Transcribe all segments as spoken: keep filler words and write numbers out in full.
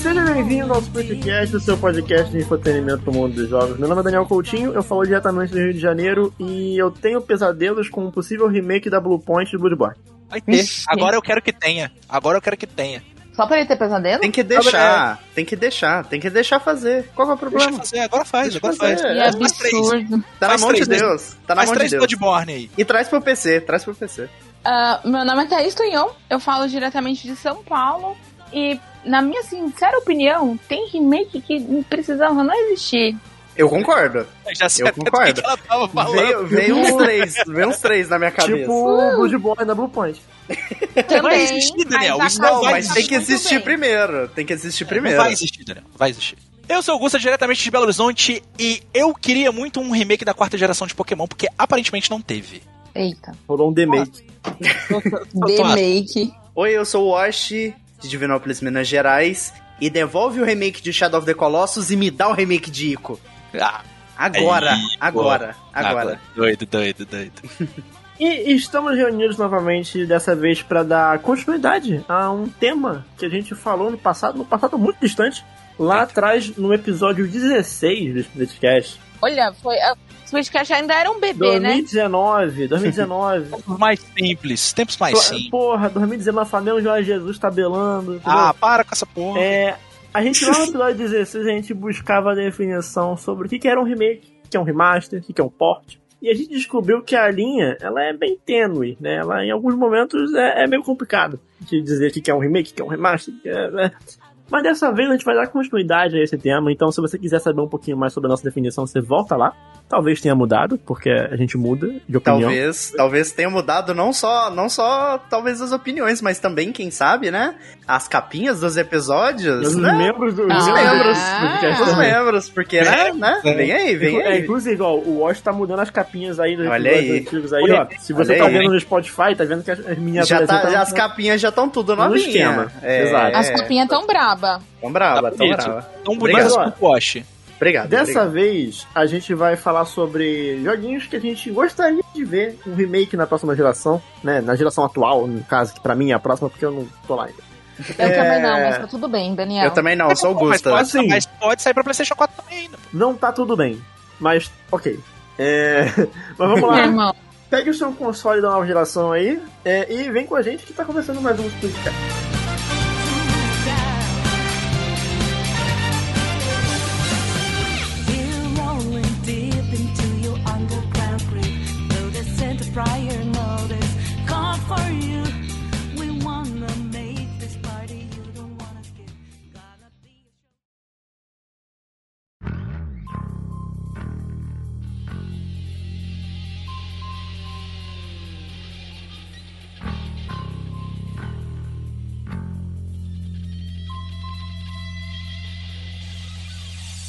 Seja bem-vindo ao Splitcast, o seu podcast de entretenimento do mundo dos jogos. Meu nome é Daniel Coutinho, eu falo diretamente do Rio de Janeiro e eu tenho pesadelos com um possível remake da Bluepoint de Bloodborne. Vai ter, agora eu quero que tenha, agora eu quero que tenha. Só pra ele ter pesadelo? Tem que deixar, é. tem que deixar, tem que deixar fazer. Qual que é o problema? Deixa fazer, agora faz, Deixa agora fazer. faz. É absurdo. Tá na mão de Deus. Tá na mão de Deus. Faz três Bloodborne aí. E traz pro P C, traz pro P C. Uh, meu nome é Thaís Tunon, eu falo diretamente de São Paulo e, na minha sincera opinião, tem remake que precisava não existir. Eu concordo. Eu, já eu concordo. Veio, veio uns três, veio uns três na minha cabeça. Tipo o uh. Bloodborne da Bluepoint. Também, vai existir, Daniel. Mas, isso não, vai mas existir tem que existir também. primeiro. Tem que existir primeiro. Não vai existir, Daniel. Vai existir. Eu sou o Gusta, diretamente de Belo Horizonte, e eu queria muito um remake da quarta geração de Pokémon, porque aparentemente não teve. Eita. Rolou um demake. Demake. Oi, eu sou o Wash, de Divinópolis, Minas Gerais, e devolve o remake de Shadow of the Colossus e me dá o remake de Ico. Ah, agora, aí, agora, agora, agora. Doido, doido, doido. E estamos reunidos novamente, dessa vez, para dar continuidade a um tema que a gente falou no passado, no passado muito distante, lá atrás, no episódio dezesseis do Splitcast. Olha, foi a... o Splitcast ainda era um bebê, dois mil e dezenove, né? dois mil e dezenove. Tempos mais simples, tempos mais Pô, simples. Porra, dois mil e dezenove, Flamengo, Jorge Jesus tabelando. Entendeu? Ah, para com essa porra. É... A gente lá no episódio dezesseis, a gente buscava a definição sobre o que, que era um remake, o que é um remaster, o que, que é um port. E a gente descobriu que a linha, ela é bem tênue, né? Ela, em alguns momentos, é, é meio complicado de dizer o que, que é um remake, o que é um remaster. Que é, né? Mas dessa vez a gente vai dar continuidade a esse tema, então se você quiser saber um pouquinho mais sobre a nossa definição, você volta lá. Talvez tenha mudado, porque a gente muda de opinião. Talvez, talvez tenha mudado não só, não só talvez as opiniões, mas também, quem sabe, né? As capinhas dos episódios. Os né? membros dos ah, membros. Ah, os membros, porque, né? né? É. Vem aí, vem aí. É, inclusive, ó, o Wash tá mudando as capinhas aí dos antigos aí, ó. Se você Olha tá aí. vendo no Spotify, tá vendo que as minhas... Já tá, tá, as capinhas já estão tudo no esquema. É, Exato. As capinhas tão brabas. Tão brava, tá tão brava. Tão bonita com o Wash. Obrigado. Dessa obrigado. vez, a gente vai falar sobre joguinhos que a gente gostaria de ver um remake na próxima geração, né? Na geração atual, no caso, que pra mim é a próxima, porque eu não tô lá ainda. Eu é... também não, mas tá tudo bem, Daniel. Eu também não, sou o Gusta. Mas, assim, mas pode sair pra PlayStation quatro também ainda. Não tá tudo bem, mas ok. É... Mas vamos lá. Irmão. Pegue o seu console da nova geração aí é, e vem com a gente que tá começando mais um podcast.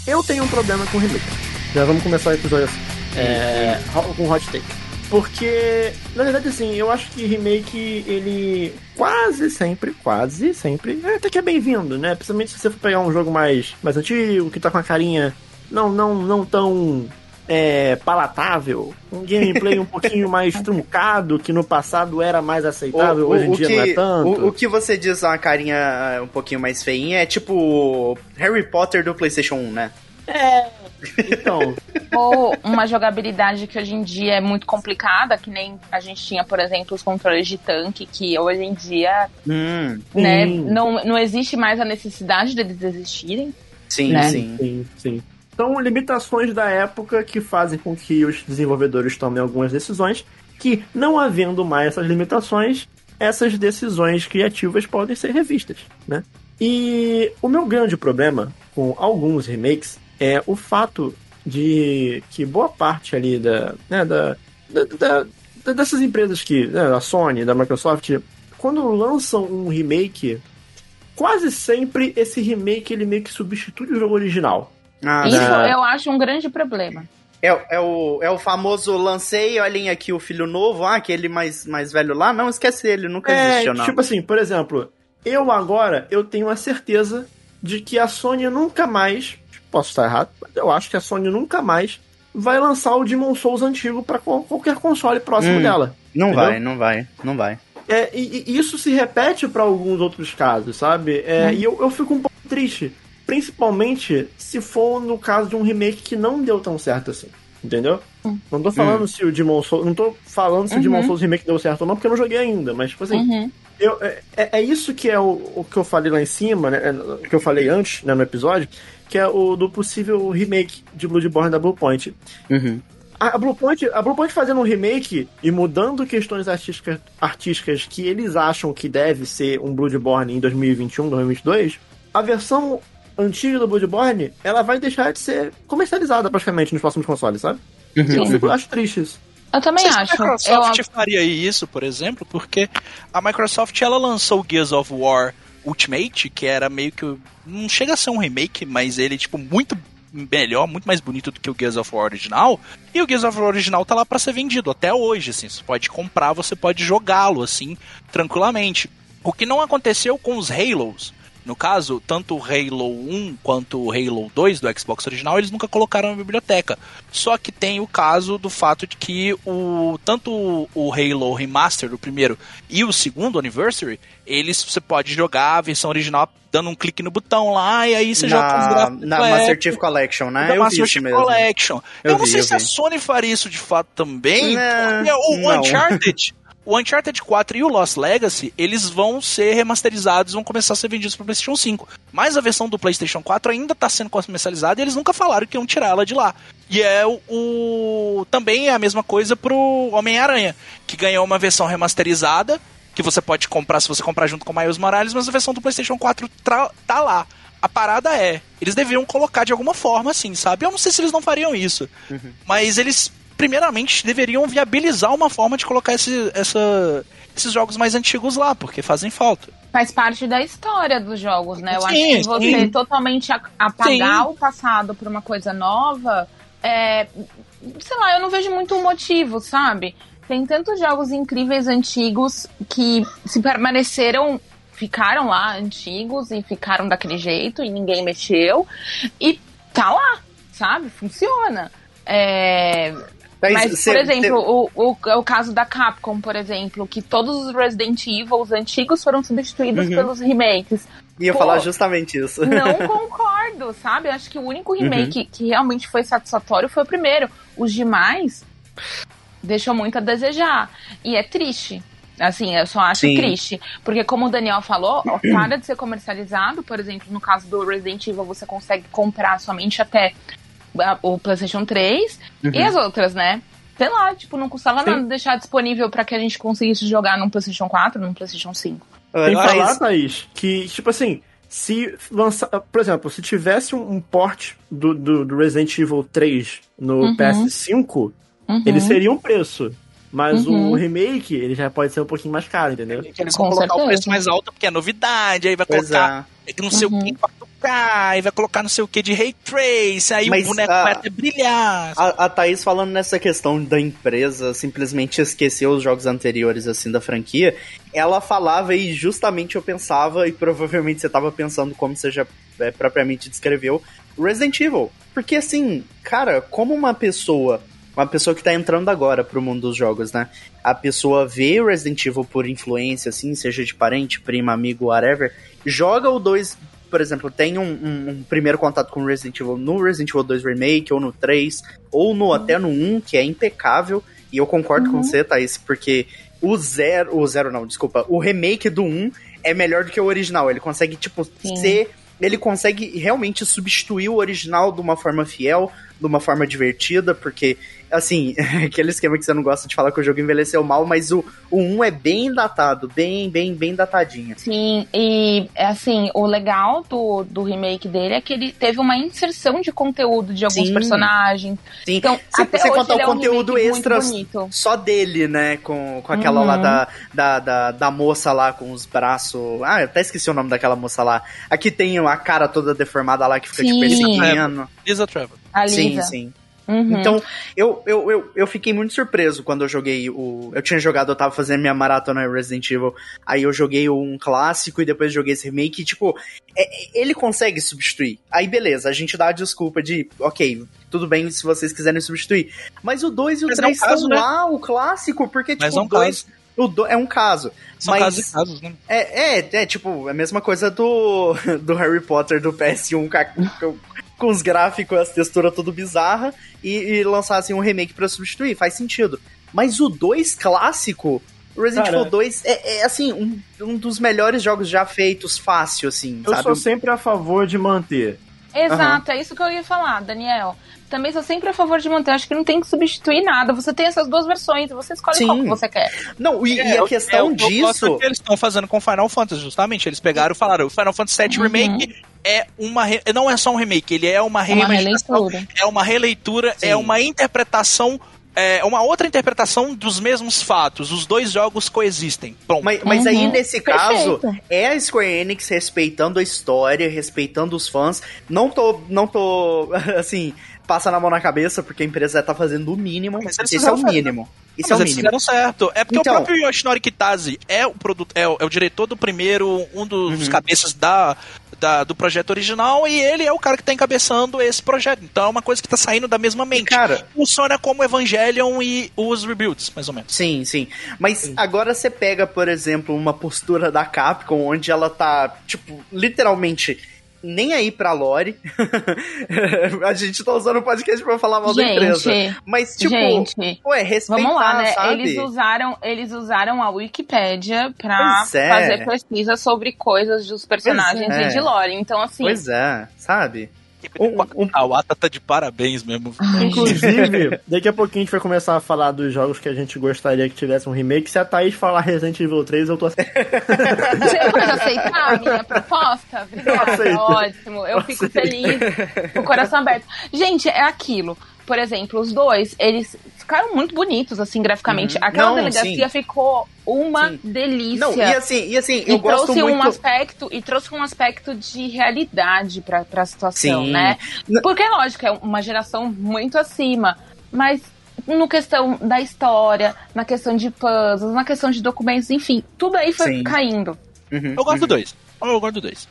Eu tenho um problema com o remake. Já vamos começar o episódio assim. É, com hot take. Porque, na verdade, assim, eu acho que remake, ele quase sempre, quase sempre, é, até que é bem-vindo, né? Principalmente se você for pegar um jogo mais, mais antigo, que tá com uma carinha não, não, não tão é, palatável. Um gameplay um pouquinho mais truncado, que no passado era mais aceitável, o, o, hoje em dia que, não é tanto. O, o que você diz uma carinha um pouquinho mais feinha é tipo Harry Potter do PlayStation um, né? É, então. Ou uma jogabilidade que hoje em dia é muito complicada, que nem a gente tinha, por exemplo, os controles de tanque, que hoje em dia hum, né, hum. Não, não existe mais a necessidade deles existirem. Sim, né? sim, sim, sim. Então, limitações da época que fazem com que os desenvolvedores tomem algumas decisões, que não havendo mais essas limitações, essas decisões criativas podem ser revistas, né? E o meu grande problema com alguns remakes é o fato de que boa parte ali da, né, da, da, da dessas empresas que, né, da Sony, da Microsoft, quando lançam um remake, quase sempre esse remake ele meio que substitui o jogo original. Ah, Isso né? eu acho um grande problema. É, é, o, é o famoso lancei, olhem aqui o filho novo, ah, aquele mais, mais velho lá, não esquece ele, nunca é, existiu não. Tipo assim, por exemplo, eu agora, eu tenho a certeza de que a Sony nunca mais... Posso estar errado, mas eu acho que a Sony nunca mais vai lançar o Demon's Souls antigo pra qualquer console próximo hum, dela. Não entendeu? vai, não vai, não vai. É, e, e isso se repete pra alguns outros casos, sabe? É, hum. E eu, eu fico um pouco triste. Principalmente se for no caso de um remake que não deu tão certo assim. Entendeu? Não tô falando uhum. se o Demon's Souls... Não tô falando se uhum. o Demon's Souls remake deu certo ou não, porque eu não joguei ainda. Mas, tipo assim... Uhum. Eu, é, é isso que é o, o que eu falei lá em cima, né? Que eu falei antes, né, no episódio, que é o do possível remake de Bloodborne da Bluepoint. Uhum. A, a Bluepoint, a Bluepoint fazendo um remake e mudando questões artísticas, artísticas que eles acham que deve ser um Bloodborne em dois mil e vinte e um, dois mil e vinte e dois, a versão antiga do Bloodborne, ela vai deixar de ser comercializada praticamente nos próximos consoles, sabe? Uhum. Eu acho triste isso. Eu também Vocês acho. A Microsoft eu... faria isso, por exemplo, porque a Microsoft, ela lançou o Gears of War Ultimate, que era meio que... Não chega a ser um remake, mas ele, tipo, muito melhor, muito mais bonito do que o Gears of War original. E o Gears of War original tá lá pra ser vendido até hoje, assim. Você pode comprar, você pode jogá-lo, assim, tranquilamente. O que não aconteceu com os Halos. No caso, tanto o Halo um quanto o Halo dois do Xbox original, eles nunca colocaram na biblioteca. Só que tem o caso do fato de que o, tanto o Halo Remaster, o primeiro, e o segundo Anniversary, eles você pode jogar a versão original dando um clique no botão lá, e aí você na, joga com os gráficos. Na Master Chief Collection, né? Na eu Master Chief mesmo. Collection. Eu, eu não vi, sei eu se vi. A Sony faria isso de fato também, não, porque o Uncharted... O Uncharted quatro e o Lost Legacy, eles vão ser remasterizados, vão começar a ser vendidos para o PlayStation cinco. Mas a versão do PlayStation quatro ainda está sendo comercializada e eles nunca falaram que iam tirar ela de lá. E é o, o... também é a mesma coisa pro Homem-Aranha, que ganhou uma versão remasterizada, que você pode comprar se você comprar junto com o Miles Morales, mas a versão do PlayStation quatro tra... tá lá. A parada é, eles deveriam colocar de alguma forma, assim, sabe? Eu não sei se eles não fariam isso, uhum. mas eles... primeiramente, deveriam viabilizar uma forma de colocar esse, essa, esses jogos mais antigos lá, porque fazem falta. Faz parte da história dos jogos, né? Eu sim, acho que você sim. totalmente apagar sim. o passado por uma coisa nova, é, sei lá, eu não vejo muito motivo, sabe? Tem tantos jogos incríveis antigos que se permaneceram, ficaram lá antigos e ficaram daquele jeito e ninguém mexeu, e tá lá, sabe? Funciona. É... Mas, mas, por exemplo, te... o, o, o caso da Capcom, por exemplo, que todos os Resident Evil antigos foram substituídos uhum. pelos remakes. E eu Pô, falar justamente isso. Não concordo, sabe? Eu acho que o único remake uhum. que realmente foi satisfatório foi o primeiro. Os demais deixam muito a desejar. E é triste. Assim, eu só acho Sim. triste. Porque como o Daniel falou, para de ser comercializado, por exemplo, no caso do Resident Evil, você consegue comprar somente até... o PlayStation três uhum. e as outras, né? Sei lá, tipo, não custava Sim. nada deixar disponível pra que a gente conseguisse jogar num PlayStation quatro, num PlayStation cinco. Tem que falar, Thaís, que, tipo assim, se lançar... Por exemplo, se tivesse um port do, do, do Resident Evil três no uhum. P S cinco, uhum. ele seria um preço. Mas uhum. o remake, ele já pode ser um pouquinho mais caro, entendeu? Eles vão Com colocar certeza. O preço mais alto porque é novidade, aí vai pois colocar é. Não sei uhum. o que... e vai colocar não sei o que de Ray Trace, aí mas o boneco a, vai até brilhar. A, a Thaís falando nessa questão da empresa simplesmente esqueceu os jogos anteriores, assim, da franquia, ela falava e justamente eu pensava, e provavelmente você tava pensando como você já é, propriamente descreveu, Resident Evil. Porque, assim, cara, como uma pessoa, uma pessoa que tá entrando agora pro mundo dos jogos, né, a pessoa vê Resident Evil por influência, assim, seja de parente, prima, amigo, whatever, joga o dois... Por exemplo, tem um, um, um primeiro contato com Resident Evil no Resident Evil dois Remake, ou no três, ou no, uhum. até no um, que é impecável. E eu concordo uhum. com você, Thaís, porque o zero, o zero não, desculpa, o remake do um é melhor do que o original. Ele consegue, tipo, Sim. ser... Ele consegue realmente substituir o original de uma forma fiel, de uma forma divertida, porque, assim, aquele esquema que você não gosta de falar que o jogo envelheceu mal, mas o, o um é bem datado, bem, bem, bem datadinho. Sim, e, assim, o legal do, do remake dele é que ele teve uma inserção de conteúdo de alguns Sim. personagens. Sim, então, você, até você hoje contar o conteúdo é um extra só dele, né, com, com aquela uhum. lá da, da, da, da moça lá com os braços... Ah, eu até esqueci o nome daquela moça lá. Aqui tem a cara toda deformada lá que fica sim. tipo perseguindo. Lisa Trevor. A Lisa. Sim, sim. Uhum. Então, eu, eu, eu, eu fiquei muito surpreso quando eu joguei o... Eu tinha jogado, eu tava fazendo minha maratona Resident Evil, aí eu joguei um clássico e depois joguei esse remake e, tipo, é, ele consegue substituir. Aí, beleza, a gente dá a desculpa de, ok, tudo bem se vocês quiserem substituir. Mas o dois e o três estão lá, o clássico, porque, tipo, o dois... O do, é um caso. São mas casos e casos, né? É, é, é tipo, a mesma coisa do, do Harry Potter do P S um com, com os gráficos, as texturas tudo bizarra e, e lançassem um remake pra substituir, faz sentido. Mas o dois clássico, Resident Evil dois é, é assim, um, um dos melhores jogos já feitos, fácil, assim. Eu sabe? sou sempre a favor de manter. Exato, uhum. É isso que eu ia falar, Daniel. Também sou sempre a favor de manter, acho que não tem que substituir nada. Você tem essas duas versões, você escolhe Sim. qual que você quer. Não, e, é, e a questão é, eu, disso... Eu que eles estão fazendo com Final Fantasy, justamente. Eles pegaram e falaram, o Final Fantasy sete uhum. Remake é uma re... não é só um remake, ele é uma reimaginação, é uma releitura, Sim. é uma interpretação... É uma outra interpretação dos mesmos fatos. Os dois jogos coexistem. Pronto. Mas, mas uhum. aí, nesse caso, Perfeito. é a Square Enix respeitando a história, respeitando os fãs. Não tô, não tô assim, passando a mão na cabeça, porque a empresa tá fazendo o mínimo. Mas esse é o mínimo. Isso é o mínimo. Eles fizeram certo. É porque então, o próprio Yoshinori Kitase é o, produto, é, o, é o diretor do primeiro, um dos uhum. cabeças da... Da, do projeto original, e ele é o cara que tá encabeçando esse projeto. Então é uma coisa que tá saindo da mesma mente. Cara, funciona como Evangelion e os rebuilds, mais ou menos. Sim, sim. Mas sim. agora você pega, por exemplo, uma postura da Capcom, onde ela tá, tipo, literalmente nem aí pra lore. A gente tá usando o podcast pra falar mal gente, da empresa. Mas, tipo, gente, ué, respeitar, vamos lá, né? Sabe? Eles usaram, eles usaram a Wikipédia pra é. fazer pesquisa sobre coisas dos personagens é. e de lore. Então, assim... Pois é, sabe? Um, um... A Wata tá de parabéns mesmo. Ai, inclusive, daqui a pouquinho a gente vai começar a falar dos jogos que a gente gostaria que tivesse um remake. Se a Thaís falar Resident Evil três, eu tô aceitando. Você pode aceitar a minha proposta? Obrigada, eu ótimo. Eu, eu fico aceito. feliz, com o coração aberto. Gente, é aquilo. Por exemplo, os dois, eles ficaram muito bonitos, assim, graficamente. Uhum. Aquela Não, delegacia sim. ficou uma sim. delícia. Não, e assim, e assim, eu e gosto trouxe muito... um aspecto E trouxe um aspecto de realidade pra, pra situação, sim. né? Porque, lógico, é uma geração muito acima. Mas, no questão da história, na questão de puzzles, na questão de documentos, enfim, tudo aí foi sim. caindo. Uhum, eu gosto uhum. do dois. Eu gosto do dois.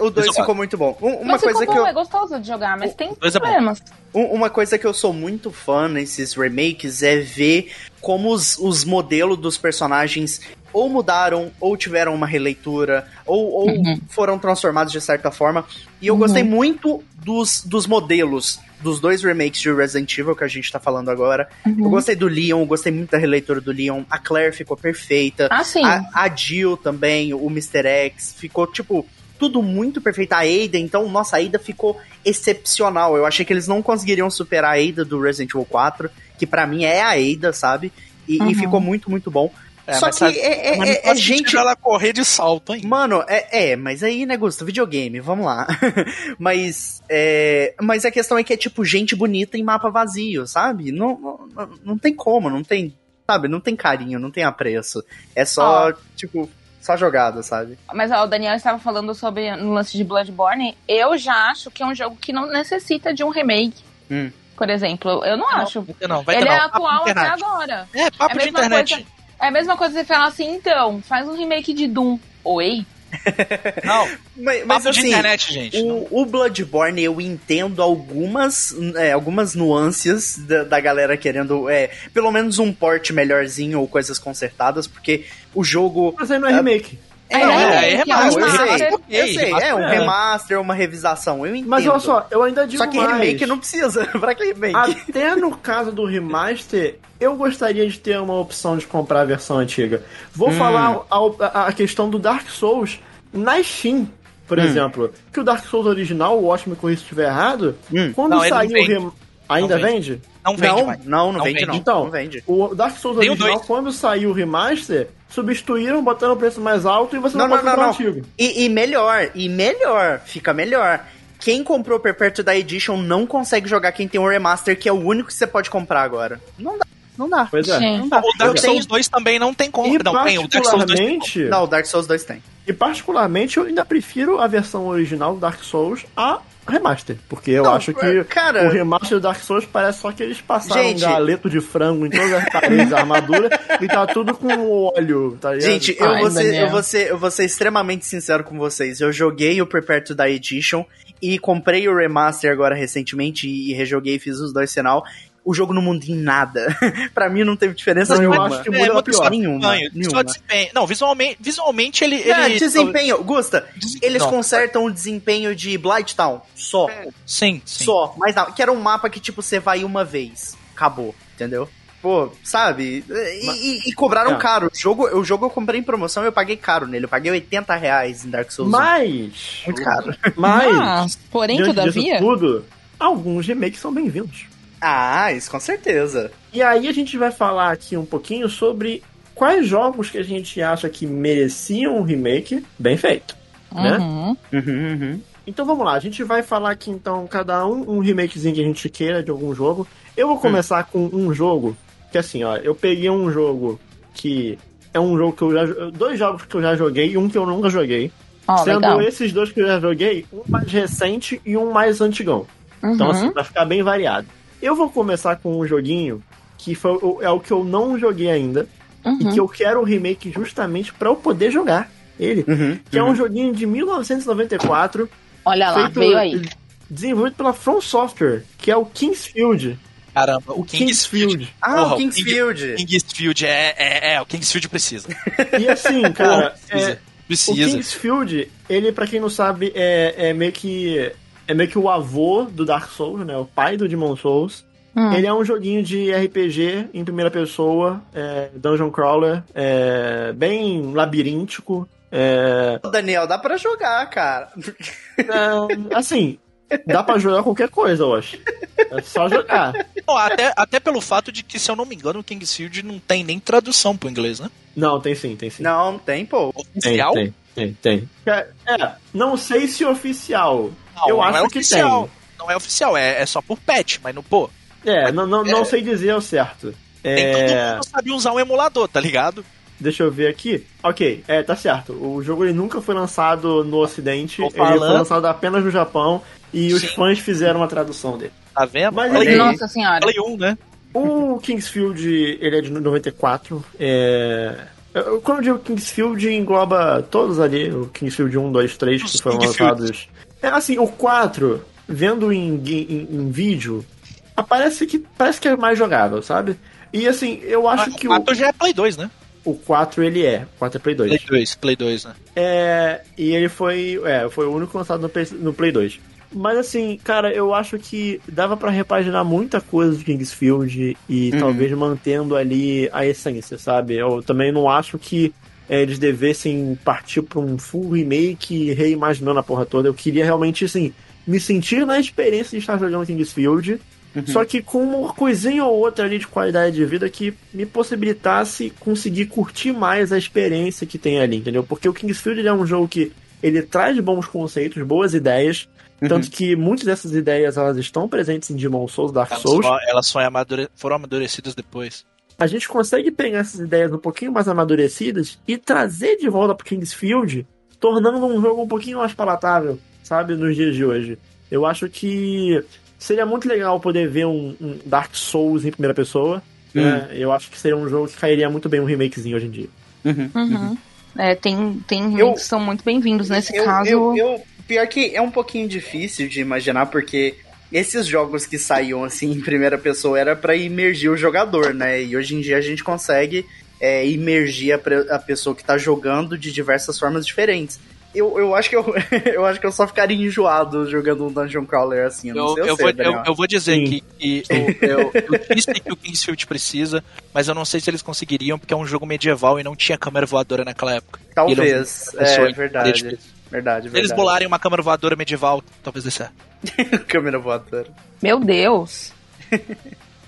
O dois ficou muito bom. Um, uma mas coisa ficou que bom, eu... é gostoso de jogar, mas o, tem problemas. É um, uma coisa que eu sou muito fã nesses remakes é ver como os, os modelos dos personagens ou mudaram, ou tiveram uma releitura, ou, ou uhum. foram transformados de certa forma. E eu uhum. gostei muito dos, dos modelos dos dois remakes de Resident Evil que a gente tá falando agora. Uhum. Eu gostei do Leon, eu gostei muito da releitura do Leon. A Claire ficou perfeita. Ah, sim. A, a Jill também, o mister X. Ficou, tipo, tudo muito perfeito. A Ada, então, nossa, a Ada ficou excepcional. Eu achei que eles não conseguiriam superar a Ada do Resident Evil quatro, que pra mim é a Ada, sabe? E, uhum. e ficou muito, muito bom. É, Só que é, é, é, é gente... ela correr de salto, hein? Mano, é, é mas aí, né, Gusta? Videogame, vamos lá. mas, é, mas a questão é que é tipo gente bonita em mapa vazio, sabe? Não, não, não tem como, não tem, sabe? Não tem carinho, não tem apreço. É só, oh. tipo, só jogada, sabe? Mas, ó, o Daniel estava falando sobre no lance de Bloodborne. Eu já acho que é um jogo que não necessita de um remake. Hum. Por exemplo, eu não, não acho. Não, vai Ele não. é atual papo até internet. agora. É, papo é de internet. Coisa... É a mesma coisa você falar assim, então, faz um remake de Doom. Oi? Não, mas, mas assim, de internet, gente, o, o Bloodborne eu entendo algumas, é, algumas nuances da, da galera querendo, é, pelo menos um port melhorzinho ou coisas consertadas, porque o jogo... Mas aí não é, é remake. É, não, é, é, é, remaster, remaster, eu sei, eu sei, remaster, é um remaster, uma revisação, eu entendo. Mas olha só, eu ainda digo mais. Só que mais, remake não precisa, pra que remake? Até no caso do remaster, eu gostaria de ter uma opção de comprar a versão antiga. Vou hum. falar a, a, a questão do Dark Souls na Steam, por hum. exemplo. Que o Dark Souls original, o Wash me corrija se estiver errado, hum. quando não, saiu o remaster... Ainda não vende. vende? Não vende, não, não, não, não vende, vende, não. Então, não vende. O Dark Souls tem original, quando saiu o remaster, substituíram, botaram o preço mais alto e você não, não pode não, comprar não. o antigo. E, e melhor, e melhor, fica melhor. Quem comprou o Perpetual da Edition não consegue jogar quem tem um remaster, que é o único que você pode comprar agora. Não dá. Não dá. Pois é. Não dá. O Dark eu Souls tenho... dois também não tem como. Não, tem. O Dark Souls dois tem. Não, o Dark Souls dois tem. E particularmente, eu ainda prefiro a versão original do Dark Souls a remaster. Porque eu não, acho que cara... o remaster do Dark Souls parece só que eles passaram gente... um galeto de frango em todas as paredes da armadura e tá tudo com óleo. Tá gente, eu, Ai, vou ser, eu, vou ser, eu vou ser extremamente sincero com vocês. Eu joguei o Prepare to Die Edition e comprei o remaster agora recentemente e rejoguei e fiz os dois sinal. o jogo não muda em nada. Pra mim não teve diferença não, nenhuma. Eu acho que muda é, é pior. Nenhuma. Nenhuma. Não, visualmente, visualmente ele... ele... É, desempenho. Gusta, Des... eles não. consertam o desempenho de Blight Town. Só. É. Sim, sim. Só. Mas não, que era um mapa que, tipo, você vai uma vez. Acabou. Entendeu? Pô, sabe? E, Mas... e, e cobraram é. caro. O jogo, o jogo eu comprei em promoção e eu paguei caro nele. Eu paguei oitenta reais em Dark Souls. Mas... muito caro. Mas... Mas porém, todavia... tudo, alguns remakes são bem-vindos. Ah, isso com certeza. E aí a gente vai falar aqui um pouquinho sobre quais jogos que a gente acha que mereciam um remake bem feito, uhum. né? Uhum, uhum. Então vamos lá, a gente vai falar aqui então cada um um remakezinho que a gente queira de algum jogo. Eu vou começar hum. com um jogo que assim, ó, eu peguei um jogo que é um jogo que eu já... dois jogos que eu já joguei e um que eu nunca joguei. Oh, sendo legal. Esses dois que eu já joguei, um mais recente e um mais antigão. Uhum. Então assim, vai ficar bem variado. Eu vou começar com um joguinho que foi, é o que eu não joguei ainda uhum. e que eu quero o remake justamente pra eu poder jogar ele. Uhum. Que uhum. é um joguinho de mil novecentos e noventa e quatro. Olha lá, feito, veio aí. Desenvolvido pela From Software, que é o King's Field. Caramba, o, o King's Field. Field. Ah, oh, o King's Field. King's Field, é, é, é, o King's Field precisa. E assim, cara, oh, precisa. É, precisa. O King's Field, ele, pra quem não sabe, é, é meio que... é meio que o avô do Dark Souls, né? O pai do Demon's Souls. Hum. Ele é um joguinho de R P G em primeira pessoa, é, dungeon crawler, é, bem labiríntico. É... Daniel, dá pra jogar, cara. É, assim, dá pra jogar qualquer coisa, eu acho. É só jogar. Não, até, até pelo fato de que, se eu não me engano, o King's Field não tem nem tradução pro inglês, né? Não, tem sim, tem sim. Não, tem, pô. Oficial? Tem, tem, tem. tem. É, não sei se oficial... Não, eu não acho é que oficial. Tem. Não é oficial, é, é só por patch, mas não pô. É, mas, não, não, é... não sei dizer ao certo. Nem todo mundo sabe usar um emulador, tá ligado? Deixa eu ver aqui. Ok, é, tá certo. O jogo ele nunca foi lançado no Ocidente, ele foi lançado apenas no Japão e Sim. os fãs fizeram a tradução dele. Tá vendo? Mas Play, ele... Nossa senhora. Play um, né? O King's Field, ele é de noventa e quatro. É... Quando eu digo King's Field, engloba todos ali, o King's Field um, dois, três, os que foram King's lançados... Field. É assim, o quatro, vendo em, em, em vídeo, aparece que, parece que é mais jogável, sabe? E assim, eu acho que o... O quatro já é Play dois, né? O quatro ele é, o quatro é Play dois. Play dois, Play dois, né? É, e ele foi, é, foi o único lançado no Play, no Play dois. Mas assim, cara, eu acho que dava pra repaginar muita coisa do King's Field e uhum. talvez mantendo ali a essência, sabe? Eu também não acho que... eles devessem partir pra um full remake, reimaginando a porra toda. Eu queria realmente, assim, me sentir na experiência de estar jogando King's Field, uhum. só que com uma coisinha ou outra ali de qualidade de vida que me possibilitasse conseguir curtir mais a experiência que tem ali, entendeu? Porque o King's Field é um jogo que ele traz bons conceitos, boas ideias, uhum. tanto que muitas dessas ideias elas estão presentes em Demon's Souls, Dark elas Souls. Só, elas só amadure... foram amadurecidas depois. A gente consegue pegar essas ideias um pouquinho mais amadurecidas e trazer de volta pro King's Field, tornando um jogo um pouquinho mais palatável, sabe, nos dias de hoje. Eu acho que seria muito legal poder ver um, um Dark Souls em primeira pessoa. Uhum. Né? Eu acho que seria um jogo que cairia muito bem um remakezinho hoje em dia. Uhum. Uhum. É, tem, tem remakes eu, que são muito bem-vindos nesse eu, caso. Eu, eu, pior que é um pouquinho difícil de imaginar, porque... esses jogos que saíam assim em primeira pessoa era pra imergir o jogador, né? E hoje em dia a gente consegue é, imergir a, pre- a pessoa que tá jogando de diversas formas diferentes. Eu, eu, acho que eu, eu acho que eu só ficaria enjoado jogando um Dungeon Crawler assim. Eu, eu não sei eu, sei, vou, eu, eu vou dizer Sim. que, que eu, eu, eu disse que o King's Field precisa, mas eu não sei se eles conseguiriam, porque é um jogo medieval e não tinha câmera voadora naquela época. Talvez, é verdade. Verdade, verdade. Se eles bolarem uma câmera voadora medieval, talvez dê certo. Câmera voadora. Meu Deus.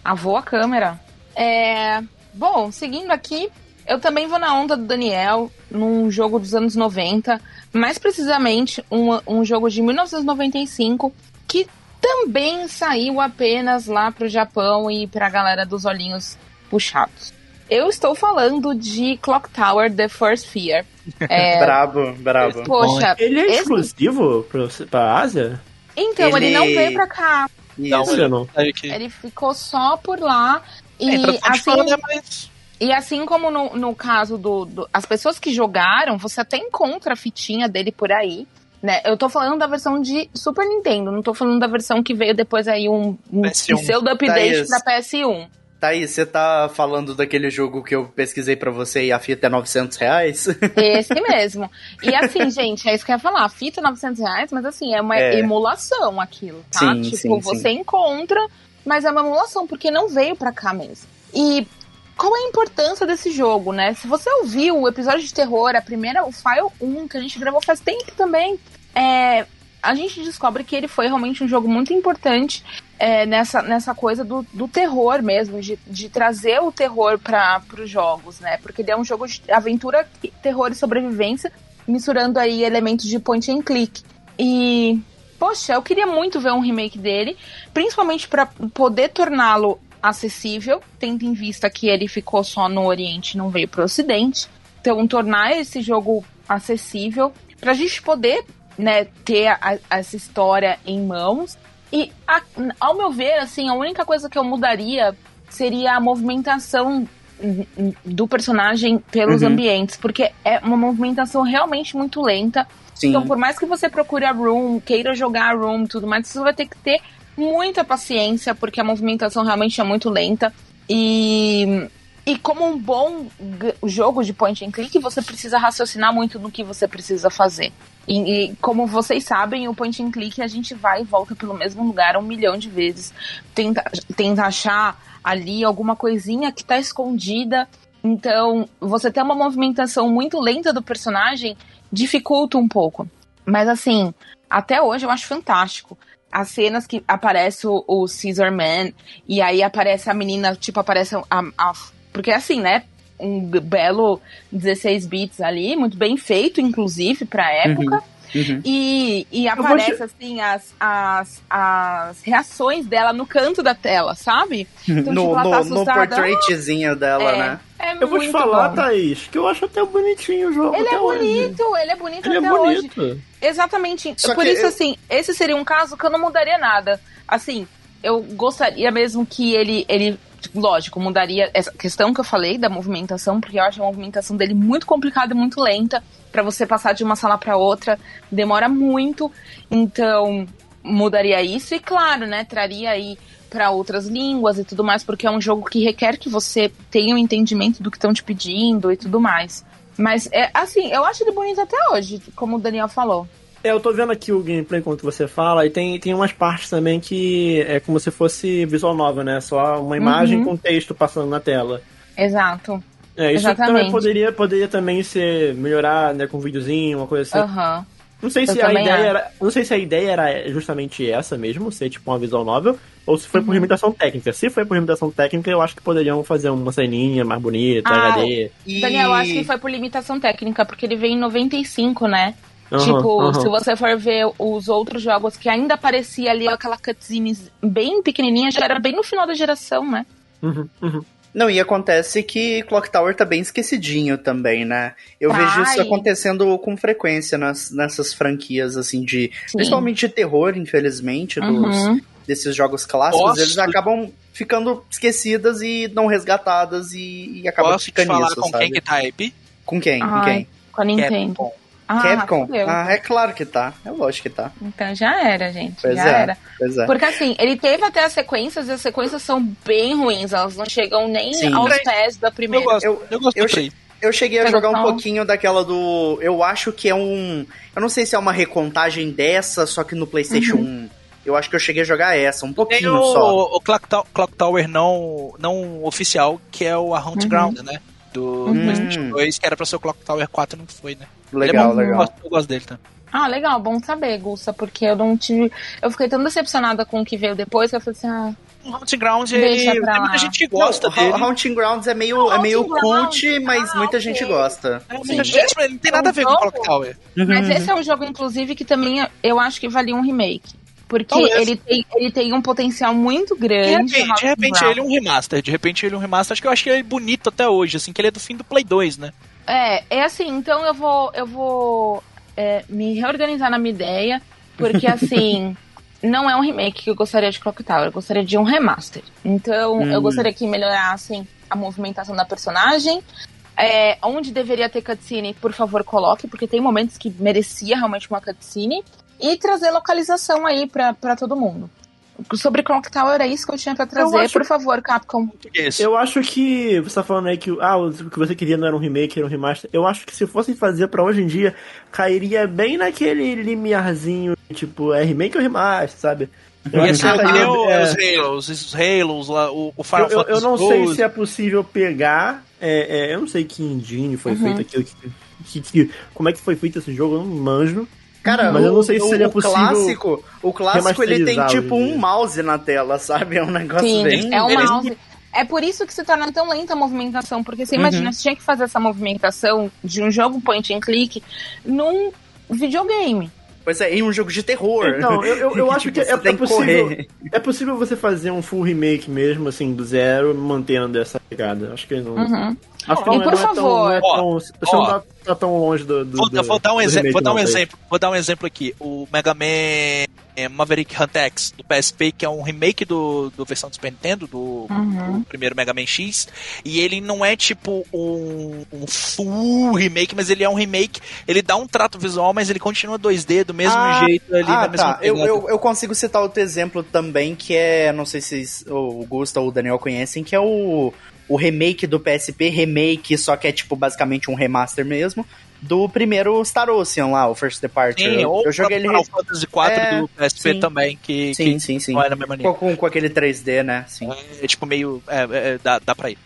Avô a câmera. É... Bom, seguindo aqui, eu também vou na onda do Daniel, num jogo dos anos noventa, mais precisamente um, um jogo de mil novecentos e noventa e cinco, que também saiu apenas lá pro Japão e pra galera dos olhinhos puxados. Eu estou falando de Clock Tower The First Fear. É... brabo, brabo. Poxa, ele é exclusivo esse... pra Ásia? Então, ele... ele não veio pra cá. Não, ele não. Ele ficou só por lá. E, é, assim, e assim como no, no caso do, do... as pessoas que jogaram, você até encontra a fitinha dele por aí. Né? Eu tô falando da versão de Super Nintendo, não tô falando da versão que veio depois aí um, um pseudo update pra P S um. Thaís, você tá falando daquele jogo que eu pesquisei pra você e a fita é novecentos reais? Esse mesmo. E assim, gente, é isso que eu ia falar. A fita é novecentos reais, mas assim, é uma é. emulação aquilo, tá? Sim, tipo, sim, você sim. encontra, mas é uma emulação, porque não veio pra cá mesmo. E qual é a importância desse jogo, né? Se você ouviu o episódio de terror, a primeira, o File um, que a gente gravou faz tempo também, é, a gente descobre que ele foi realmente um jogo muito importante é, nessa, nessa coisa do, do terror mesmo, de, de trazer o terror para os jogos, né? Porque ele é um jogo de aventura, terror e sobrevivência, misturando aí elementos de point and click. E, poxa, eu queria muito ver um remake dele, principalmente para poder torná-lo acessível, tendo em vista que ele ficou só no Oriente e não veio pro Ocidente. Então, tornar esse jogo acessível, pra gente poder, né, ter a, a, essa história em mãos. E, a, ao meu ver, assim, a única coisa que eu mudaria seria a movimentação do personagem pelos uhum. ambientes, porque é uma movimentação realmente muito lenta. Sim. Então, por mais que você procure a Room, queira jogar a Room, tudo mais, você vai ter que ter muita paciência, porque a movimentação realmente é muito lenta. E, e como um bom g- jogo de point and click, você precisa raciocinar muito do que você precisa fazer. E, e como vocês sabem, o point and click, a gente vai e volta pelo mesmo lugar um milhão de vezes. Tenta, tenta achar ali alguma coisinha que está escondida. Então, você ter uma movimentação muito lenta do personagem dificulta um pouco. Mas assim, até hoje eu acho fantástico. As cenas que aparece o, o Scissor Man, e aí aparece a menina, tipo, aparece a, a... Porque assim, né, um belo dezesseis bits ali, muito bem feito, inclusive, pra época. Uhum, uhum. E, e aparece, te... assim, as, as, as reações dela no canto da tela, sabe? Então, no, tipo, ela tá assustada. No portraitzinho dela, é, né? É eu vou te falar, bom. Thaís, que eu acho até bonitinho o jogo. Ele é bonito, hoje. ele é bonito ele até é bonito. hoje. Exatamente. Só Por isso, eu... assim, esse seria um caso que eu não mudaria nada. Assim, eu gostaria mesmo que ele, ele... Lógico, mudaria essa questão que eu falei da movimentação, porque eu acho a movimentação dele muito complicada e muito lenta. Pra você passar de uma sala pra outra, demora muito. Então, mudaria isso e, claro, né, traria aí para outras línguas e tudo mais, porque é um jogo que requer que você tenha um entendimento do que estão te pedindo e tudo mais. Mas, é, assim, eu acho ele bonito até hoje, como o Daniel falou. É, eu tô vendo aqui o gameplay enquanto você fala, e tem, tem umas partes também que é como se fosse visual novel, né? Só uma imagem uhum. com texto passando na tela. Exato. É, isso também poderia, poderia também ser melhorar, né, com um videozinho, uma coisa assim. Uhum. Não sei, se a ideia era, não sei se a ideia era justamente essa mesmo, ser tipo uma visual novel, ou se foi uhum. por limitação técnica. Se foi por limitação técnica, eu acho que poderiam fazer uma ceninha mais bonita, ah, H D. E... Daniel, eu acho que foi por limitação técnica, porque ele veio em noventa e cinco, né? Uhum, tipo, uhum. se você for ver os outros jogos que ainda aparecia ali, aquela cutscene bem pequenininha, já era bem no final da geração, né? Uhum, uhum. Não, e acontece que Clock Tower tá bem esquecidinho também, né? Eu Ai. vejo isso acontecendo com frequência nas, nessas franquias, assim, de... Sim. Principalmente de terror, infelizmente, uhum. dos, desses jogos clássicos. Posso... Eles acabam ficando esquecidas e não resgatadas e, e acabam Posso ficando falar nisso, com sabe? Quem que tá aí? Com quem? Ai, com quem? Com a Nintendo. Capcom. Ah, Capcom? Ah, é claro que tá. É lógico que tá. Então já era, gente. Pois já é, era. Pois é. Porque assim, ele teve até as sequências, e as sequências são bem ruins. Elas não chegam nem Sim. aos pés da primeira. Eu, gosto, eu, eu, gostei. eu, eu cheguei a jogar um pouquinho daquela do... Eu acho que é um... Eu não sei se é uma recontagem dessa, só que no PlayStation uhum. um. Eu acho que eu cheguei a jogar essa, um pouquinho Tem o, só. o Clock, to- Clock Tower não, não oficial, que é o A Hunt uhum. Ground, né? Do uhum. PlayStation dois, que era pra ser o Clock Tower quatro, não foi, né? Legal, é bom, legal. Eu gosto dele também. Ah, legal, bom saber, Gusta, porque eu não tive... Eu fiquei tão decepcionada com o que veio depois, que eu falei assim, ah... O Haunting Grounds, ele... tem muita gente que gosta não, dele. O Haunting Grounds é meio, não, é meio cult, mas ah, muita okay. gente gosta. É, muita gente, ele não tem nada a ver com o Clock Tower. Uhum. Mas esse é um jogo, inclusive, que também eu acho que valia um remake. Porque então, ele, tem, ele tem um potencial muito grande. De repente, de repente ele é um remaster. De repente ele é um remaster. Acho que eu achei ele bonito até hoje, assim, que ele é do fim do Play dois, né? É, é assim, então eu vou, eu vou é, me reorganizar na minha ideia, porque assim, não é um remake que eu gostaria de Clock Tower, eu gostaria de um remaster. Então, hum. eu gostaria que melhorassem a movimentação da personagem. É, onde deveria ter cutscene, por favor, coloque, porque tem momentos que merecia realmente uma cutscene. E trazer localização aí pra, pra todo mundo. Sobre Clock Tower era isso que eu tinha pra trazer. Acho... Por favor, Capcom. Eu acho que você tá falando aí que ah, o que você queria não era um remake, era um remaster. Eu acho que se fossem fazer pra hoje em dia, cairia bem naquele limiarzinho, tipo, é remake ou remaster, sabe? Eu acho que cairia, eu, é... Os Halos, os Halos, lá, o, o Final Fantasy. Eu, eu não sei se é possível pegar. É, é, eu não sei que engine foi uhum. feito aquilo. Que, que, que, como é que foi feito esse jogo? Eu não manjo. Cara, mas eu não sei o, se seria o clássico, o clássico ele tem tipo um mouse na tela, sabe? É um negócio Sim, bem... é um mouse. É por isso que se torna tão lenta a movimentação, porque você uhum. imagina, você tinha que fazer essa movimentação de um jogo point and click num videogame. Pois é, em um jogo de terror. Não, eu, eu, eu acho que, é, é, possível, é possível você fazer um full remake mesmo, assim, do zero, mantendo essa pegada. Acho que não... Uhum. Acho que e não, por não favor... É tão, não é tão, oh, você oh. não tá, tá tão longe do, do, vou, do, vou dar um do exemplo, remake. Vou dar um, exemplo, vou dar um exemplo aqui. O Mega Man Maverick Hunter X do P S P, que é um remake do, do versão do Super Nintendo, do, uhum. do primeiro Mega Man X. E ele não é tipo um, um full remake, mas ele é um remake. Ele dá um trato visual, mas ele continua dois D do mesmo ah, jeito ali. Ah, na mesma tá. eu, eu, eu consigo citar outro exemplo também, que é, não sei se o Gusta ou o Daniel conhecem, que é o... O remake do P S P, remake, só que é tipo basicamente um remaster mesmo, do primeiro Star Ocean lá, o First Departure. Sim, eu, eu joguei ele Final Fantasy quatro é... do P S P sim. também, que, sim, que sim, sim. não era a mesma linha. Com, com aquele três D, né? Sim. É, é tipo meio... É, é, dá, dá pra ir.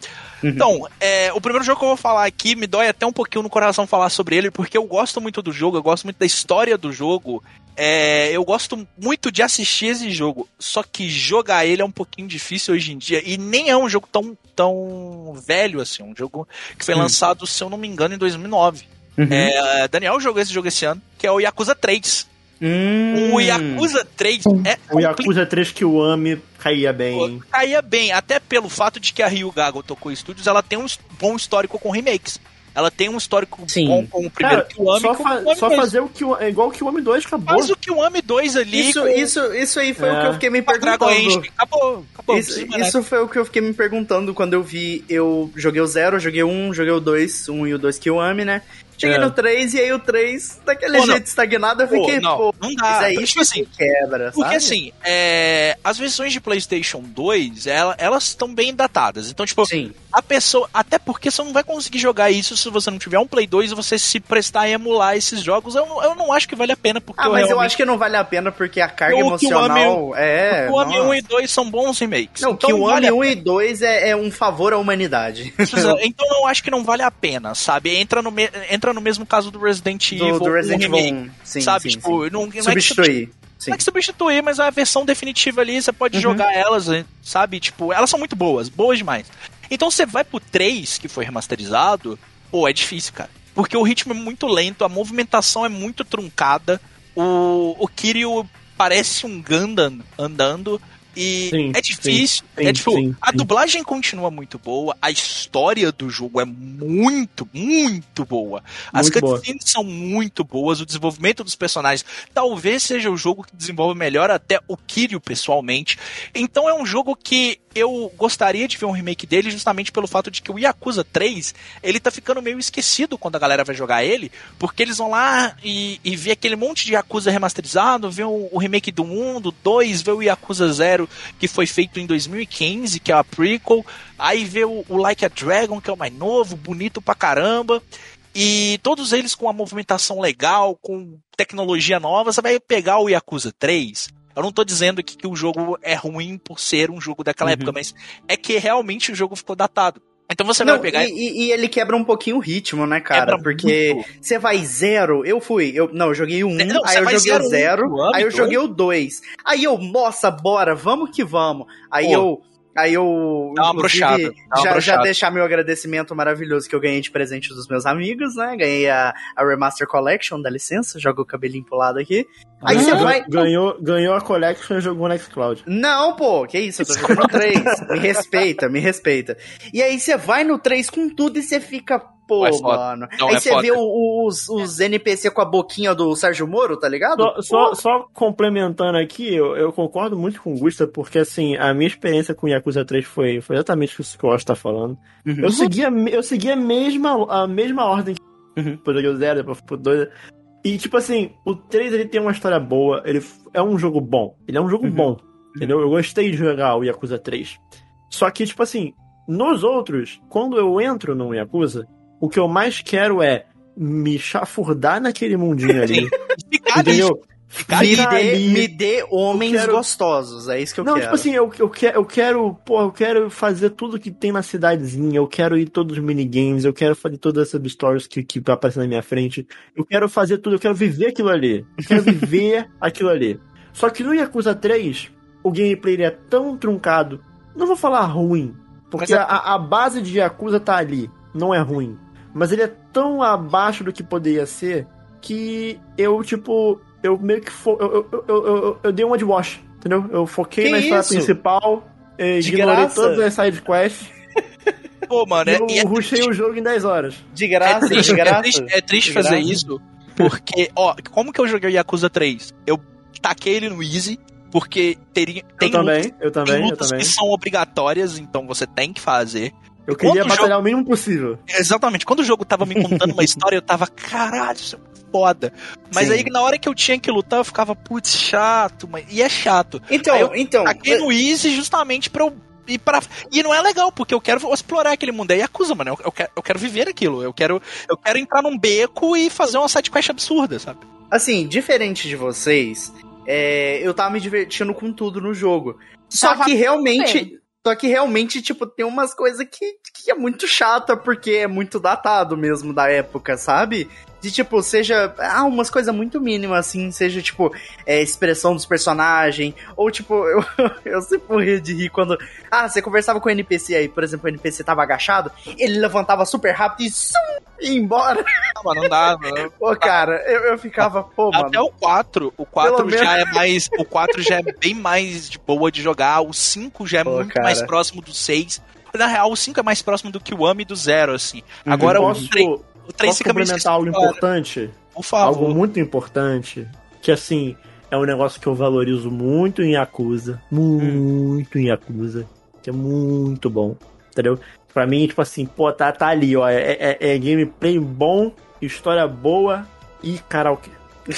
Uhum. Então, é, o primeiro jogo que eu vou falar aqui, me dói até um pouquinho no coração falar sobre ele, porque eu gosto muito do jogo, eu gosto muito da história do jogo, é, eu gosto muito de assistir esse jogo, só que jogar ele é um pouquinho difícil hoje em dia, e nem é um jogo tão, tão velho assim, um jogo que foi Sim. lançado, se eu não me engano, em dois mil e nove. Uhum. É, Daniel jogou esse jogo esse ano, que é o Yakuza três. Hum. O Yakuza três é o Yakuza três que o Ami caía bem. Caía bem, até pelo fato de que a Ryuga Gotoku Studios, ela tem um bom histórico com remakes. Ela tem um histórico Sim. bom com o primeiro Kiwami. Só, fa- o só fazer o que é igual o Kiwami dois, acabou. Faz o Kiwami dois ali. Isso, com... isso, isso aí foi é. o que eu fiquei me perguntando. Acabou, acabou. Isso, cima, isso né? foi o que eu fiquei me perguntando quando eu vi. Eu joguei o zero, joguei o um, joguei o dois, um e o dois Kiwami, né? Cheguei é. no três e aí o três, daquele pô, jeito não. estagnado, eu fiquei, pô, não, pô, não dá. Mas é isso assim, que quebra, porque, sabe? Porque assim, é, as versões de PlayStation dois, ela, elas estão bem datadas. Então, tipo, Sim. a pessoa... Até porque você não vai conseguir jogar isso se você não tiver um Play dois e você se prestar a emular esses jogos. Eu, eu não acho que vale a pena, porque... Ah, eu mas realmente... eu acho que não vale a pena, porque a carga eu, emocional... O é, Kiwami um e dois são bons remakes. Não, então, o Kiwami vale um e dois é, é um favor à humanidade. Então, eu acho que não vale a pena, sabe? Entra no... Me... Entra no mesmo caso do Resident do, Evil, do Resident Evil, sim, sabe? Sim, tipo, sim. Não, não substituir. É Sim. Não é que substituir, mas a versão definitiva ali, você pode uhum. jogar elas, sabe? Tipo, elas são muito boas, boas demais. Então você vai pro três, que foi remasterizado, pô, é difícil, cara. Porque o ritmo é muito lento, a movimentação é muito truncada, o, o Kiryu parece um Gundam andando, e sim, é difícil. Sim, é tipo, sim, sim. A dublagem continua muito boa, a história do jogo é muito, muito boa. As muito cutscenes boa. são muito boas, o desenvolvimento dos personagens talvez seja o jogo que desenvolve melhor até o Kiryu pessoalmente. Então é um jogo que eu gostaria de ver um remake dele, justamente pelo fato de que o Yakuza três, ele tá ficando meio esquecido quando a galera vai jogar ele, porque eles vão lá e, e vê aquele monte de Yakuza remasterizado, vê o, o remake do um, do dois, vê o Yakuza zero, que foi feito em dois mil e quinze, que é a prequel, aí vê o, o Like a Dragon, que é o mais novo, bonito pra caramba, e todos eles com uma movimentação legal, com tecnologia nova. Você vai pegar o Yakuza três... Eu não tô dizendo aqui que o jogo é ruim por ser um jogo daquela uhum. época, mas é que realmente o jogo ficou datado. Então você não, vai pegar... E, e ele quebra um pouquinho o ritmo, né, cara? Quebra porque você vai zero, eu fui... Eu, não, eu joguei o um, não, aí eu joguei zero, o zero, um, aí eu joguei o dois. Aí eu, nossa, bora, vamos que vamos. Aí Pô. eu... Aí eu, dá uma brochada, dá uma já, já deixar meu agradecimento maravilhoso que eu ganhei de presente dos meus amigos, né? Ganhei a, a Remaster Collection, dá licença, joga o cabelinho pro lado aqui. Aí você ah, vai... Ganhou, ganhou a Collection e jogou no Xcloud. Não, pô, que isso, eu tô jogando no três. Me respeita, me respeita. E aí você vai no três com tudo e você fica... pô, é mano. Não, aí é você foda. Vê os, os N P C com a boquinha do Sérgio Moro, tá ligado? Só, só, só complementando aqui, eu, eu concordo muito com o Gusta, porque assim, a minha experiência com Yakuza três foi, foi exatamente o que o Osh tá falando. Uhum. Eu segui, a, eu segui a, mesma, a mesma ordem que uhum. eu joguei o zero, depois o dois. E tipo assim, o três ele tem uma história boa, ele é um jogo bom. Ele é um jogo uhum. bom, entendeu? Eu gostei de jogar o Yakuza três. Só que tipo assim, nos outros, quando eu entro no Yakuza, o que eu mais quero é me chafurdar naquele mundinho ali. Entendeu? Ficar me, ali. Dê, me dê homens quero... gostosos, é isso que eu Não, quero. Não, tipo assim, eu, eu, quero, eu, quero, pô, eu quero fazer tudo que tem na cidadezinha, eu quero ir todos os minigames, eu quero fazer todas essas stories que, que aparecem na minha frente, eu quero fazer tudo, eu quero viver aquilo ali. Eu quero viver aquilo ali. Só que no Yakuza três, o gameplay ele é tão truncado, não vou falar ruim, porque é... a, a base de Yakuza tá ali, não é ruim. Mas ele é tão abaixo do que poderia ser que eu, tipo... Eu meio que... Fo... Eu, eu, eu, eu, eu dei uma de Wash, entendeu? Eu foquei que na história isso? principal, de ignorei graça? Todas as sidequests. Pô, mano... É, eu é rushei triste. O jogo em dez horas. De graça, é triste, de graça. É triste, é triste fazer graça. Isso, porque... Ó, como que eu joguei o Yakuza três? Eu taquei ele no Easy, porque teria, tem eu também, lutas, eu também, tem lutas eu também. Que são obrigatórias, então você tem que fazer... Eu queria quando batalhar o, jogo... o mínimo possível. Exatamente. Quando o jogo tava me contando uma história, eu tava, caralho, isso é foda. Mas Sim. aí, na hora que eu tinha que lutar, eu ficava, putz, chato, mas... E é chato. Então, eu, então... Aqui no Easy, justamente pra eu ir pra... E não é legal, porque eu quero explorar aquele mundo. É Yakuza, mano. Eu, eu, quero, eu quero viver aquilo. Eu quero, eu quero entrar num beco e fazer uma sidequest absurda, sabe? Assim, diferente de vocês, é... eu tava me divertindo com tudo no jogo. Só tava que realmente... Bem. Só que realmente, tipo, tem umas coisas que, que é muito chata, porque é muito datado mesmo da época, sabe? De, tipo, seja... Ah, umas coisas muito mínimas, assim, seja, tipo, é, expressão dos personagens, ou, tipo, eu, eu sempre morria de rir quando... Ah, você conversava com o N P C aí, por exemplo, o N P C tava agachado, ele levantava super rápido e... Sum, ia embora. Não, mas não dá, mano. Pô, cara, eu, eu ficava... Pô, mano. Até o quatro. O quatro já menos... é mais... O quatro já é bem mais de boa de jogar, o cinco já é pô, muito cara. mais próximo do seis. Na real, o cinco é mais próximo do Kiwami e do zero, assim. Uhum. Agora o três... O Posso complementar algo importante? Por favor. Algo muito importante. Que, assim, é um negócio que eu valorizo muito em Yakuza. Muito hum. em Yakuza. Que é muito bom. Entendeu? Pra mim, tipo assim, pô, tá, tá ali, ó. É, é, é gameplay bom, história boa e karaokê.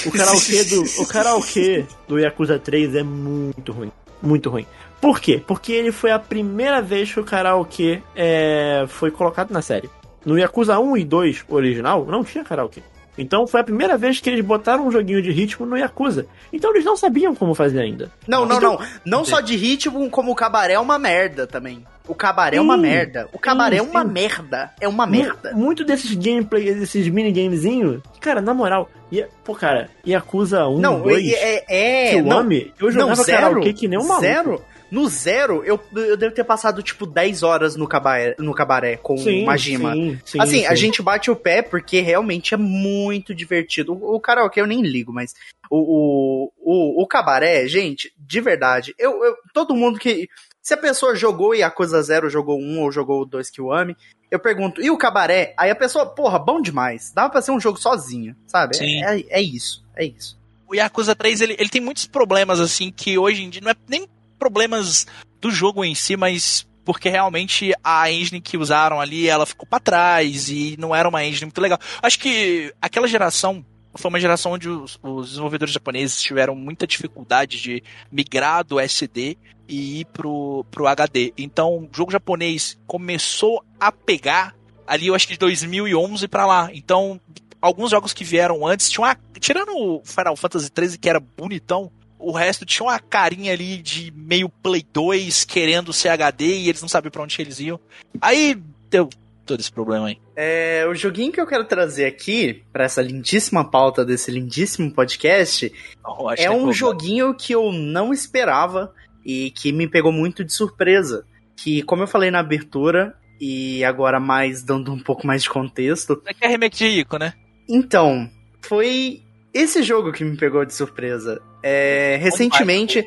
O karaokê do, o karaokê do Yakuza três é muito ruim. Muito ruim. Por quê? Porque ele foi a primeira vez que o karaokê é, foi colocado na série. No Yakuza um e dois original, não tinha karaokê. Então foi a primeira vez que eles botaram um joguinho de ritmo no Yakuza. Então eles não sabiam como fazer ainda. Não, não, então... não. Não Entendi. Só de ritmo, como o cabaré é uma merda também. O cabaré sim, é uma merda. O cabaré sim, sim. é uma merda. É uma merda. Muito desses gameplays, desses minigamezinhos... Cara, na moral... Ia... Pô, cara, Yakuza um, não, dois... É, é, que eu não, ame, eu jogava não, zero, karaokê que nem um maluco. Zero? No zero, eu, eu devo ter passado, tipo, dez horas no cabaré, no cabaré com sim, o Majima. Sim, sim, assim, sim. a gente bate o pé porque realmente é muito divertido. O, o karaokê eu nem ligo, mas... O, o, o, o cabaré, gente, de verdade... Eu, eu, todo mundo que... Se a pessoa jogou Yakuza zero, jogou um ou jogou dois Kiwami, eu pergunto, e o cabaré? Aí a pessoa, porra, bom demais. Dava pra ser um jogo sozinho, sabe? É, é, é isso, é isso. O Yakuza três, ele, ele tem muitos problemas, assim, que hoje em dia não é nem problemas do jogo em si, mas porque realmente a engine que usaram ali, ela ficou pra trás e não era uma engine muito legal. Acho que aquela geração... Foi uma geração onde os, os desenvolvedores japoneses tiveram muita dificuldade de migrar do S D e ir pro, pro H D. Então, o jogo japonês começou a pegar ali, eu acho que de dois mil e onze pra lá. Então, alguns jogos que vieram antes tinham uma, tirando o Final Fantasy treze, que era bonitão, o resto tinha uma carinha ali de meio Play dois querendo ser H D e eles não sabiam pra onde eles iam. Aí, deu... todo esse problema aí. É, o joguinho que eu quero trazer aqui, pra essa lindíssima pauta desse lindíssimo podcast, oh, é um joguinho que eu não esperava e que me pegou muito de surpresa. Que, como eu falei na abertura, e agora mais dando um pouco mais de contexto... É que é remake de Ico, né? Então, foi esse jogo que me pegou de surpresa. É, recentemente...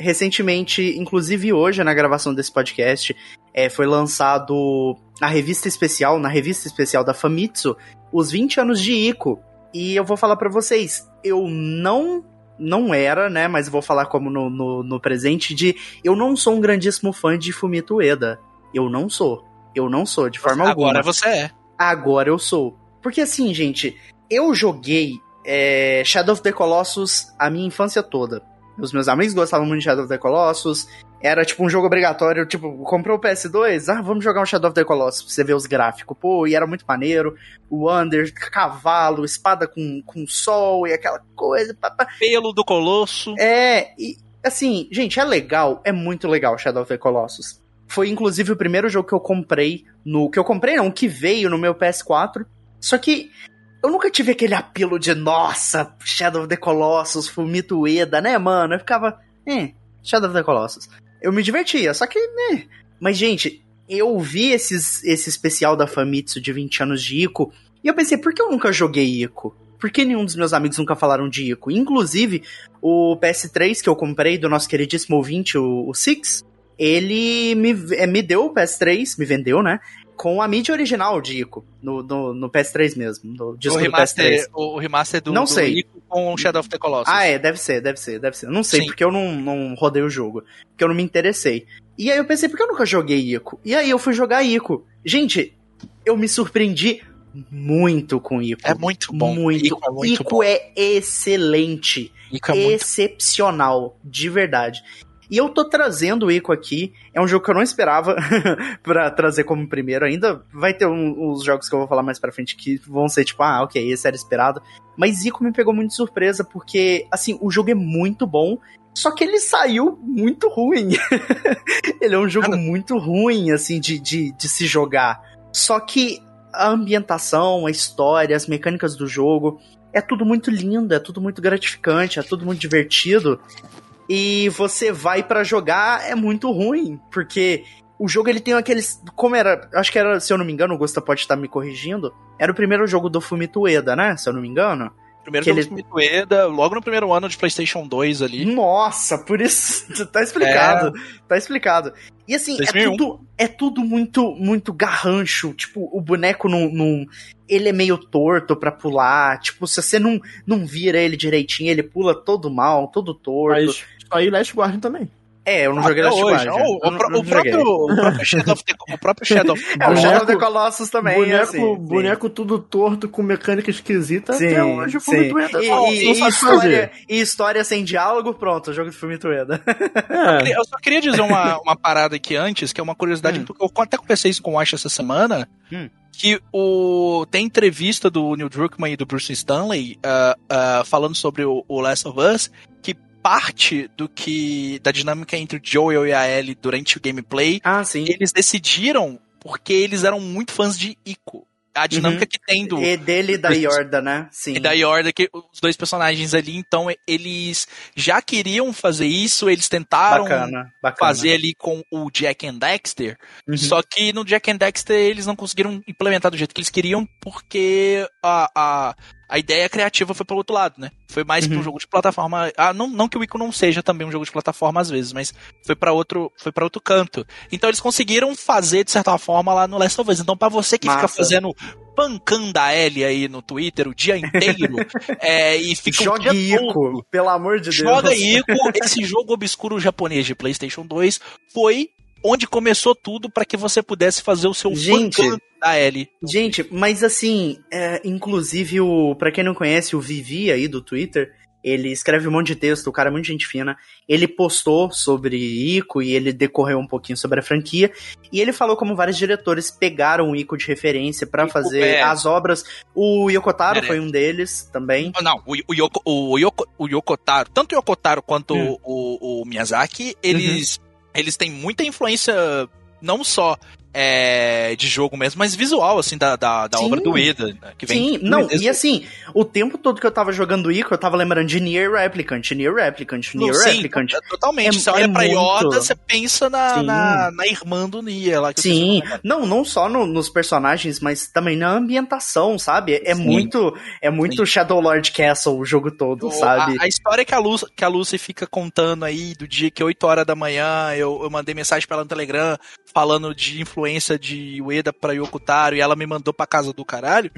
recentemente, inclusive hoje na gravação desse podcast, é, foi lançado na revista especial, na revista especial da Famitsu, os vinte anos de Ico. E eu vou falar pra vocês, eu não... não era, né, mas vou falar como no, no, no presente, de eu não sou um grandíssimo fã de Fumito Ueda. Eu não sou. Eu não sou, de forma Agora alguma. Agora você é. Agora eu sou. Porque assim, gente, eu joguei é, Shadow of the Colossus a minha infância toda. Os meus amigos gostavam muito de Shadow of the Colossus, era tipo um jogo obrigatório, tipo, comprou o P S dois, ah, vamos jogar um Shadow of the Colossus pra você ver os gráficos, pô, e era muito maneiro, o Under, cavalo, espada com, com sol e aquela coisa, papá. Pelo do Colosso. É, e assim, gente, é legal, é muito legal Shadow of the Colossus. Foi inclusive o primeiro jogo que eu comprei, no que eu comprei não, que veio no meu P S quatro, só que... eu nunca tive aquele apelo de, nossa, Shadow of the Colossus, Fumito Ueda, né, mano? Eu ficava, eh, Shadow of the Colossus. Eu me divertia, só que, né. Mas, gente, eu vi esses, esse especial da Famitsu de vinte anos de Ico, e eu pensei, por que eu nunca joguei Ico? Por que nenhum dos meus amigos nunca falaram de Ico? Inclusive, o P S três que eu comprei do nosso queridíssimo ouvinte, o, o Six, ele me, me deu o P S três, me vendeu, né? Com a mídia original de Ico, no, no, no P S três mesmo, no disco o remaster, do P S três. O remaster do, não do sei. Ico com o Shadow of the Colossus. Ah, é, deve ser, deve ser, deve ser. Não sei, Sim. porque eu não, não rodei o jogo, porque eu não me interessei. E aí eu pensei, por que eu nunca joguei Ico? E aí eu fui jogar Ico. Gente, eu me surpreendi muito com Ico. É muito bom. Muito. Ico é, muito Ico bom. é excelente. Ico é excepcional, muito... de verdade. E eu tô trazendo o Ico aqui, é um jogo que eu não esperava pra trazer como primeiro ainda, vai ter um, uns jogos que eu vou falar mais pra frente que vão ser tipo, ah, ok, esse era esperado, mas Ico me pegou muito de surpresa, porque, assim, o jogo é muito bom, só que ele saiu muito ruim, ele é um jogo muito ruim, assim, de, de, de se jogar, só que a ambientação, a história, as mecânicas do jogo, é tudo muito lindo, é tudo muito gratificante, é tudo muito divertido. E você vai pra jogar, é muito ruim, porque o jogo ele tem aqueles... Como era... Acho que era, se eu não me engano, o Gusta pode estar me corrigindo, era o primeiro jogo do Fumito Ueda, né? Se eu não me engano. Primeiro que jogo ele... do Fumito Ueda, logo no primeiro ano de PlayStation dois ali. Nossa, por isso... Tá explicado. É... Tá explicado. E assim, dois mil e um. é tudo, é tudo muito, muito garrancho. Tipo, o boneco não... não... ele é meio torto pra pular, tipo, se você não, não vira ele direitinho, ele pula todo mal, todo torto. Mas aí Last Guardian também. É, eu não Até joguei Last Guardian. O, o, não, o, não próprio, o próprio Shadow of the, o próprio Shadow of the Colossus. É, o Shadow of the Colossus também. Boneco, é assim, boneco tudo torto, com mecânica esquisita. Sim, até hoje, Fumito Ueda. E, oh, e, e, história, e história sem diálogo, pronto, o jogo de Fumito Ueda. É. Eu só queria dizer uma, uma parada aqui antes, que é uma curiosidade, hum. porque eu até conversei isso com o Wash essa semana, hum. que o, tem entrevista do Neil Druckmann e do Bruce Stanley uh, uh, falando sobre o, o Last of Us, que parte do que da dinâmica entre o Joel e a Ellie durante o gameplay, ah, sim. eles decidiram porque eles eram muito fãs de Ico. A dinâmica uhum. que tem do... E dele e da Yorda, né? Sim. E da Yorda, que os dois personagens ali, então, eles já queriam fazer isso, eles tentaram bacana, bacana. fazer ali com o Jack and Dexter, uhum. só que no Jack and Dexter eles não conseguiram implementar do jeito que eles queriam, porque a, a, a ideia criativa foi pelo outro lado, né? Foi mais uhum. pro jogo de plataforma... Ah, não, não que o Ico não seja também um jogo de plataforma às vezes, mas foi pra outro, foi pra outro canto. Então eles conseguiram fazer, de certa forma, lá no Last of Us. Então pra você que Massa. fica fazendo... pancando a L aí no Twitter o dia inteiro, é, e fica Joga um Ico, todo. pelo amor de Joga Deus. Joga Ico, esse jogo obscuro japonês de PlayStation dois foi onde começou tudo pra que você pudesse fazer o seu pancando da L. Gente, mas assim, é, inclusive, o, pra quem não conhece, o Vivi aí do Twitter, ele escreve um monte de texto, o cara é muito gente fina, ele postou sobre Ico e ele decorreu um pouquinho sobre a franquia, e ele falou como vários diretores pegaram o Ico de referência pra Ico fazer é... as obras, o Yoko Taro é. foi um deles também. Não, o, o, Yoko, o, Yoko, o Yoko Taro, tanto o Yoko Taro quanto hum. o, o, o Miyazaki, eles, uhum. eles têm muita influência, não só é, de jogo mesmo, mas visual, assim, da, da, da obra do Ueda, né, que vem. Sim, não, e assim, o tempo todo que eu tava jogando Ico, eu tava lembrando de Nier Replicant, Nier Replicant, Nier não, Replicant. Sim, totalmente, é, você olha é pra muito. Yoda, você pensa na, na, na irmã do Nier lá. Que sim, não, não só no, nos personagens, mas também na ambientação, sabe? É sim. muito, é muito Shadow Lord Castle o jogo todo, o, sabe? A, a história que a, Lucy, que a Lucy fica contando aí do dia que oito horas da manhã eu, eu mandei mensagem pra ela no Telegram falando de influência de Ueda pra Yoko Taro e ela me mandou pra casa do caralho,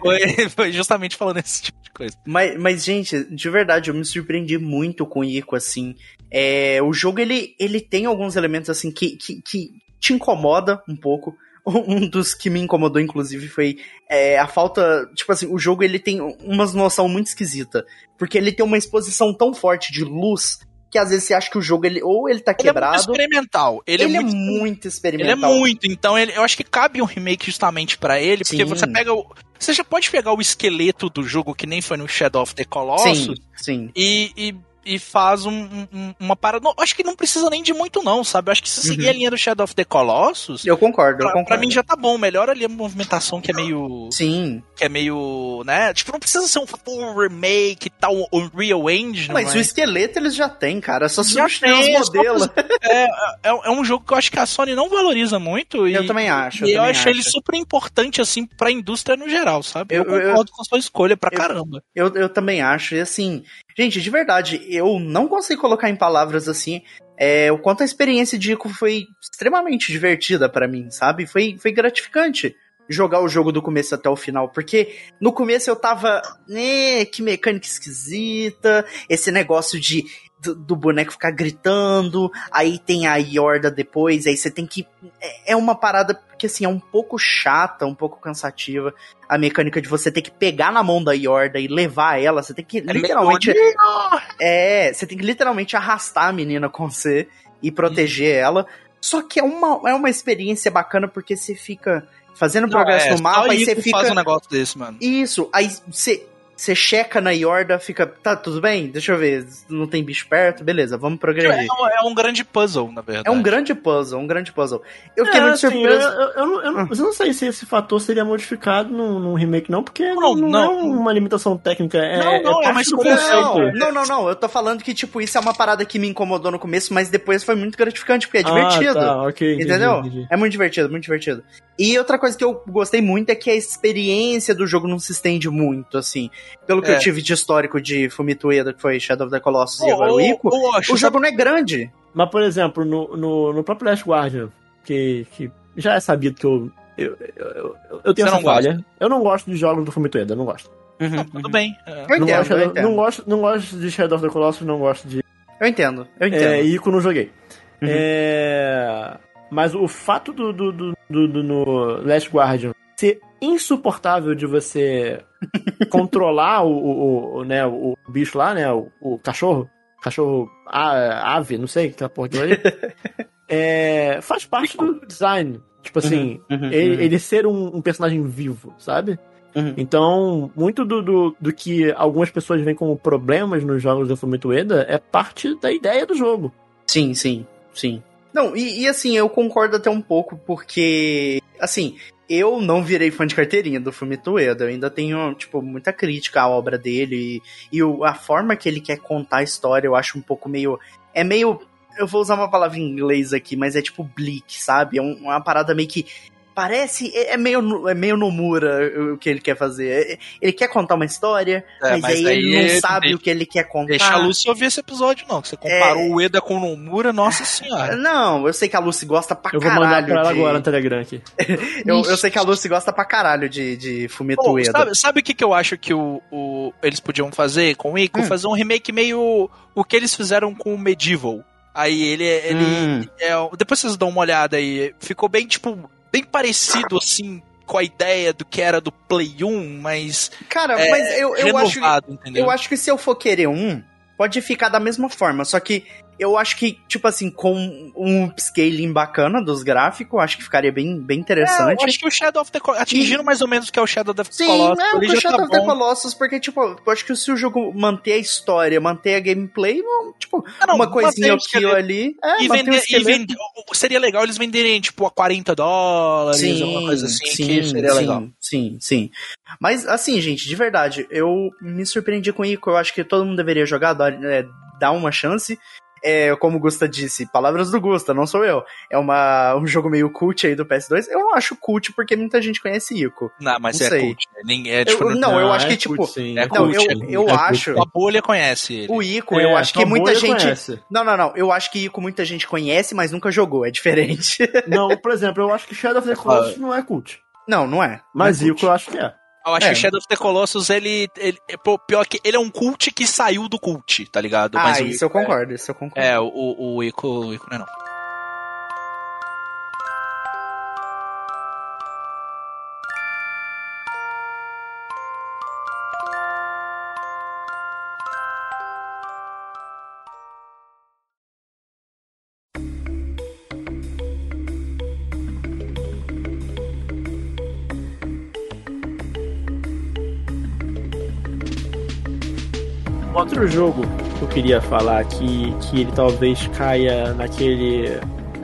foi, foi justamente falando esse tipo de coisa. Mas, mas, gente, de verdade, eu me surpreendi muito com o Ico, assim. É, o jogo, ele, ele tem alguns elementos, assim, que, que, que te incomoda um pouco. Um dos que me incomodou, inclusive, foi é, a falta... Tipo assim, o jogo, ele tem umas noção muito esquisita. Porque ele tem uma exposição tão forte de luz... que às vezes você acha que o jogo, ele, ou ele tá ele quebrado... Ele é muito experimental. Ele, ele é, muito, é muito experimental. Ele é muito, então ele, eu acho que cabe um remake justamente pra ele, porque sim. você pega o... Você já pode pegar o esqueleto do jogo, que nem foi no Shadow of the Colossus, sim, sim. E, e, e faz um, um, uma parada... Não, acho que não precisa nem de muito não, sabe? Eu acho que se seguir uhum. a linha do Shadow of the Colossus... Eu concordo, pra, eu concordo. Pra mim já tá bom, melhor ali a movimentação que é meio... Sim. Que é meio, né? Tipo, não precisa ser um full remake e tal, um real engine. Mas né? o esqueleto eles já têm, cara. Só substituir os modelos. É, é, é um jogo que eu acho que a Sony não valoriza muito. E, eu também acho. E eu, eu acho, acho ele super importante, assim, pra indústria no geral, sabe? Eu, eu concordo eu, com a sua escolha pra eu, caramba. Eu, eu também acho. E assim, gente, de verdade, eu não consigo colocar em palavras, assim, é, o quanto a experiência de Ico foi extremamente divertida pra mim, sabe? Foi, foi gratificante. Jogar o jogo do começo até o final, porque no começo eu tava, né, que mecânica esquisita, esse negócio de do, do boneco ficar gritando, aí tem a Yorda depois, aí você tem que, é uma parada que assim, é um pouco chata, um pouco cansativa, a mecânica de você ter que pegar na mão da Yorda e levar ela, você tem que é literalmente, é, você tem que literalmente arrastar a menina com você e proteger hum. ela, só que é uma, é uma experiência bacana, porque você fica... Fazendo progresso no mapa, aí você fica... faz um negócio desse, mano. Isso, aí você checa na Yorda, fica... Tá, tudo bem? Deixa eu ver, não tem bicho perto? Beleza, vamos progredir. É um, é um grande puzzle, na verdade. É um grande puzzle, um grande puzzle. Eu fiquei muito surpreso... Eu não sei se esse fator seria modificado num, num remake, não, porque não, não, não é uma limitação técnica. É, não, não, é, é mais um conceito. Não, não, não, eu tô falando que, tipo, isso é uma parada que me incomodou no começo, mas depois foi muito gratificante, porque é divertido. Ah, tá, ok. Entendeu? Entendi, entendi. É muito divertido, muito divertido. E outra coisa que eu gostei muito é que a experiência do jogo não se estende muito, assim. Pelo que é. eu tive de histórico de Fumito Ueda, que foi Shadow of the Colossus oh, e agora o Ico, oh, oh, o jogo não é grande. Mas, por exemplo, no, no, no próprio Last Guardian, que, que já é sabido que eu, eu, eu, eu, eu tenho Você essa falha. Eu não gosto de jogos do Fumito Ueda, não gosto. Uhum, não, tudo uhum. bem. É. Eu, não entendo, gosto, eu entendo. Não gosto, não gosto de Shadow of the Colossus, não gosto de... Eu entendo, eu entendo. É, Ico não joguei. Uhum. É... Mas o fato do, do, do, do, do no Last Guardian ser insuportável de você controlar o, o, o, né, o bicho lá, né, o, o cachorro, cachorro a, ave, não sei, aquela porra de ali, é, faz parte do design. Tipo assim, uhum, uhum, ele, uhum. ele ser um, um personagem vivo, sabe? Uhum. Então, muito do, do, do que algumas pessoas veem como problemas nos jogos do Fumito Ueda é parte da ideia do jogo. Sim, sim, sim. Não, e, e assim, eu concordo até um pouco, porque, assim, eu não virei fã de carteirinha do Fumito Ueda, eu ainda tenho, tipo, muita crítica à obra dele, e, e o, a forma que ele quer contar a história, eu acho um pouco meio, é meio, eu vou usar uma palavra em inglês aqui, mas é tipo bleak, sabe? É um, uma parada meio que parece, é meio, é meio Nomura o que ele quer fazer. Ele quer contar uma história, é, mas, mas aí ele não sabe ele, o que ele quer contar. Deixa a Lucy ouvir esse episódio não, que você comparou é... o Ueda com o Nomura, nossa senhora. Não, eu sei que a Lucy gosta pra eu caralho. Eu vou mandar pra ela de... agora no Telegram aqui. eu, eu sei que a Lucy gosta pra caralho de, de Fumito Ueda. Sabe, sabe o que, que eu acho que o, o, eles podiam fazer com o Ico? Hum. Fazer um remake meio o que eles fizeram com o Medieval. Aí ele... ele hum. é, depois vocês dão uma olhada aí. Ficou bem tipo... bem parecido, assim, com a ideia do que era do Play um, mas... Cara, é, mas eu, eu, renovado, acho, eu acho que se eu for querer um, pode ficar da mesma forma, só que Eu acho que, tipo assim, com um upscaling bacana dos gráficos, acho que ficaria bem, bem interessante. É, eu acho que o Shadow of the Colossus, atingindo e... mais ou menos o que é o Shadow of the Sim, Colossus. Sim, é, o Shadow tá of the bom. Colossus, porque, tipo, eu acho que se o jogo manter a história, manter a gameplay, tipo, ah, não, uma coisinha aqui ou ali... É, e vender, e vender, seria legal eles venderem, tipo, a quarenta dólares, sim, alguma coisa assim, sim, que seria sim, legal. Sim, sim. Mas, assim, gente, de verdade, eu me surpreendi com o Ico, eu acho que todo mundo deveria jogar, dar, é, dar uma chance... É, como o Gusta disse, palavras do Gusta, não sou eu. É uma, um jogo meio cult aí do P S dois. Eu não acho cult porque muita gente conhece Ico. Não, mas não é sei. Cult. Nem é, tipo, eu, não, não, eu acho é que, tipo... Cult, é não, cult, eu, eu é acho... Cult. A bolha conhece ele. O Ico, é, eu acho que muita gente... Conhece. Não, não, não. Eu acho que Ico muita gente conhece, mas nunca jogou. É diferente. Não, por exemplo, eu acho que Shadow of the Colossus não é cult. Não, não é. Mas não é Ico eu acho que é. Eu acho é. que o Shadow of the Colossus, ele, ele... Pior que ele é um cult que saiu do cult, tá ligado? Ah, mas isso Ico, eu concordo, é, isso eu concordo. É, o, o, o Ico, o Ico não é não. Outro jogo que eu queria falar que, que ele talvez caia naquele...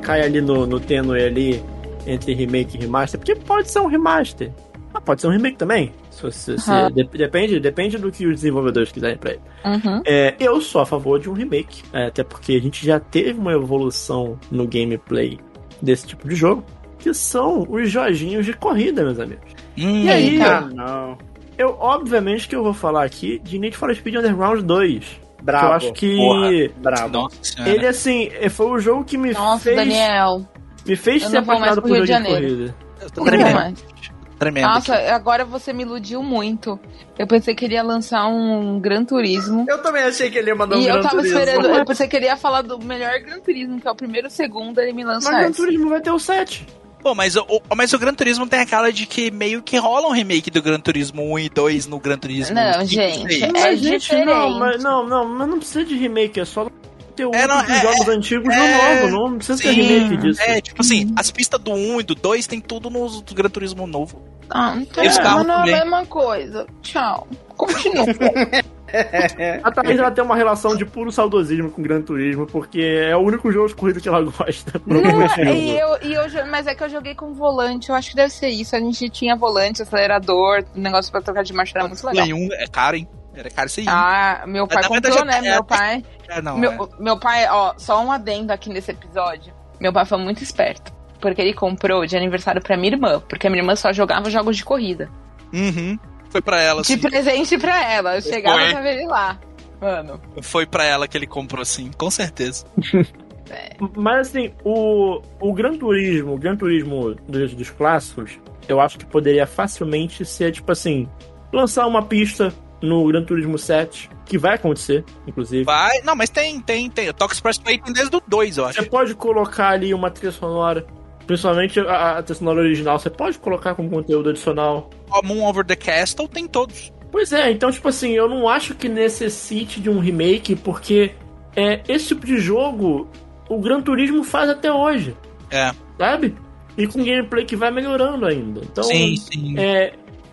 caia ali no, no tênue ali entre remake e remaster, porque pode ser um remaster, mas pode ser um remake também. Se, se, se, uhum. de, depende, depende do que os desenvolvedores quiserem pra ele. Uhum. É, eu sou a favor de um remake, é, até porque a gente já teve uma evolução no gameplay desse tipo de jogo, que são os joguinhos de corrida, meus amigos. Hum, e aí... Tá. Eu, não... Eu, obviamente que eu vou falar aqui de Need for Speed Underground dois. Bravo. Eu acho que... Porra, bravo. Nossa, ele, assim, foi o jogo que me Nossa, fez... Nossa, Daniel. Me fez ser apaixonado por jogo de corrida. Eu tô tremendo. Tremendo. Nossa, aqui. Agora você me iludiu muito. Eu pensei que ele ia lançar um Gran Turismo. Eu também achei que ele ia mandar um e Gran Turismo. E eu tava Turismo. esperando... Eu pensei que ele ia falar do melhor Gran Turismo, que é o primeiro e o segundo, ele me lança esse. Mas Gran Turismo vai ter o sete. Pô, mas o, mas o Gran Turismo tem aquela de que meio que rola um remake do Gran Turismo um e dois no Gran Turismo Não, gente, é mas, gente não, mas, não, não, mas não precisa de remake, é só ter um é, não, dos é, jogos é, antigos é, no novo, não precisa sim, ter remake disso. É, tipo assim, as pistas do um e do dois tem tudo no Gran Turismo novo. Ah, então é, mas não é a mesma coisa. Tchau. Continua. A Thaís ela tem uma relação de puro saudosismo com o Gran Turismo, porque é o único jogo de corrida que ela gosta. Não, e eu, e eu, mas é que eu joguei com volante, eu acho que deve ser isso. A gente tinha volante, acelerador, negócio pra trocar de marcha era muito legal. Nenhum, é caro, hein? Era caro isso aí. Ah, meu pai comprou, né? Meu pai. É, não, meu, é. meu pai, ó, só um adendo aqui nesse episódio. Meu pai foi muito esperto, porque ele comprou de aniversário pra minha irmã, porque a minha irmã só jogava jogos de corrida. Uhum. Foi pra ela, assim. De presente pra ela. Eu chegava Foi. pra ver ele lá. Mano. Foi pra ela que ele comprou, sim. Com certeza. É. Mas, assim, o, o Gran Turismo, o Gran Turismo dos, dos clássicos, eu acho que poderia facilmente ser, tipo assim, lançar uma pista no Gran Turismo sete, que vai acontecer, inclusive. Vai. Não, mas tem, tem, tem. O Tox Press Play tem desde o dois, eu acho. Você pode colocar ali uma trilha sonora. Principalmente a, a trilha sonora original, você pode colocar como conteúdo adicional. A Moon Over the Castle tem todos. Pois é, então, tipo assim, eu não acho que necessite de um remake, porque é, esse tipo de jogo o Gran Turismo faz até hoje. É. Sabe? E com gameplay que vai melhorando ainda. Então, sim, sim. É,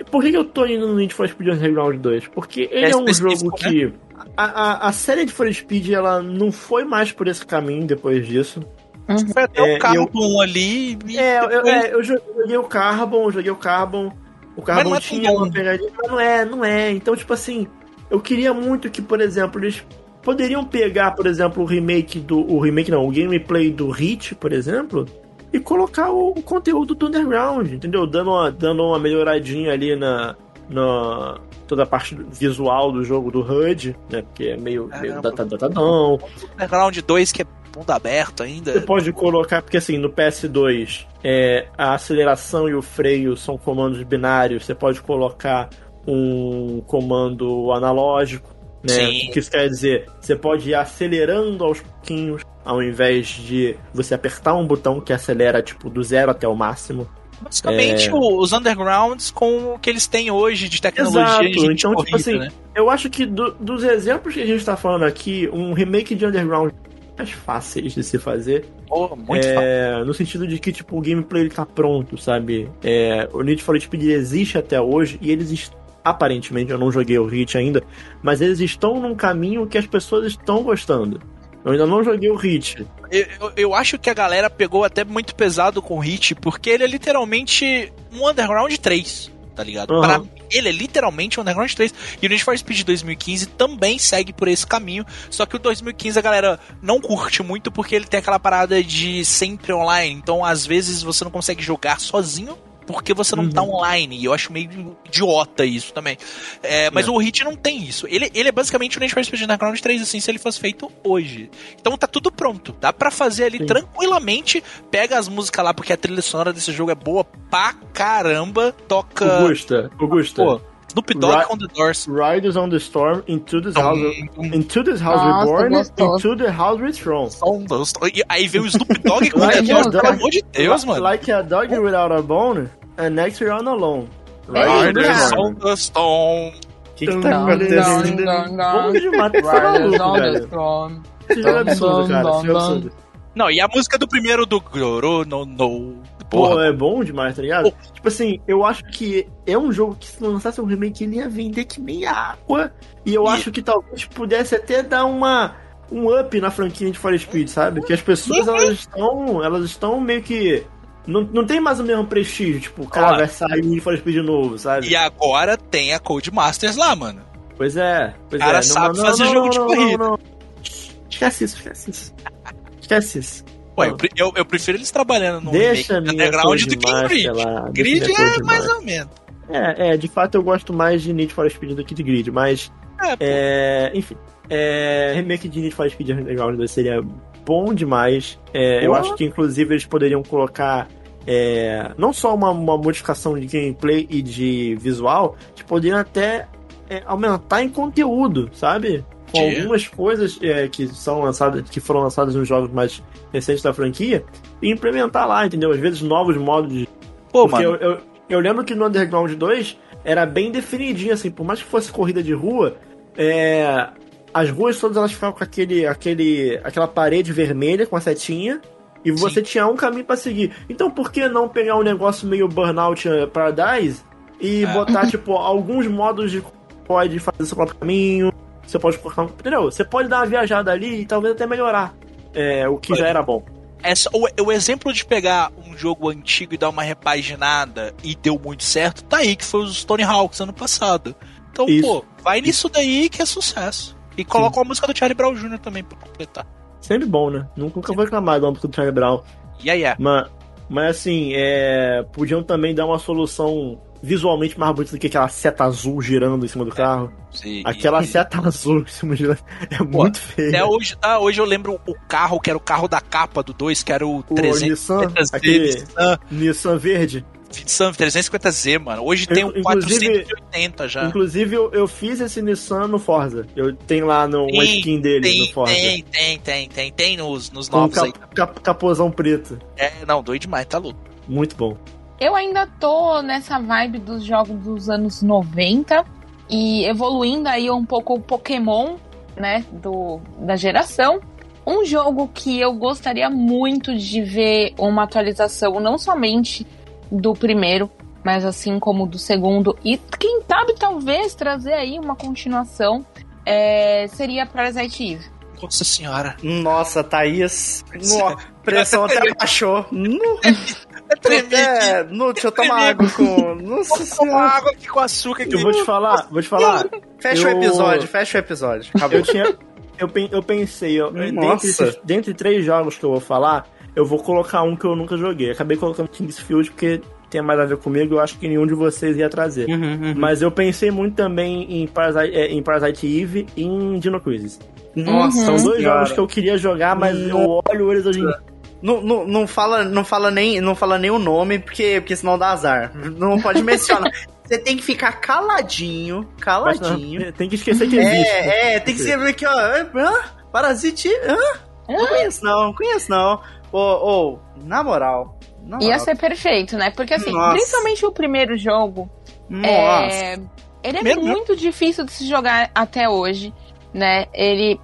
por que eu tô indo no Need for Speed Underground dois? Porque ele é, é um jogo que... Né? A, a, a série de For Speed, ela não foi mais por esse caminho depois disso. Uhum. Foi até o é, Carbon eu, ali. É, eu, é, eu joguei o Carbon, joguei o Carbon. O Carbon mas tinha uma pegadinha, mas não é, não é. Então, tipo assim, eu queria muito que, por exemplo, eles poderiam pegar, por exemplo, o remake do. O remake não, o gameplay do Hit, por exemplo, e colocar o, o conteúdo do Underground, entendeu? Dando uma, dando uma melhoradinha ali na. na toda a parte visual do jogo do H U D, né? Porque é meio, é, meio datadão. Underground dois que é. Mundo aberto ainda. Você pode colocar, porque assim, no P S dois é, a aceleração e o freio são comandos binários, você pode colocar um comando analógico, né? Sim. O que isso quer dizer? Você pode ir acelerando aos pouquinhos, ao invés de você apertar um botão que acelera tipo do zero até o máximo. Basicamente, é... os Undergrounds com o que eles têm hoje de tecnologia. Exato. Então, corrida, tipo assim, né? Eu acho que do, dos exemplos que a gente tá falando aqui, um remake de Underground mais fáceis de se fazer. Oh, muito é, fácil. No sentido de que, tipo, o gameplay ele tá pronto, sabe? É, o Need for Speed existe até hoje e eles estão, aparentemente, eu não joguei o Hit ainda, mas eles estão num caminho que as pessoas estão gostando. Eu ainda não joguei o Hit. Eu, eu, eu acho que a galera pegou até muito pesado com o Hit, porque ele é literalmente um Underground três, tá ligado? Uhum. Pra, ele é literalmente um Underground três. E o Need for Speed dois mil e quinze também segue por esse caminho, só que o dois mil e quinze a galera não curte muito, porque ele tem aquela parada de sempre online, então às vezes você não consegue jogar sozinho, porque você não uhum. tá online, e eu acho meio idiota isso também. É, mas é. o Hit não tem isso. Ele, ele é basicamente o Need for Speed Underground três, assim, se ele fosse feito hoje. Então tá tudo pronto. Dá pra fazer ali Sim. tranquilamente, pega as músicas lá, porque a trilha sonora desse jogo é boa pra caramba, toca... Augusta, Augusta. Pô, Snoop Dogg on the Doors. Riders on the Storm, Into This House, into this house Nossa, Reborn, Into the House Reborn. Aí vem o Snoop Dogg com like the Doors, pelo amor de Deus, mano. Like a dog without a bone, and next you're on alone. Riders on the Storm. O que que tá acontecendo? Vamos de matar esse maluco, velho. Isso é absurdo, cara. Isso é absurdo. Não, e a música do primeiro do Gloro, no... no... Porra. Pô, é bom demais, tá ligado? Oh. Tipo assim, eu acho que é um jogo que se lançasse um remake ele ia vender que nem água. E eu e... acho que talvez pudesse até dar uma, um up na franquia de For Speed, sabe? Que as pessoas, elas estão, elas estão meio que... Não, não tem mais o mesmo prestígio, tipo, o cara ah, vai sair de For Speed de novo, sabe? E agora tem a Code Masters lá, mano. Pois é, pois é. O cara é. sabe não, fazer não, jogo não, de corrida. Não, não. Esquece isso, esquece isso. Esquece isso. Pô, eu, eu, eu prefiro eles trabalhando no underground do que em Grid. Grid é mais ou menos. É, é, de fato eu gosto mais de Need for Speed do que de Grid, mas... É, é, enfim, é, remake de Need for Speed Underground seria bom demais. É, eu acho que, inclusive, eles poderiam colocar é, não só uma, uma modificação de gameplay e de visual, que poderiam até é, aumentar em conteúdo, sabe? Com algumas coisas é, que, são lançadas, que foram lançadas nos jogos mais recentes da franquia, e implementar lá, entendeu? Às vezes novos modos de... Pô, Porque mano. Eu, eu, eu lembro que no Underground dois era bem definidinho, assim, por mais que fosse corrida de rua, é, as ruas todas elas ficavam com aquele, aquele, aquela parede vermelha com a setinha, e você Sim. tinha um caminho pra seguir. Então por que não pegar um negócio meio Burnout Paradise e é. botar, tipo, alguns modos de pode fazer seu próprio caminho... Você pode cortar um... Entendeu? Você pode dar uma viajada ali e talvez até melhorar é, o que já era bom. Essa, o, o exemplo de pegar um jogo antigo e dar uma repaginada e deu muito certo, tá aí, que foi os Tony Hawks ano passado. Então, Isso. pô, vai nisso daí que é sucesso. E coloca Sim. uma música do Charlie Brown Júnior também pra completar. Sempre bom, né? Nunca Sim. vou reclamar de uma música do Charlie Brown. Yeah, yeah. Mas, mas assim, é, podiam também dar uma solução... visualmente mais bonito do que aquela seta azul girando em cima do carro. Sim. Aquela seta azul em cima do carro é muito feio. Até hoje, ah, hoje eu lembro o carro, que era o carro da capa do dois, que era o, o trezentos e cinquenta Z. Nissan, Nissan verde. Nissan trezentos e cinquenta Z, mano. Hoje tem eu, um quatrocentos e oitenta já. Inclusive, eu, eu fiz esse Nissan no Forza. Eu tenho lá no, tem, uma skin dele tem, no Forza. Tem, tem, tem, tem. Tem nos, nos novos cap, aí. Cap, capozão preto. É, não, doido demais, tá louco. Muito bom. Eu ainda tô nessa vibe dos jogos dos anos noventa e evoluindo aí um pouco o Pokémon, né, do, da geração. Um jogo que eu gostaria muito de ver uma atualização, não somente do primeiro, mas assim como do segundo, e quem sabe talvez trazer aí uma continuação, é, seria Parasite Eve. Nossa senhora. Nossa, Thaís. Nossa, pressão até baixou. É tremendo. É, não, deixa eu tomar água com... Nossa senhora. Tomar água aqui com açúcar. Aqui. Eu vou te falar, vou te falar. Fecha eu... o episódio, fecha o episódio. Acabou. Eu, tinha, eu, eu pensei, eu, dentre, esses, dentre três jogos que eu vou falar, eu vou colocar um que eu nunca joguei. Acabei colocando King's Field porque tem mais a ver comigo, eu acho que nenhum de vocês ia trazer. Uhum, uhum. Mas eu pensei muito também em Parasite, em Parasite Eve e em Dino Crisis. Nossa, são uhum. dois cara. jogos que eu queria jogar, mas uhum. eu olho eles hoje em dia. Não, não, não, fala, não, fala nem, não fala nem o nome, porque, porque senão dá azar. Não pode mencionar. Você tem que ficar caladinho, caladinho. Não, tem que esquecer que existe. É, é tem que escrever aqui, ó. Hã? Parasite? Hã? Não conheço não, conheço não. Ou, oh, oh, na moral, na moral. Ia ser perfeito, né? Porque assim, Nossa. principalmente o primeiro jogo, é, ele é Mesmo? muito difícil de se jogar até hoje, né? Ele...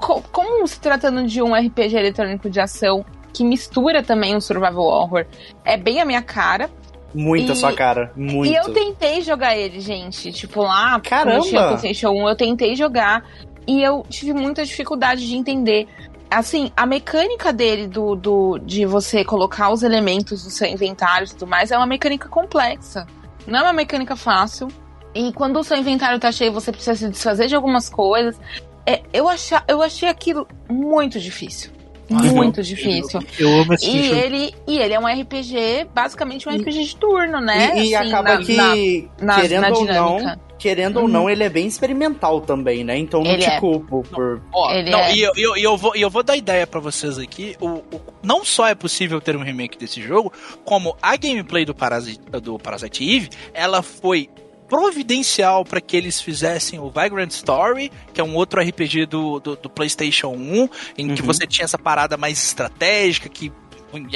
co- como se tratando de um R P G eletrônico de ação que mistura também um survival horror, é bem a minha cara. Muito e, a sua cara, muito. E eu tentei jogar ele, gente, tipo lá... Caramba! Tinha PlayStation um, eu tentei jogar e eu tive muita dificuldade de entender... Assim, a mecânica dele do, do, de você colocar os elementos do seu inventário e tudo mais é uma mecânica complexa. Não é uma mecânica fácil. E quando o seu inventário tá cheio, você precisa se desfazer de algumas coisas. É, eu, achar, eu achei aquilo muito difícil. Ah, muito eu, difícil. Eu, eu amo esse e ele E ele é um R P G, basicamente um e, R P G de turno, né? E, e assim, acaba na, que, na, na, querendo na ou não... Querendo uhum. ou não, ele é bem experimental também, né? Então não ele te é. culpo por... Ó, não, é. e, eu, e, eu vou, e eu vou dar ideia pra vocês aqui. O, o, não só é possível ter um remake desse jogo, como a gameplay do Parasite, do Parasite Eve, ela foi providencial pra que eles fizessem o Vagrant Story, que é um outro R P G do, do, do PlayStation um, em uhum. que você tinha essa parada mais estratégica, que...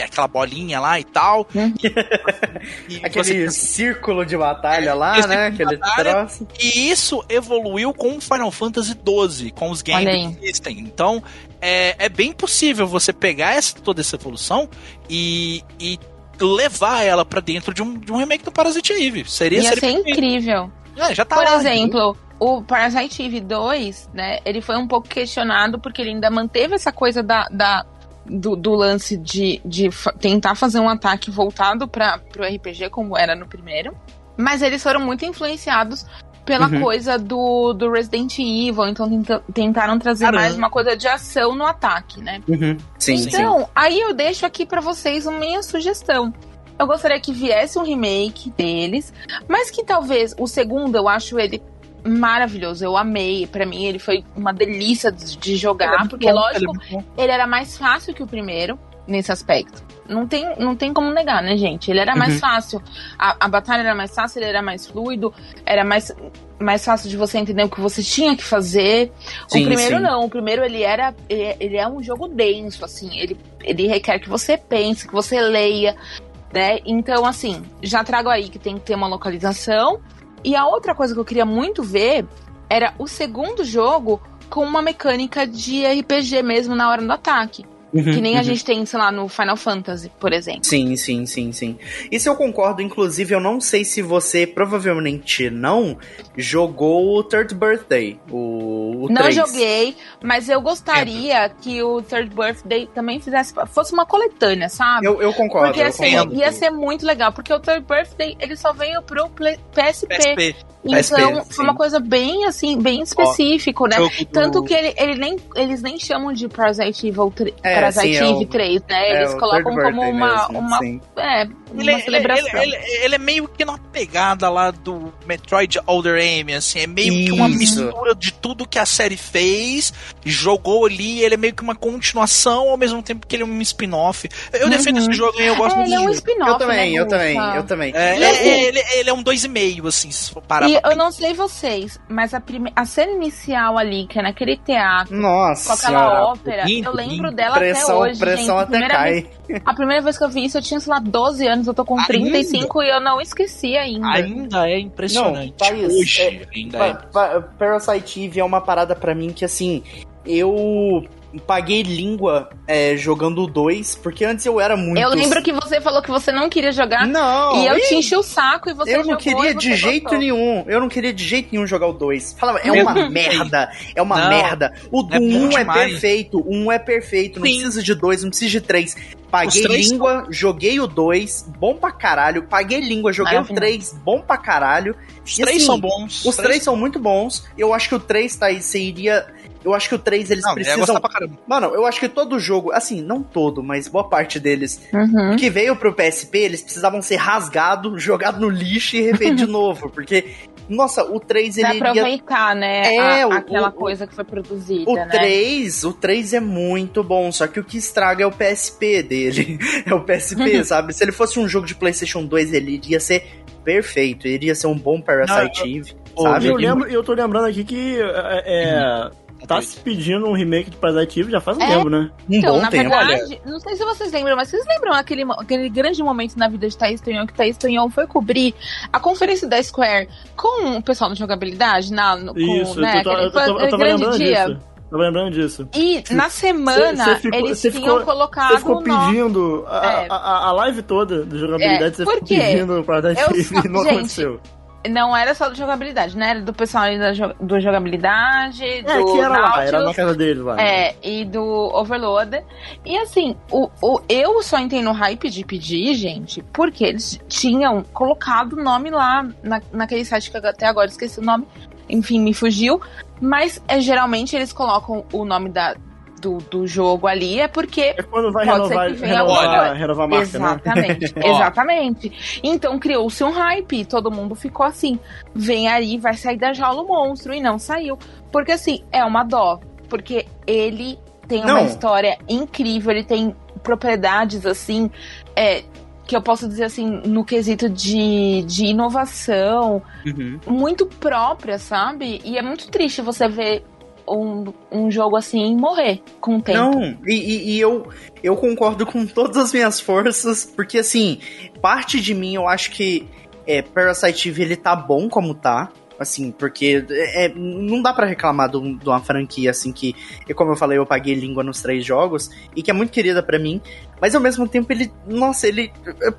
aquela bolinha lá e tal. E, e aquele você... círculo de batalha é, lá, né? Aquele troço. E isso evoluiu com o Final Fantasy doze, com os games que existem. Então, é, é bem possível você pegar essa, toda essa evolução e, e levar ela pra dentro de um, de um remake do Parasite Eve. Seria, Ia seria ser incrível. É, já tá Por lá, exemplo... Viu? O Parasite Eve dois, né? Ele foi um pouco questionado porque ele ainda manteve essa coisa da... da... Do, do lance de, de fa- tentar fazer um ataque voltado para pro R P G, como era no primeiro. Mas eles foram muito influenciados pela uhum. coisa do, do Resident Evil. Então tenta- tentaram trazer Caramba. mais uma coisa de ação no ataque, né? Uhum. Sim, então, sim. aí eu deixo aqui para vocês uma minha sugestão. Eu gostaria que viesse um remake deles, mas que talvez o segundo, eu acho ele... maravilhoso, eu amei, pra mim ele foi uma delícia de, de jogar, porque lógico, ele era mais fácil que o primeiro, nesse aspecto não tem, não tem como negar, né, gente? Ele era uhum. mais fácil, a, a batalha era mais fácil, ele era mais fluido, era mais, mais fácil de você entender o que você tinha que fazer. Sim, o primeiro sim. não, o primeiro ele era ele, ele é um jogo denso, assim, ele, ele requer que você pense, que você leia, né? Então, assim, já trago aí que tem que ter uma localização. E a outra coisa que eu queria muito ver era o segundo jogo com uma mecânica de R P G mesmo na hora do ataque. Uhum, que nem uhum. a gente tem, sei lá, no Final Fantasy, por exemplo. Sim, sim, sim, sim. Isso eu concordo. Inclusive, eu não sei se você, provavelmente não, jogou o Third Birthday, o, o não três. Não joguei, mas eu gostaria é. que o Third Birthday também fizesse, fosse uma coletânea, sabe? Eu, eu concordo. Porque eu assim, concordo. ia ser muito legal, porque o Third Birthday, ele só veio pro play, P S P. P S P. Então, foi uma coisa bem, assim, bem específico, Ó, né? Do... Tanto que ele, ele nem, eles nem chamam de Parasite Evil três, é, Parasite sim, Eve é o, três, né? É, eles colocam como uma, mesmo, uma, é, uma ele, celebração. Ele, ele, ele é meio que uma pegada lá do Metroid Other M, assim. É meio Isso. que uma mistura de tudo que a série fez, jogou ali, ele é meio que uma continuação, ao mesmo tempo que ele é um spin-off. Eu uhum. defendo esse jogo e eu gosto é, muito. Ele é um spin-off, eu também, né, eu também, eu também. É, ele, é, ele, ele é um dois e meio, assim, se for parar. Eu não sei vocês, mas a, prime... a cena inicial ali, que é naquele teatro, Nossa, com aquela senhora, ópera, lindo, eu lembro dela pressão, até hoje, pressão gente. Até a, cai. Vez... a primeira vez que eu vi isso, eu tinha, sei lá, doze anos, eu tô com ainda? trinta e cinco e eu não esqueci ainda. Ainda é impressionante. Não, Thaís, hoje, é, ainda pa, é. Pa, Parasite Eve é uma parada pra mim que, assim, eu... paguei língua é, jogando o dois, porque antes eu era muito... Eu lembro que você falou que você não queria jogar. Não! E eu te enchi o saco e você jogou. Eu não jogou, queria de jeito gostou. nenhum. Eu não queria de jeito nenhum jogar o dois. Falava, é uma merda. É uma não, merda. O do um é perfeito. O um é perfeito. Não Sim. precisa de dois, não precisa de três. Paguei língua, são... joguei o dois, bom pra caralho. Paguei língua, joguei ah, o três, bom pra caralho. Os e três assim, são bons. Os três, três são muito bons. Eu acho que o três, tá aí, você iria... Eu acho que o três, eles não, precisam... Pra Mano, eu acho que todo jogo... Assim, não todo, mas boa parte deles uhum. que veio pro P S P, eles precisavam ser rasgado, jogado no lixo e refeito de novo. Porque, nossa, o três, ele iria... aproveitar, né? É, a, o, aquela o, coisa que foi produzida, o né? três, o três é muito bom, só que o que estraga é o P S P dele. É o P S P, sabe? Se ele fosse um jogo de PlayStation dois, ele iria ser perfeito. Ele iria ser um bom Parasite Eve, sabe? Eu, lembro, eu tô lembrando aqui que... É, uhum. Tá se pedindo um remake de Parasite Eve já faz um é, tempo, né? Então, um bom na tempo, verdade, olha. Não sei se vocês lembram, mas vocês lembram aquele, aquele grande momento na vida de Thaís Tunon, que Thaís Tunon foi cobrir a conferência da Square com o pessoal de jogabilidade, na, com, Isso, né? Aquele, tô, aquele, tô, aquele grande dia. Disso. Tô lembrando disso. E na semana cê, cê ficou, eles tinham ficou, colocado. Você ficou pedindo no... a, é. a, a live toda de jogabilidade, você é, ficou pedindo pra Parasite Eve e não gente, aconteceu. Não era só do jogabilidade, né? Era do pessoal ali da jo- do jogabilidade, é, do que era Nautilus, lá, era na casa deles lá. É, né? E do Overloader. E assim, o, o, eu só entrei no hype de pedir, gente, porque eles tinham colocado o nome lá, na, naquele site que eu até agora esqueci o nome, enfim, me fugiu. Mas é, geralmente eles colocam o nome da... Do, do jogo ali, é porque é quando vai pode renovar, ser que venha renovar, renovar a marca, exatamente, né? Exatamente. Então criou-se um hype, todo mundo ficou assim, vem aí, vai sair da jaula o monstro, e não saiu, porque assim, é uma dó, porque ele tem uma não. história incrível, ele tem propriedades assim, é, que eu posso dizer assim, no quesito de, de inovação, uhum. muito própria, sabe? E é muito triste você ver Um, um jogo assim, morrer com o tempo. Não, e, e, e eu, eu concordo com todas as minhas forças, porque assim, parte de mim eu acho que é, Parasite Eve ele tá bom como tá, assim, porque é, não dá pra reclamar do, de uma franquia assim que, como eu falei, eu paguei língua nos três jogos, e que é muito querida pra mim, mas ao mesmo tempo ele, nossa, ele,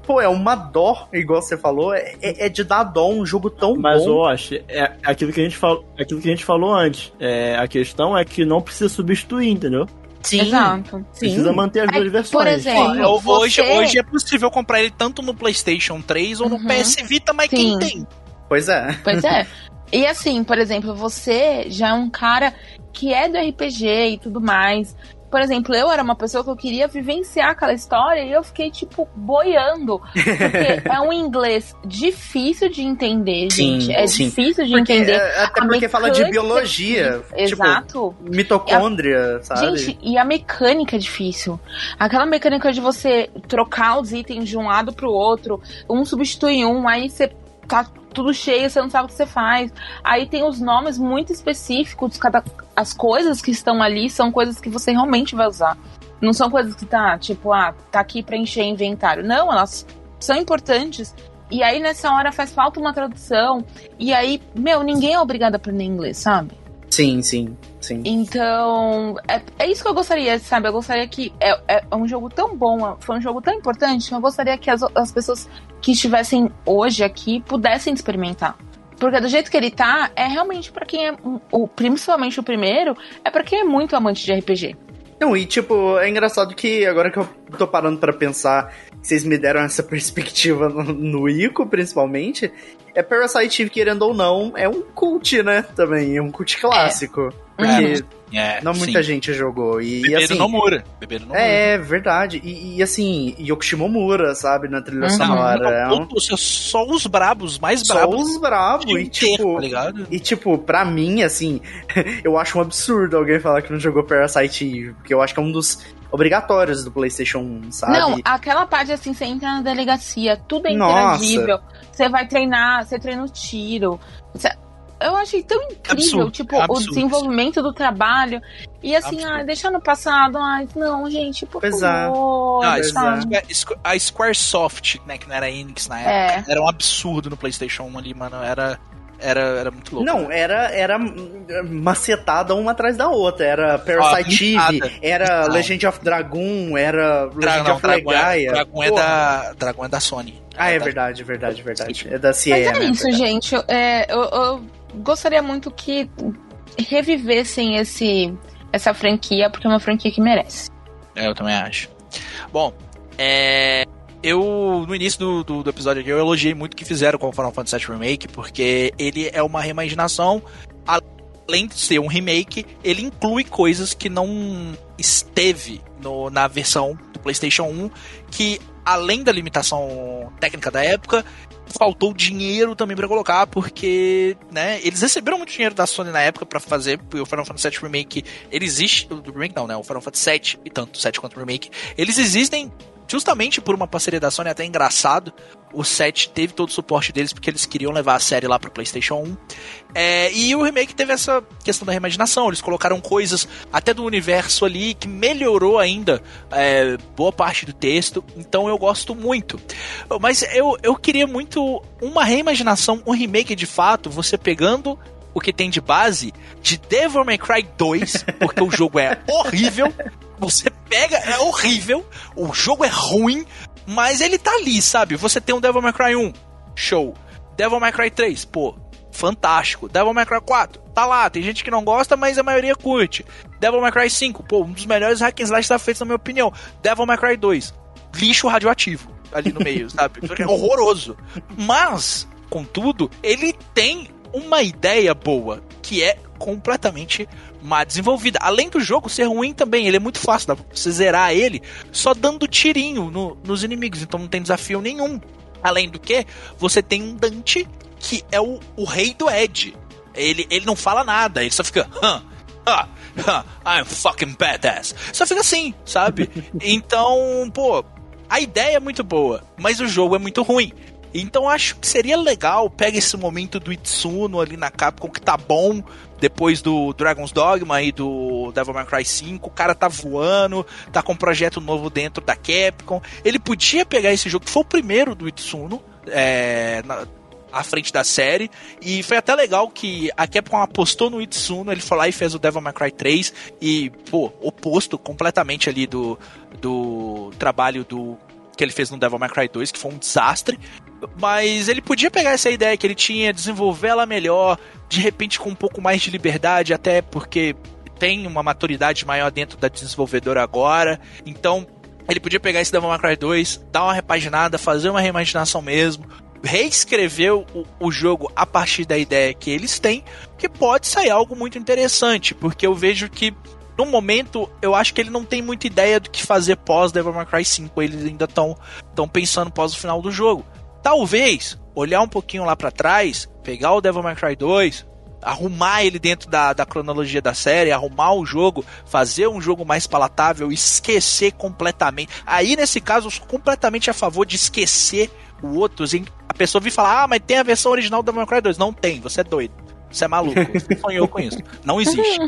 pô, é uma dó, igual você falou, é, é de dar dó um jogo tão mas, bom. Mas, Wash, é aquilo que a gente falou, aquilo que a gente falou antes, é, a questão é que não precisa substituir, entendeu? Sim, exato. Sim. Precisa manter as duas versões. Por exemplo, eu, hoje, você... hoje é possível comprar ele tanto no PlayStation três ou no uhum. P S Vita, mas sim. Quem tem? Pois é. Pois é. E assim, por exemplo, você já é um cara que é do R P G e tudo mais. Por exemplo, eu era uma pessoa que eu queria vivenciar aquela história e eu fiquei, tipo, boiando. Porque é um inglês difícil de entender, sim, gente. É sim. difícil de porque, entender. Até a porque fala de biologia. É tipo, exato. Mitocôndria, a, sabe? Gente, e a mecânica é difícil. Aquela mecânica de você trocar os itens de um lado pro outro, um substitui um, aí você tá... tudo cheio, você não sabe o que você faz. Aí tem os nomes muito específicos, cada, as coisas que estão ali são coisas que você realmente vai usar. Não são coisas que tá, tipo, ah, tá aqui pra encher inventário. Não, elas são importantes. E aí nessa hora faz falta uma tradução. E aí, meu, ninguém é obrigado a aprender inglês, sabe? Sim, sim, sim. Então, é, é isso que eu gostaria, sabe? Eu gostaria que... É, é um jogo tão bom, foi um jogo tão importante, eu gostaria que as, as pessoas que estivessem hoje aqui pudessem experimentar. Porque do jeito que ele tá, é realmente pra quem é... O, principalmente o primeiro, é pra quem é muito amante de R P G. Não, e tipo, é engraçado que agora que eu tô parando pra pensar, vocês me deram essa perspectiva no, no Ico, principalmente, é Parasite Eve, querendo ou não, é um cult, né, também, é um cult clássico, é. Porque é, não muita sim. gente jogou. E, Bebedo e assim, Nomura. Bebedo Nomura. É, verdade, e, e assim, Yoko Shimomura, sabe, na trilha uhum. sonora. É um... Só os brabos, mais brabos. Só os brabos, e tipo, tá e tipo, pra mim, assim, eu acho um absurdo alguém falar que não jogou Parasite Eve, porque eu acho que é um dos... obrigatórios do PlayStation um, sabe? Não, aquela parte assim, você entra na delegacia, tudo é interagível, você vai treinar, você treina o tiro. Você... Eu achei tão incrível, absurdo, tipo, absurdo. O desenvolvimento do trabalho. E assim, ah, deixar no passado, ai, não, gente, por pesar. favor. Não, a, a Squaresoft, né, que não era Enix na época, é. Era um absurdo no PlayStation um ali, mano, era... Era, era muito louco. Não, era, era macetada uma atrás da outra. Era Parasite Eve, ah, era não. Legend of Dragon, era Legend Dra- não, of Legaia. Dragon é, da, Dragon é da Sony. Ah, é, é da... verdade, verdade, verdade. É da C E A. Mas é isso, né, gente. É, eu, eu gostaria muito que revivessem esse, essa franquia, porque é uma franquia que merece. É, eu também acho. Bom, é... Eu, no início do, do, do episódio aqui, eu elogiei muito o que fizeram com o Final Fantasy sete Remake, porque ele é uma reimaginação, além de ser um remake, ele inclui coisas que não esteve no, na versão do PlayStation um, que além da limitação técnica da época, faltou dinheiro também pra colocar, porque, né, eles receberam muito dinheiro da Sony na época pra fazer, porque o Final Fantasy sete Remake, ele existe, o Remake não, né, o Final Fantasy sete, e tanto o sete quanto o Remake, eles existem justamente por uma parceria da Sony, até engraçado. O sete teve todo o suporte deles, porque eles queriam levar a série lá pro PlayStation um. É, e o remake teve essa questão da reimaginação. Eles colocaram coisas até do universo ali, que melhorou ainda é, boa parte do texto. Então eu gosto muito. Mas eu, eu queria muito uma reimaginação, um remake de fato, você pegando o que tem de base de Devil May Cry dois, porque o jogo é horrível, você pega, é horrível, o jogo é ruim, mas ele tá ali, sabe? Você tem um Devil May Cry um, show. Devil May Cry três, pô, fantástico. Devil May Cry quatro, tá lá, tem gente que não gosta, mas a maioria curte. Devil May Cry cinco, pô, um dos melhores hack and slash já feitos, na minha opinião. Devil May Cry dois, lixo radioativo ali no meio, sabe? É horroroso. Mas, contudo, ele tem uma ideia boa, que é completamente má desenvolvida. Além do jogo ser ruim também, ele é muito fácil, dá pra você zerar ele só dando tirinho no, nos inimigos, então não tem desafio nenhum. Além do que, você tem um Dante que é o, o rei do Ed. Ele, ele não fala nada, ele só fica... Hã, hã, hã, I'm fucking badass. Só fica assim, sabe? Então, pô, a ideia é muito boa, mas o jogo é muito ruim. Então acho que seria legal, pega esse momento do Itsuno ali na Capcom, que tá bom, depois do Dragon's Dogma e do Devil May Cry cinco, o cara tá voando, tá com um projeto novo dentro da Capcom, ele podia pegar esse jogo, que foi o primeiro do Itsuno, é, na, à frente da série, e foi até legal que a Capcom apostou no Itsuno, ele foi lá e fez o Devil May Cry três, e, pô, oposto completamente ali do, do trabalho do... que ele fez no Devil May Cry dois, que foi um desastre, mas ele podia pegar essa ideia que ele tinha, desenvolver ela melhor, de repente com um pouco mais de liberdade, até porque tem uma maturidade maior dentro da desenvolvedora agora, então ele podia pegar esse Devil May Cry dois, dar uma repaginada, fazer uma reimaginação mesmo, reescrever o, o jogo a partir da ideia que eles têm, que pode sair algo muito interessante, porque eu vejo que no momento, eu acho que ele não tem muita ideia do que fazer pós Devil May Cry cinco. Eles ainda estão pensando pós o final do jogo. Talvez, olhar um pouquinho lá pra trás, pegar o Devil May Cry dois, arrumar ele dentro da, da cronologia da série, arrumar o jogo, fazer um jogo mais palatável, esquecer completamente. Aí, nesse caso, eu sou completamente a favor de esquecer o outro. Assim, a pessoa vir falar, ah, mas tem a versão original do Devil May Cry dois. Não tem, você é doido. Você é maluco, você sonhou com isso. Não existe.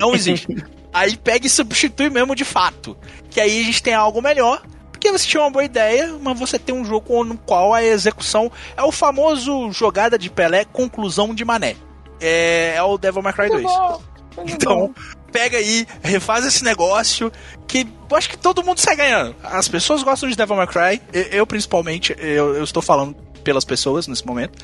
Não existe. Aí pega e substitui mesmo de fato. Que aí a gente tem algo melhor. Porque você tinha uma boa ideia, mas você tem um jogo no qual a execução é o famoso jogada de Pelé, conclusão de Mané. É, é o Devil May Cry dois. Então, pega aí, refaz esse negócio, que eu acho que todo mundo sai ganhando. As pessoas gostam de Devil May Cry, eu principalmente, eu, eu estou falando pelas pessoas nesse momento.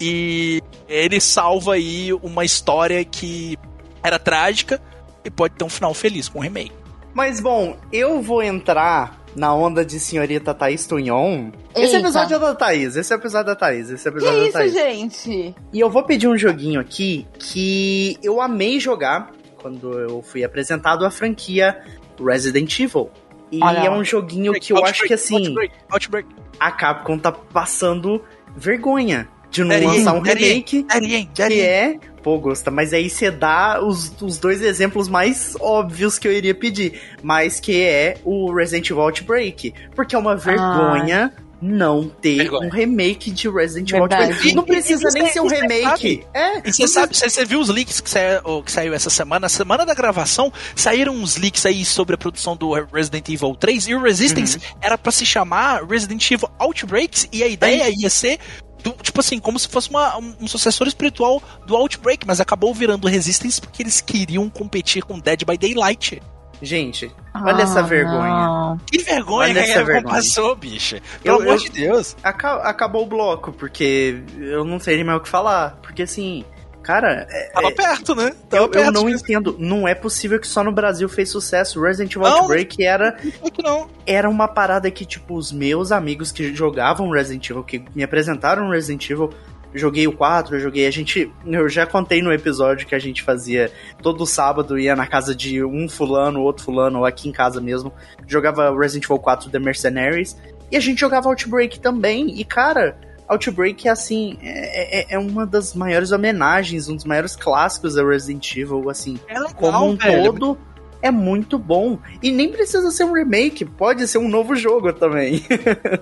E ele salva aí uma história que era trágica e pode ter um final feliz com um remake. Mas bom, eu vou entrar na onda de senhorita Thaís Tunon. Esse episódio é da Thaís, esse episódio é da Thaís, esse episódio é da Thaís. Que isso, gente? E eu vou pedir um joguinho aqui que eu amei jogar quando eu fui apresentado à franquia Resident Evil. E ah, é um joguinho que eu acho que assim, Outbreak, Outbreak. A Capcom tá passando vergonha de não Darien, lançar um remake, Darien, Darien, Darien. que é... Pô, Gusta, mas aí você dá os, os dois exemplos mais óbvios que eu iria pedir, mas que é o Resident Evil Outbreak, porque é uma vergonha ah. não ter vergonha. um remake de Resident Evil Outbreak. Não precisa e, nem e, ser um remake. Sabe, é, e você sabe, você viu os leaks que, saia, que saiu essa semana, na semana da gravação, saíram uns leaks aí sobre a produção do Resident Evil três, e o Resistance uhum. era pra se chamar Resident Evil Outbreaks, e a ideia é. ia ser... Do, tipo assim, como se fosse uma, um, um sucessor espiritual do Outbreak, mas acabou virando Resistance porque eles queriam competir com Dead by Daylight. Gente, olha ah, essa vergonha. Não. Que vergonha olha que essa vergonha. Passou, bicho. Pelo eu, amor eu, de Deus. Aca- acabou o bloco, porque eu não sei nem mais o que falar. Porque assim, cara... É, Tava é, perto, né? Tava eu, perto, eu não mesmo. entendo. Não é possível que só no Brasil fez sucesso. Resident Evil não, Outbreak era... Não, não. Era uma parada que, tipo, os meus amigos que jogavam Resident Evil, que me apresentaram Resident Evil, joguei o quatro, eu joguei... A gente... Eu já contei no episódio que a gente fazia todo sábado, ia na casa de um fulano, outro fulano, ou aqui em casa mesmo. Jogava Resident Evil quatro The Mercenaries. E a gente jogava Outbreak também. E, cara... Outbreak, assim, é, é, é uma das maiores homenagens, um dos maiores clássicos da Resident Evil, assim, é legal, como um velho. todo, é muito bom. E nem precisa ser um remake, pode ser um novo jogo também.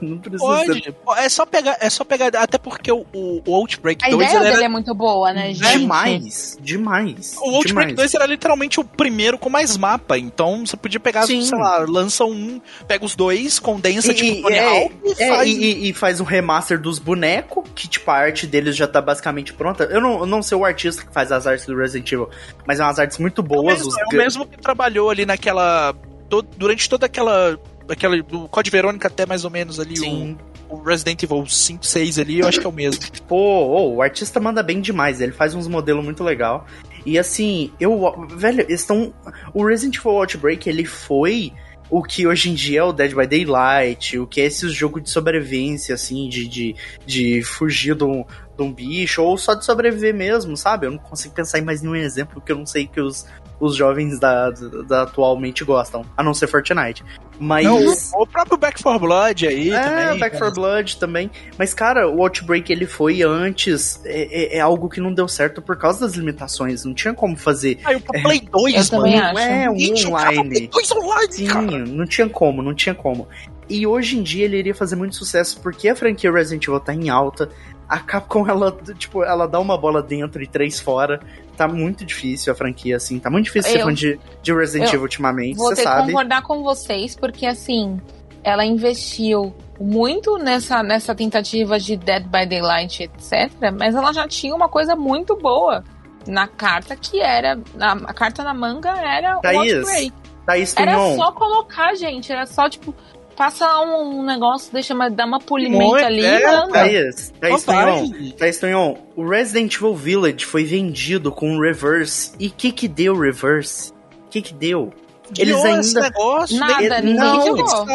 Não precisa pode. Ser... É só pegar, é só pegar, até porque o, o, o Outbreak a dois... A ideia dele era... é muito boa, né, gente? Demais, demais. O Outbreak demais. dois era literalmente o primeiro com mais mapa, então você podia pegar, Sim. sei lá, lança um, pega os dois, condensa, e, tipo, Tony é, Hawk e, é, faz... E, e faz um remaster dos bonecos, que, tipo, a arte deles já tá basicamente pronta. Eu não, eu não sei o artista que faz as artes do Resident Evil, mas é umas artes muito boas. É o mesmo, é o mesmo que trabalhou ali naquela... Todo, durante toda aquela... aquela do Code Verônica até mais ou menos ali, Sim. o, o Resident Evil cinco, seis ali, eu acho que é o mesmo. Pô, oh, oh, o artista manda bem demais, ele faz uns modelos muito legal. E assim, eu... Velho, estão... O Resident Evil Outbreak, ele foi... o que hoje em dia é o Dead by Daylight, o que é esse jogo de sobrevivência, assim, de, de, de fugir de um, de um bicho, ou só de sobreviver mesmo, sabe? Eu não consigo pensar em mais nenhum exemplo, porque eu não sei que os, os jovens da, da atualmente gostam, a não ser Fortnite. Mas... Não, o próprio Back four Blood aí é, também. É, o Back four Blood também. Mas, cara, o Outbreak, ele foi antes, é, é, é algo que não deu certo por causa das limitações, não tinha como fazer. Ah, e o Play dois, é, mano, não é um Gente, online. Play dois online, Sim, cara. Não tinha como, não tinha como. E hoje em dia ele iria fazer muito sucesso porque a franquia Resident Evil tá em alta. A Capcom, ela, tipo, ela dá uma bola dentro e três fora. Tá muito difícil a franquia, assim. Tá muito difícil eu, ser fã de, de Resident Evil ultimamente, você sabe. Vou concordar com vocês, porque, assim, ela investiu muito nessa, nessa tentativa de Dead by Daylight, etcétera. Mas ela já tinha uma coisa muito boa na carta, que era... A, a carta na manga era o Outbreak. Thaís Tunon. Era só colocar, gente. Era só, tipo... Passa um negócio, deixa mais, dá uma polimenta ali. É, Thaís, Thaís, Tunhon, Thaís Tunhon, o Resident Evil Village foi vendido com o Reverse. E o que que deu o Reverse? O que que deu? Eles Deu ainda... esse negócio? Nada, ninguém não, jogou.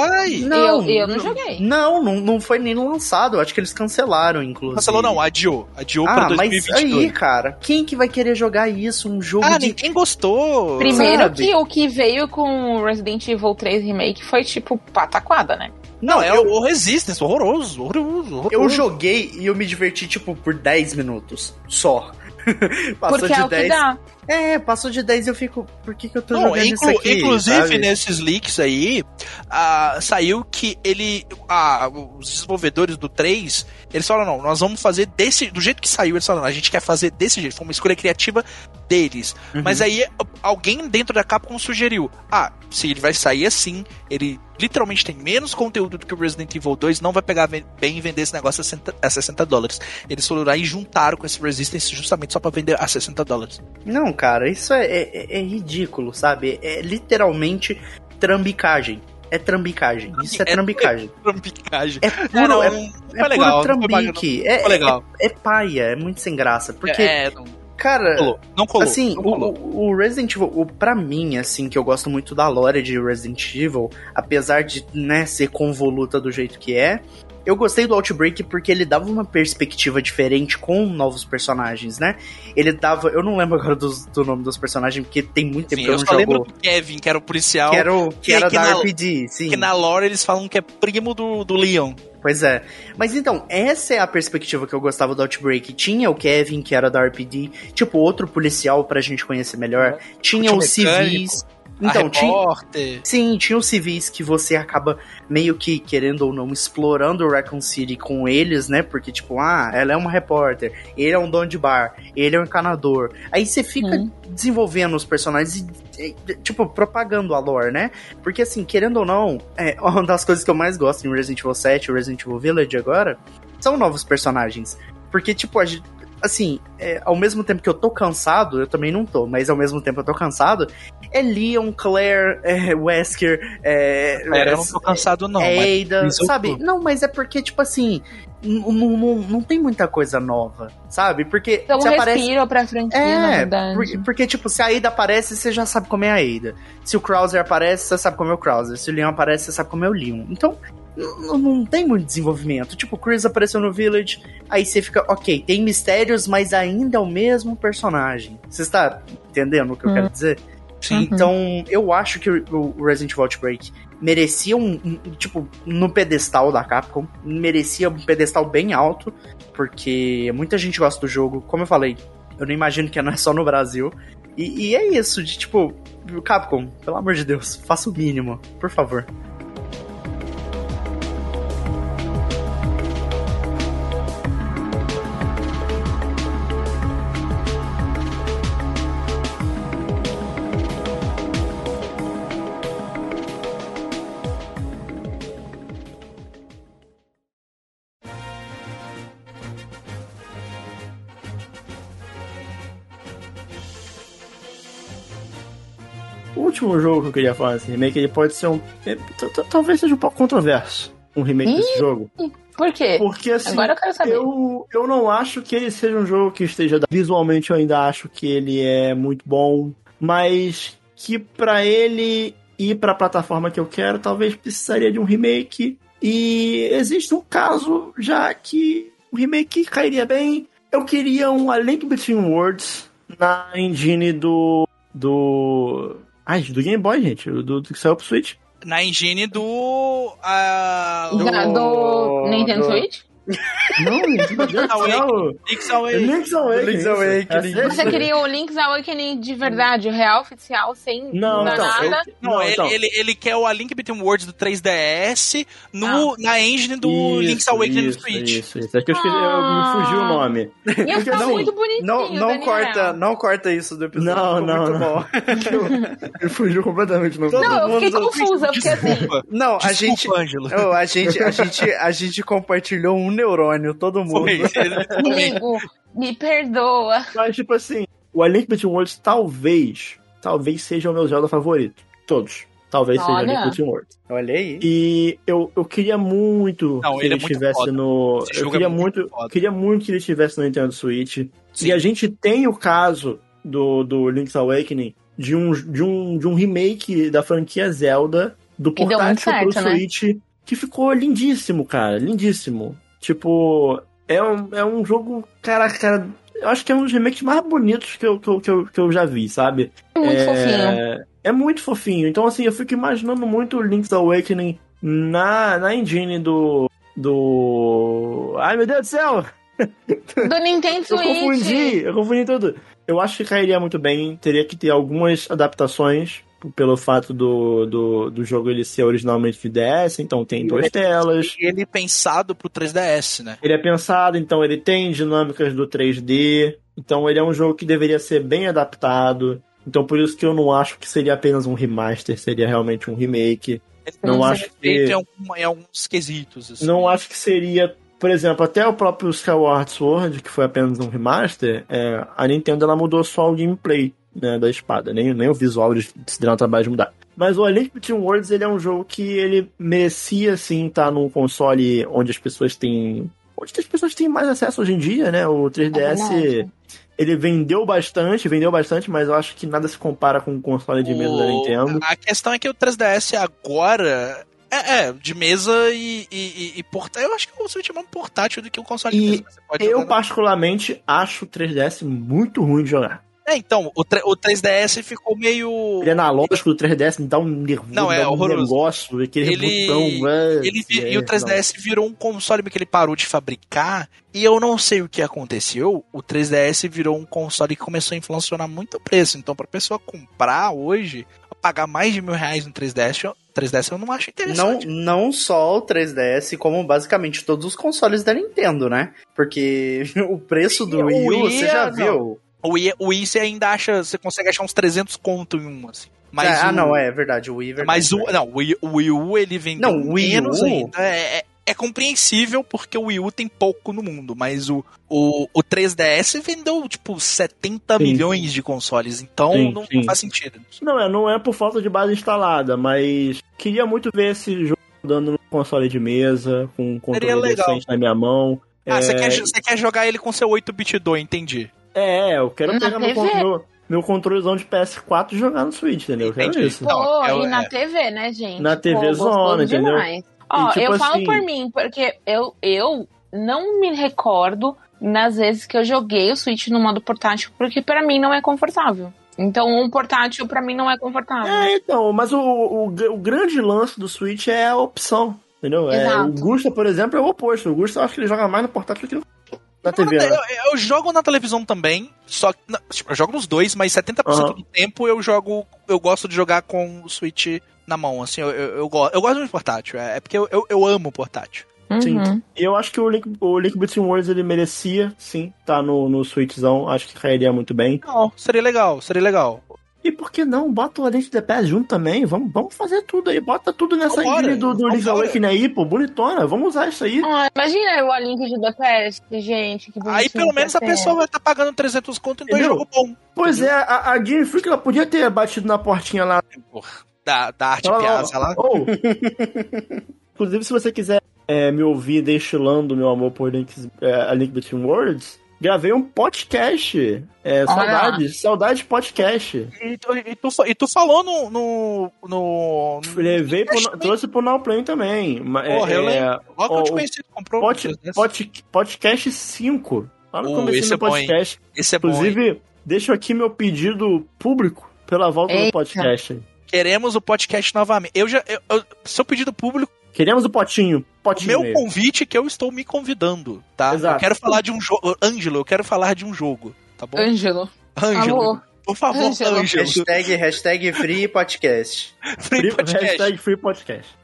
Não, eu, eu não joguei. Não, não, não foi nem lançado. Acho que eles cancelaram, inclusive. Cancelou não, adiou. Adiou ah, pra dois mil e vinte e dois. Mas aí, cara, quem que vai querer jogar isso? Um jogo ah, de... ninguém gostou. Primeiro sabe? que o que veio com Resident Evil três Remake foi tipo pataquada, né? Não, não é eu... o Resistance, horroroso, horroroso, horroroso. Eu joguei e eu me diverti, tipo, por dez minutos só. Passou Porque de é o dez... que dá. É, passou de dez e eu fico... Por que que eu tô não, jogando inclu, isso aqui? Inclusive, sabe? Nesses leaks aí, uh, saiu que ele... Uh, os desenvolvedores do três, eles falaram, não, nós vamos fazer desse... Do jeito que saiu, eles falaram, não, a gente quer fazer desse jeito. Foi uma escolha criativa deles. Uhum. Mas aí, alguém dentro da Capcom sugeriu, ah, se ele vai sair assim, ele literalmente tem menos conteúdo do que o Resident Evil dois, não vai pegar bem e vender esse negócio a sessenta dólares. Eles foram lá e juntaram com esse Resistance justamente só pra vender a sessenta dólares. Não, cara, isso é, é, é ridículo, sabe? É literalmente trambicagem. É trambicagem. Isso é trambicagem. É trambicagem. É puro, não, é, é, é legal, puro trambique. Não, não, não, é, legal. É, é, é paia, é muito sem graça. Porque, é, não, cara, não colou, não colou, assim, não colou. O, o Resident Evil, o, pra mim, assim, que eu gosto muito da lore de Resident Evil, apesar de, né, ser convoluta do jeito que é, eu gostei do Outbreak porque ele dava uma perspectiva diferente com novos personagens, né? Ele dava... Eu não lembro agora do, do nome dos personagens, porque tem muito tempo sim, que eu não jogo. Eu só lembro do Kevin, que era o policial. Que era, o, que era que da na, R P G, sim. Que na lore eles falam que é primo do, do Leon. Pois é. Mas então, essa é a perspectiva que eu gostava do Outbreak. Tinha o Kevin, que era da R P G. Tipo, outro policial pra gente conhecer melhor. É. Tinha os civis... Então, tinha, sim, tinha os civis que você acaba meio que, querendo ou não, explorando o Raccoon City com eles, né? Porque, tipo, ah, ela é uma repórter, ele é um dono de bar, ele é um encanador. Aí você fica hum. desenvolvendo os personagens e, tipo, propagando a lore, né? Porque, assim, querendo ou não, é uma das coisas que eu mais gosto em Resident Evil sete, Resident Evil Village agora, são novos personagens. Porque, tipo, a gente... Assim, é, ao mesmo tempo que eu tô cansado, eu também não tô, mas ao mesmo tempo eu tô cansado, é Leon, Claire, é Wesker, é... Claire, eu não tô cansado não, é Ada, mas... sabe? Não, mas é porque, tipo assim, não tem muita coisa nova, sabe? Porque então, se aparece... respiro pra franquia, é, na verdade. Porque, porque, tipo, se a Ada aparece, você já sabe como é a Ada. Se o Krauser aparece, você sabe como é o Krauser. Se o Leon aparece, você sabe como é o Leon. Então... Não, não tem muito desenvolvimento. Tipo, o Chris apareceu no Village, aí você fica, ok, tem mistérios, mas ainda é o mesmo personagem. Você está entendendo o que uhum. eu quero dizer? Sim. Então, eu acho que o Resident Evil Outbreak merecia um, um, tipo, no pedestal da Capcom, merecia um pedestal bem alto, porque muita gente gosta do jogo, como eu falei, eu não imagino que não é só no Brasil. E, e é isso, de tipo... Capcom, pelo amor de Deus, faça o mínimo, por favor. O último jogo que eu queria falar desse remake, ele pode ser um... talvez seja um pouco controverso, um remake desse jogo. Por quê? Porque assim, agora eu quero saber. Eu, eu não acho que ele seja um jogo que esteja... Visualmente eu ainda acho que ele é muito bom, mas que pra ele ir pra plataforma que eu quero, talvez precisaria de um remake. E existe um caso já que o remake cairia bem. Eu queria um A Link Between Worlds na engine do... do... Ah, do Game Boy, gente, do que saiu pro Switch. Na engine do... Uh, do... Na, do Nintendo do... Switch? Não, gente, meu Deus do céu. Link's Awakening. Link's Awakening. Link's Awakening. É, você queria o Link's Awakening de verdade, o real, oficial, sem não, mudar então, nada? Ele, não, não ele, então. ele, ele quer o A Link Between Worlds do três D S no, ah. na engine do isso, Link's Awakening do Switch. Isso, isso. Acho que eu, esqueci, ah. eu me fugiu o nome. E eu não, muito bonitinho, não, não corta, não corta isso do episódio. Não, não, muito não. Bom. Eu, eu fugiu completamente. Não, não eu fiquei confusa, porque assim... Não, a gente... Desculpa, a gente, a gente, a gente compartilhou um neurônio, todo mundo. Amigo, me perdoa. Mas, tipo assim, o A Link Between Worlds talvez, talvez seja o meu Zelda favorito. Todos. Talvez Olha. seja o A Link Between Worlds. Olha aí. E eu, eu queria muito Não, que ele, ele é estivesse no... Eu queria, é muito, muito queria muito que ele estivesse no Nintendo Switch. Sim. E a gente tem o caso do, do Link's Awakening de um, de, um, de um remake da franquia Zelda do que portátil certo, pro né? Switch, que ficou lindíssimo, cara. Lindíssimo. Tipo, é um, é um jogo, cara, cara, eu acho que é um dos remakes mais bonitos que eu, que eu, que eu, que eu já vi, sabe? É muito é, fofinho. É muito fofinho. Então, assim, eu fico imaginando muito o Link's Awakening na, na engine do, do... Ai, meu Deus do céu! Do Nintendo Switch! Eu confundi, eu confundi tudo. Eu acho que cairia muito bem, teria que ter algumas adaptações... pelo fato do, do, do jogo ele ser originalmente de D S, então tem ele duas é, telas. Ele é pensado pro três D S, né? Ele é pensado, então ele tem dinâmicas do três D, então ele é um jogo que deveria ser bem adaptado, então por isso que eu não acho que seria apenas um remaster, seria realmente um remake. Ele não acho que... em, algum, em alguns quesitos. Assim. Não acho que seria, por exemplo, até o próprio Skyward Sword, que foi apenas um remaster, é, a Nintendo ela mudou só o gameplay. Né, da espada, nem, nem o visual de se dar o trabalho de mudar. Mas o A Link Between Worlds ele é um jogo que ele merecia sim estar tá num console onde as pessoas têm. Onde as pessoas têm mais acesso hoje em dia, né? O três D S é ele vendeu bastante, vendeu bastante, mas eu acho que nada se compara com o console de mesa o... da Nintendo. A questão é que o três D S agora. É, é, de mesa e, e, e portátil. Eu acho que o Switch é mais portátil do que o console e de mesa. Você pode eu, particularmente, no... acho o três D S muito ruim de jogar. É, então, o, tre- o três D S ficou meio... Ele é analógico do três D S, me dá um nervoso, Não, é, dá um horroroso. negócio, aquele ele, velho. Ele vir, é, e o três D S não. virou um console que ele parou de fabricar, e eu não sei o que aconteceu, o três D S virou um console que começou a inflacionar muito o preço, então pra pessoa comprar hoje, pagar mais de mil reais no três D S... três D S eu não acho interessante. Não, não só o três D S, como basicamente todos os consoles da Nintendo, né? Porque o preço do Wii U, você já não. viu... O Wii, o Wii você ainda acha, você consegue achar uns trezentos conto em um, assim. Mas ah, o, ah, não, é verdade, o Wii é verdade. Mas o, não, o, Wii, o Wii U, ele vem não, o Wii menos U? ainda. É, é, é compreensível, porque o Wii U tem pouco no mundo, mas o, o, o três D S vendeu, tipo, setenta sim. milhões de consoles, então sim, não, sim. não faz sentido. Não é, não é por falta de base instalada, mas queria muito ver esse jogo dando no console de mesa, com um controle decente na minha mão. Ah, você é... quer, quer jogar ele com seu oito bit dois, entendi. É, eu quero na pegar meu, meu, meu controlezão de P S quatro e jogar no Switch, entendeu? Eu quero isso. Pô, eu, e na é... T V, né, gente? Na T V zona, entendeu? E, ó, tipo eu assim... falo por mim, porque eu, eu não me recordo nas vezes que eu joguei o Switch no modo portátil, porque pra mim não é confortável. Então, um portátil pra mim não é confortável. É, então, mas o, o, o grande lance do Switch é a opção, entendeu? É, o Gusta, por exemplo, é o oposto. O Gusta, eu acho que ele joga mais no portátil do que no... Na T V, né? eu, eu jogo na televisão também, só que tipo, eu jogo nos dois, mas setenta por cento uhum. do tempo eu jogo, eu gosto de jogar com o Switch na mão, assim, eu, eu, eu, gosto, eu gosto de portátil, é, é porque eu, eu, eu amo portátil. Uhum. Sim. Eu acho que o Link, o Link Between Worlds ele merecia, sim, tá no, no Switchzão, acho que cairia muito bem. Não, seria legal, seria legal. E por que não? Bota o Orange The Pass junto também. Vamos, vamos fazer tudo aí. Bota tudo nessa engine do, do Link's Awakening aí, pô. Bonitona. Vamos usar isso aí. Ah, imagina o Link de The Pass, gente. Que aí pelo menos a pessoa vai estar tá pagando trezentos conto em dois jogos bons. Pois entendeu? é, a, a Game Freak ela podia ter batido na portinha lá. Porra. Da, da Arte oh, Piazza lá. Oh. Inclusive, se você quiser é, me ouvir destilando meu amor por Link's, é, a Link Between Worlds... Gravei um podcast. É, saudade, ah. saudade podcast. E tu, e tu, e tu falou no... no, no, no Levei pro, trouxe pro Nowplay também. Porra, é, eu lembro. Logo que eu te conheci, tu comprou. Pod, pod, podcast cinco. Lá no uh, começo do podcast. É esse é Inclusive, bom, deixo aqui meu pedido público pela volta Eita. do podcast. Queremos o podcast novamente. Eu já... Eu, eu, seu pedido público... Queremos o potinho. potinho o meu convite que eu estou me convidando, tá? Exato. Eu quero falar de um jogo... Ângelo, eu quero falar de um jogo, tá bom? Ângelo. Ângelo. Por favor, Ângelo. Hashtag, hashtag free podcast. Free, free podcast. Hashtag free podcast.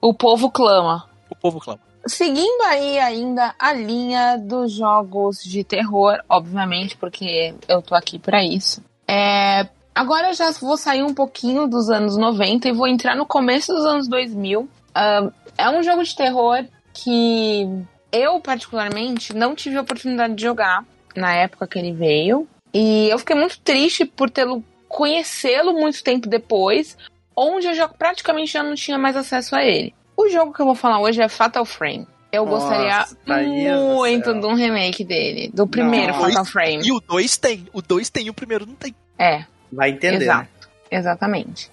O povo clama. O povo clama. Seguindo aí ainda a linha dos jogos de terror, obviamente, porque eu tô aqui pra isso. É... Agora eu já vou sair um pouquinho dos anos noventa e vou entrar no começo dos anos dois mil. Uh, é um jogo de terror que eu, particularmente, não tive a oportunidade de jogar na época que ele veio. E eu fiquei muito triste por tê-lo conhecê-lo muito tempo depois, onde eu já praticamente já não tinha mais acesso a ele. O jogo que eu vou falar hoje é Fatal Frame. Eu Nossa, gostaria muito de um remake dele, do primeiro não, Fatal Frame. E o dois tem, o dois tem, o primeiro não tem. É. Vai entender. Exato, exatamente.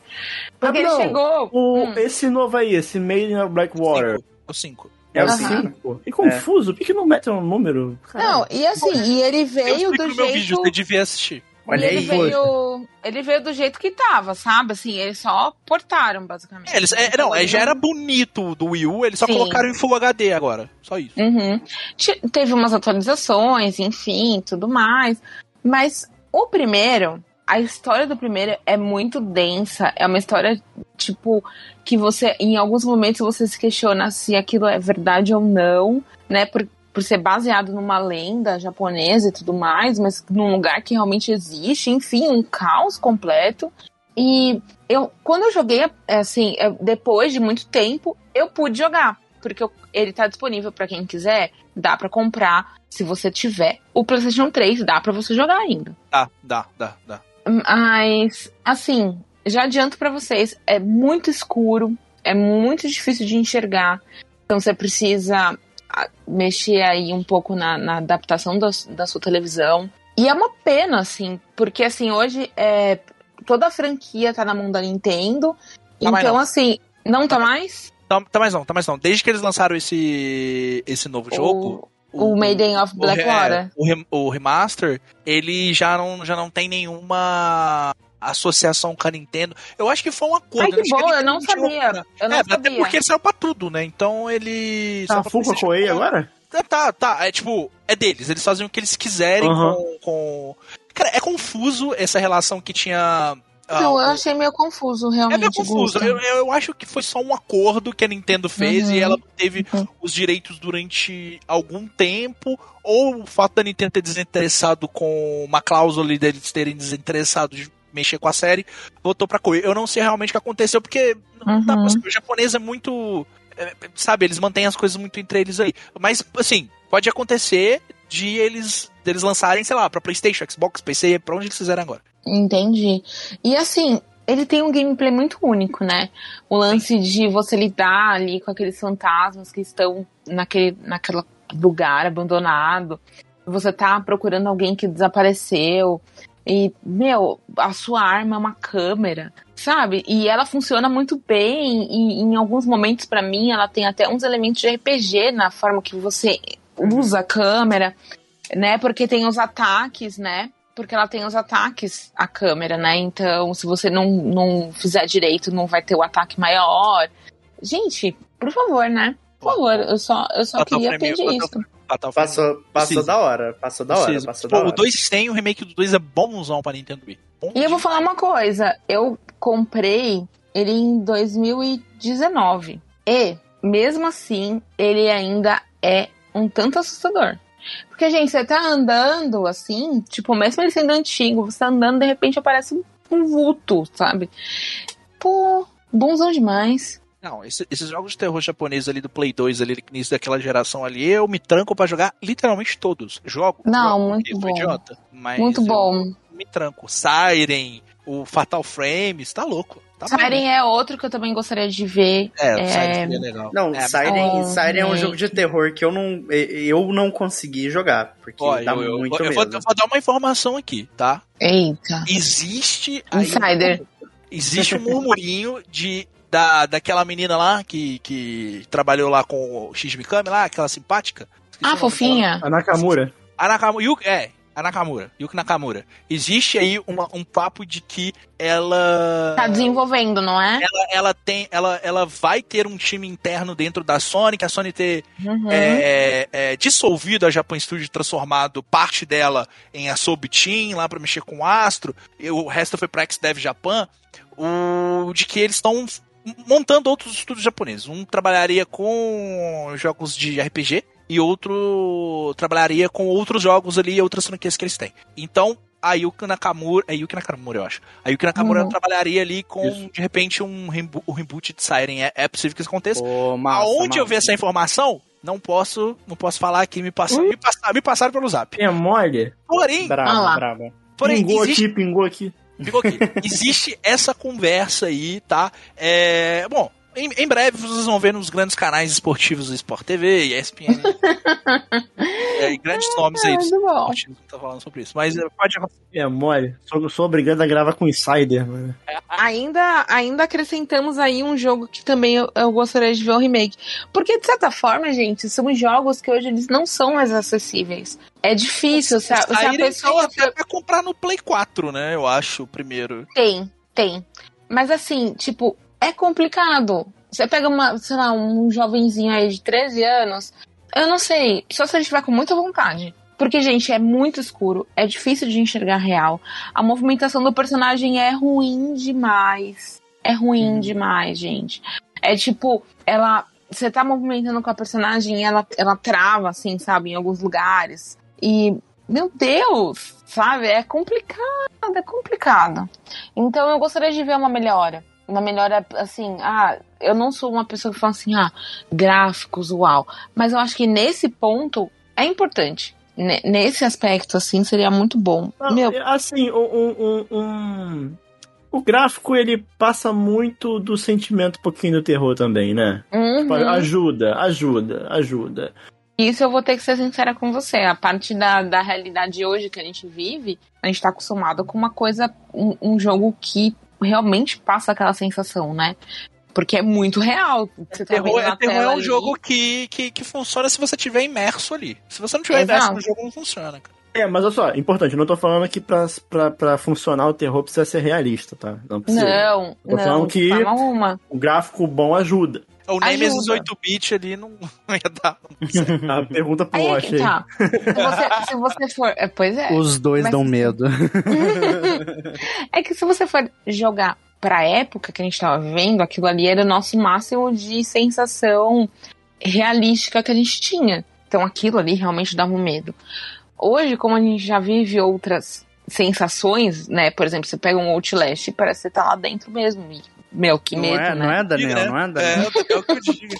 Porque ah, ele chegou... O, hum. Esse novo aí, esse Made in Blackwater. O cinco. É o cinco. Uhum. E confuso, é. Por que não metem um número? Caramba. Não, e assim, Pô, e ele veio do jeito... Meu vídeo, você devia assistir. Olha ele aí. Veio, ele veio do jeito que tava, sabe? Assim, eles só portaram, basicamente. É, eles, é, não, já era bonito do Wii U, eles só Sim. colocaram em Full H D agora. Só isso. Uhum. Te, teve umas atualizações, enfim, tudo mais. Mas o primeiro... A história do primeiro é muito densa. É uma história, tipo, que você, em alguns momentos, você se questiona se aquilo é verdade ou não, né? Por, por ser baseado numa lenda japonesa e tudo mais, mas num lugar que realmente existe. Enfim, um caos completo. E eu, quando eu joguei, assim, eu, depois de muito tempo, eu pude jogar. Porque eu, ele tá disponível pra quem quiser, dá pra comprar. Se você tiver o PlayStation três, dá pra você jogar ainda. Dá, dá, dá, dá. Mas, assim, já adianto pra vocês, é muito escuro, é muito difícil de enxergar, então você precisa mexer aí um pouco na, na adaptação da, da sua televisão. E é uma pena, assim, porque, assim, hoje é, toda a franquia tá na mão da Nintendo, tá então, assim, não tá, tá mais? Tá, tá mais não, tá mais não. Desde que eles lançaram esse, esse novo o... jogo... O, o Maiden of Blackwater. O, é, o remaster, ele já não, já não tem nenhuma associação com a Nintendo. Eu acho que foi um acordo. Ai, que bom, eu não sabia. Eu não é, sabia. Até porque ele saiu pra tudo, né? Então ele... Tá full com a agora? Tá, tá, tá. É tipo, é deles. Eles fazem o que eles quiserem uhum. com, com... Cara, é confuso essa relação que tinha... Ah, não, eu achei meio confuso, realmente. É meio confuso. Eu, eu acho que foi só um acordo que a Nintendo fez uhum. e ela teve uhum. os direitos durante algum tempo, ou o fato da Nintendo ter desinteressado com uma cláusula deles terem desinteressado de mexer com a série, voltou pra correr. Eu não sei realmente o que aconteceu, porque uhum. tá, o japonês é muito... Sabe, eles mantêm as coisas muito entre eles aí. Mas, assim, pode acontecer de eles, de eles lançarem, sei lá, pra PlayStation, Xbox, P C, pra onde eles fizerem agora. Entendi. E assim, ele tem um gameplay muito único, né? O lance de você lidar ali com aqueles fantasmas que estão naquele, naquele lugar abandonado. Você tá procurando alguém que desapareceu. E, meu, a sua arma é uma câmera, sabe? E ela funciona muito bem. E em alguns momentos, pra mim, ela tem até uns elementos de R P G na forma que você usa a câmera, né? Porque tem os ataques, né? Porque ela tem os ataques à câmera, né? Então, se você não, não fizer direito, não vai ter o ataque maior. Gente, por favor, né? Por favor, eu só, eu só queria Frame, pedir Fatal, isso. Fatal Frame. Passou, passou da hora, passou da hora. Passou Pô, da hora. O dois tem, o remake do dois é bonzão pra Nintendo Wii. Bom e eu vou falar uma coisa, eu comprei ele em dois mil e dezenove e, mesmo assim, ele ainda é um tanto assustador. Porque, gente, você tá andando assim, tipo, mesmo ele sendo antigo, você tá andando, de repente aparece um, um vulto, sabe? Pô, bonzão demais. Não, esse, esses jogos de terror japoneses ali do Play dois, ali, início daquela geração ali, eu me tranco pra jogar literalmente todos. Jogo. Não, jogo, muito bom. Idiota, mas muito bom. Me tranco. Siren, o Fatal Frames, tá louco. Tá Siren bom. É outro que eu também gostaria de ver. É, é... Siren é legal. Não, é, Siren, é... Siren é um jogo de terror que eu não, eu não consegui jogar, porque ó, dá eu, muito eu, eu, medo. Vou, eu vou dar uma informação aqui, tá? Eita. Existe... Insider. Aí, existe um murmurinho de... Da, daquela menina lá que, que trabalhou lá com o Shinji Mikami lá, aquela simpática. Ah, fofinha. A Nakamura. A Nakamura. Yuki, é, a Nakamura. Yuki Nakamura. Existe aí uma, um papo de que ela... Tá desenvolvendo, não é? Ela, ela, tem, ela, ela vai ter um time interno dentro da Sony, que a Sony ter uhum. é, é, dissolvido a Japan Studio, transformado parte dela em a Sob Team, lá pra mexer com o Astro. E o resto foi pra X-Dev Japan. O, de que eles estão... montando outros estúdios japoneses. Um trabalharia com jogos de R P G e outro trabalharia com outros jogos ali e outras franquias que eles têm. Então, a Yuki Nakamura... A Yuki Nakamura, eu acho. A Yuki Nakamura uhum. trabalharia ali com, isso. de repente, um, rebo- um reboot de Siren. É, é possível que isso aconteça. Oh, massa, aonde massa. Eu vi essa informação, não posso, não posso falar aqui. Me, pass- me, pass- me passaram pelo zap. É mole? Porém... Brava, brava. Porém, pingou existe... aqui, pingou aqui. Ficou aqui. Existe essa conversa aí, tá? É, bom, em, em breve vocês vão ver nos grandes canais esportivos do Sport T V e E S P N. é, e grandes é, nomes aí dos esportivos que estão falando sobre isso. Mas pode avançar. É mole. Sou, sou obrigado a gravar com Insider, mano. Ainda, ainda acrescentamos aí um jogo que também eu, eu gostaria de ver o remake. Porque, de certa forma, gente, são jogos que hoje eles não são mais acessíveis. É difícil, se a, se a pessoa... Tem até comprar no Play quatro, né? Eu acho, o primeiro. Tem, tem. Mas assim, tipo, é complicado. Você pega, uma, sei lá, um jovenzinho aí de treze anos, eu não sei, só se a gente vai com muita vontade. Porque, gente, é muito escuro, é difícil de enxergar real. A movimentação do personagem é ruim demais. É ruim hum. demais, gente. É tipo, ela... Você tá movimentando com a personagem e ela, ela trava, assim, sabe? Em alguns lugares. E, meu Deus, sabe? É complicado, é complicado. Então, eu gostaria de ver uma melhora. Uma melhora, assim, ah, eu não sou uma pessoa que fala assim, ah, gráficos, uau. Mas eu acho que nesse ponto é importante. N- nesse aspecto, assim, seria muito bom. Não, meu... Assim, um, um, um... o gráfico, ele passa muito do sentimento um pouquinho do terror também, né? Uhum. Tipo, ajuda, ajuda, ajuda. Isso eu vou ter que ser sincera com você. A parte da, da realidade hoje que a gente vive, a gente tá acostumado com uma coisa, um, um jogo que realmente passa aquela sensação, né? Porque é muito real. Você tá terror, é, terror é um jogo que, que, que funciona se você estiver imerso ali. Se você não estiver imerso no jogo, não funciona, cara. É, mas olha só, importante, eu não tô falando que pra, pra, pra funcionar o terror precisa ser realista, tá? Não precisa. Não, tô falando não, que o gráfico bom ajuda. O Nemesis oito bit ali não ia dar. A pergunta pro Wash aí. Tá. Você, se você for... É, pois é. Os dois mas... dão medo. É que se você for jogar pra época que a gente tava vendo, aquilo ali era o nosso máximo de sensação realística que a gente tinha. Então aquilo ali realmente dava um medo. Hoje, como a gente já vive outras sensações, né? Por exemplo, você pega um Outlast e parece que você tá lá dentro mesmo. E, meu, que medo, não é, né? Não é, Daniel? É, não é, Daniel? É, é o que eu digo.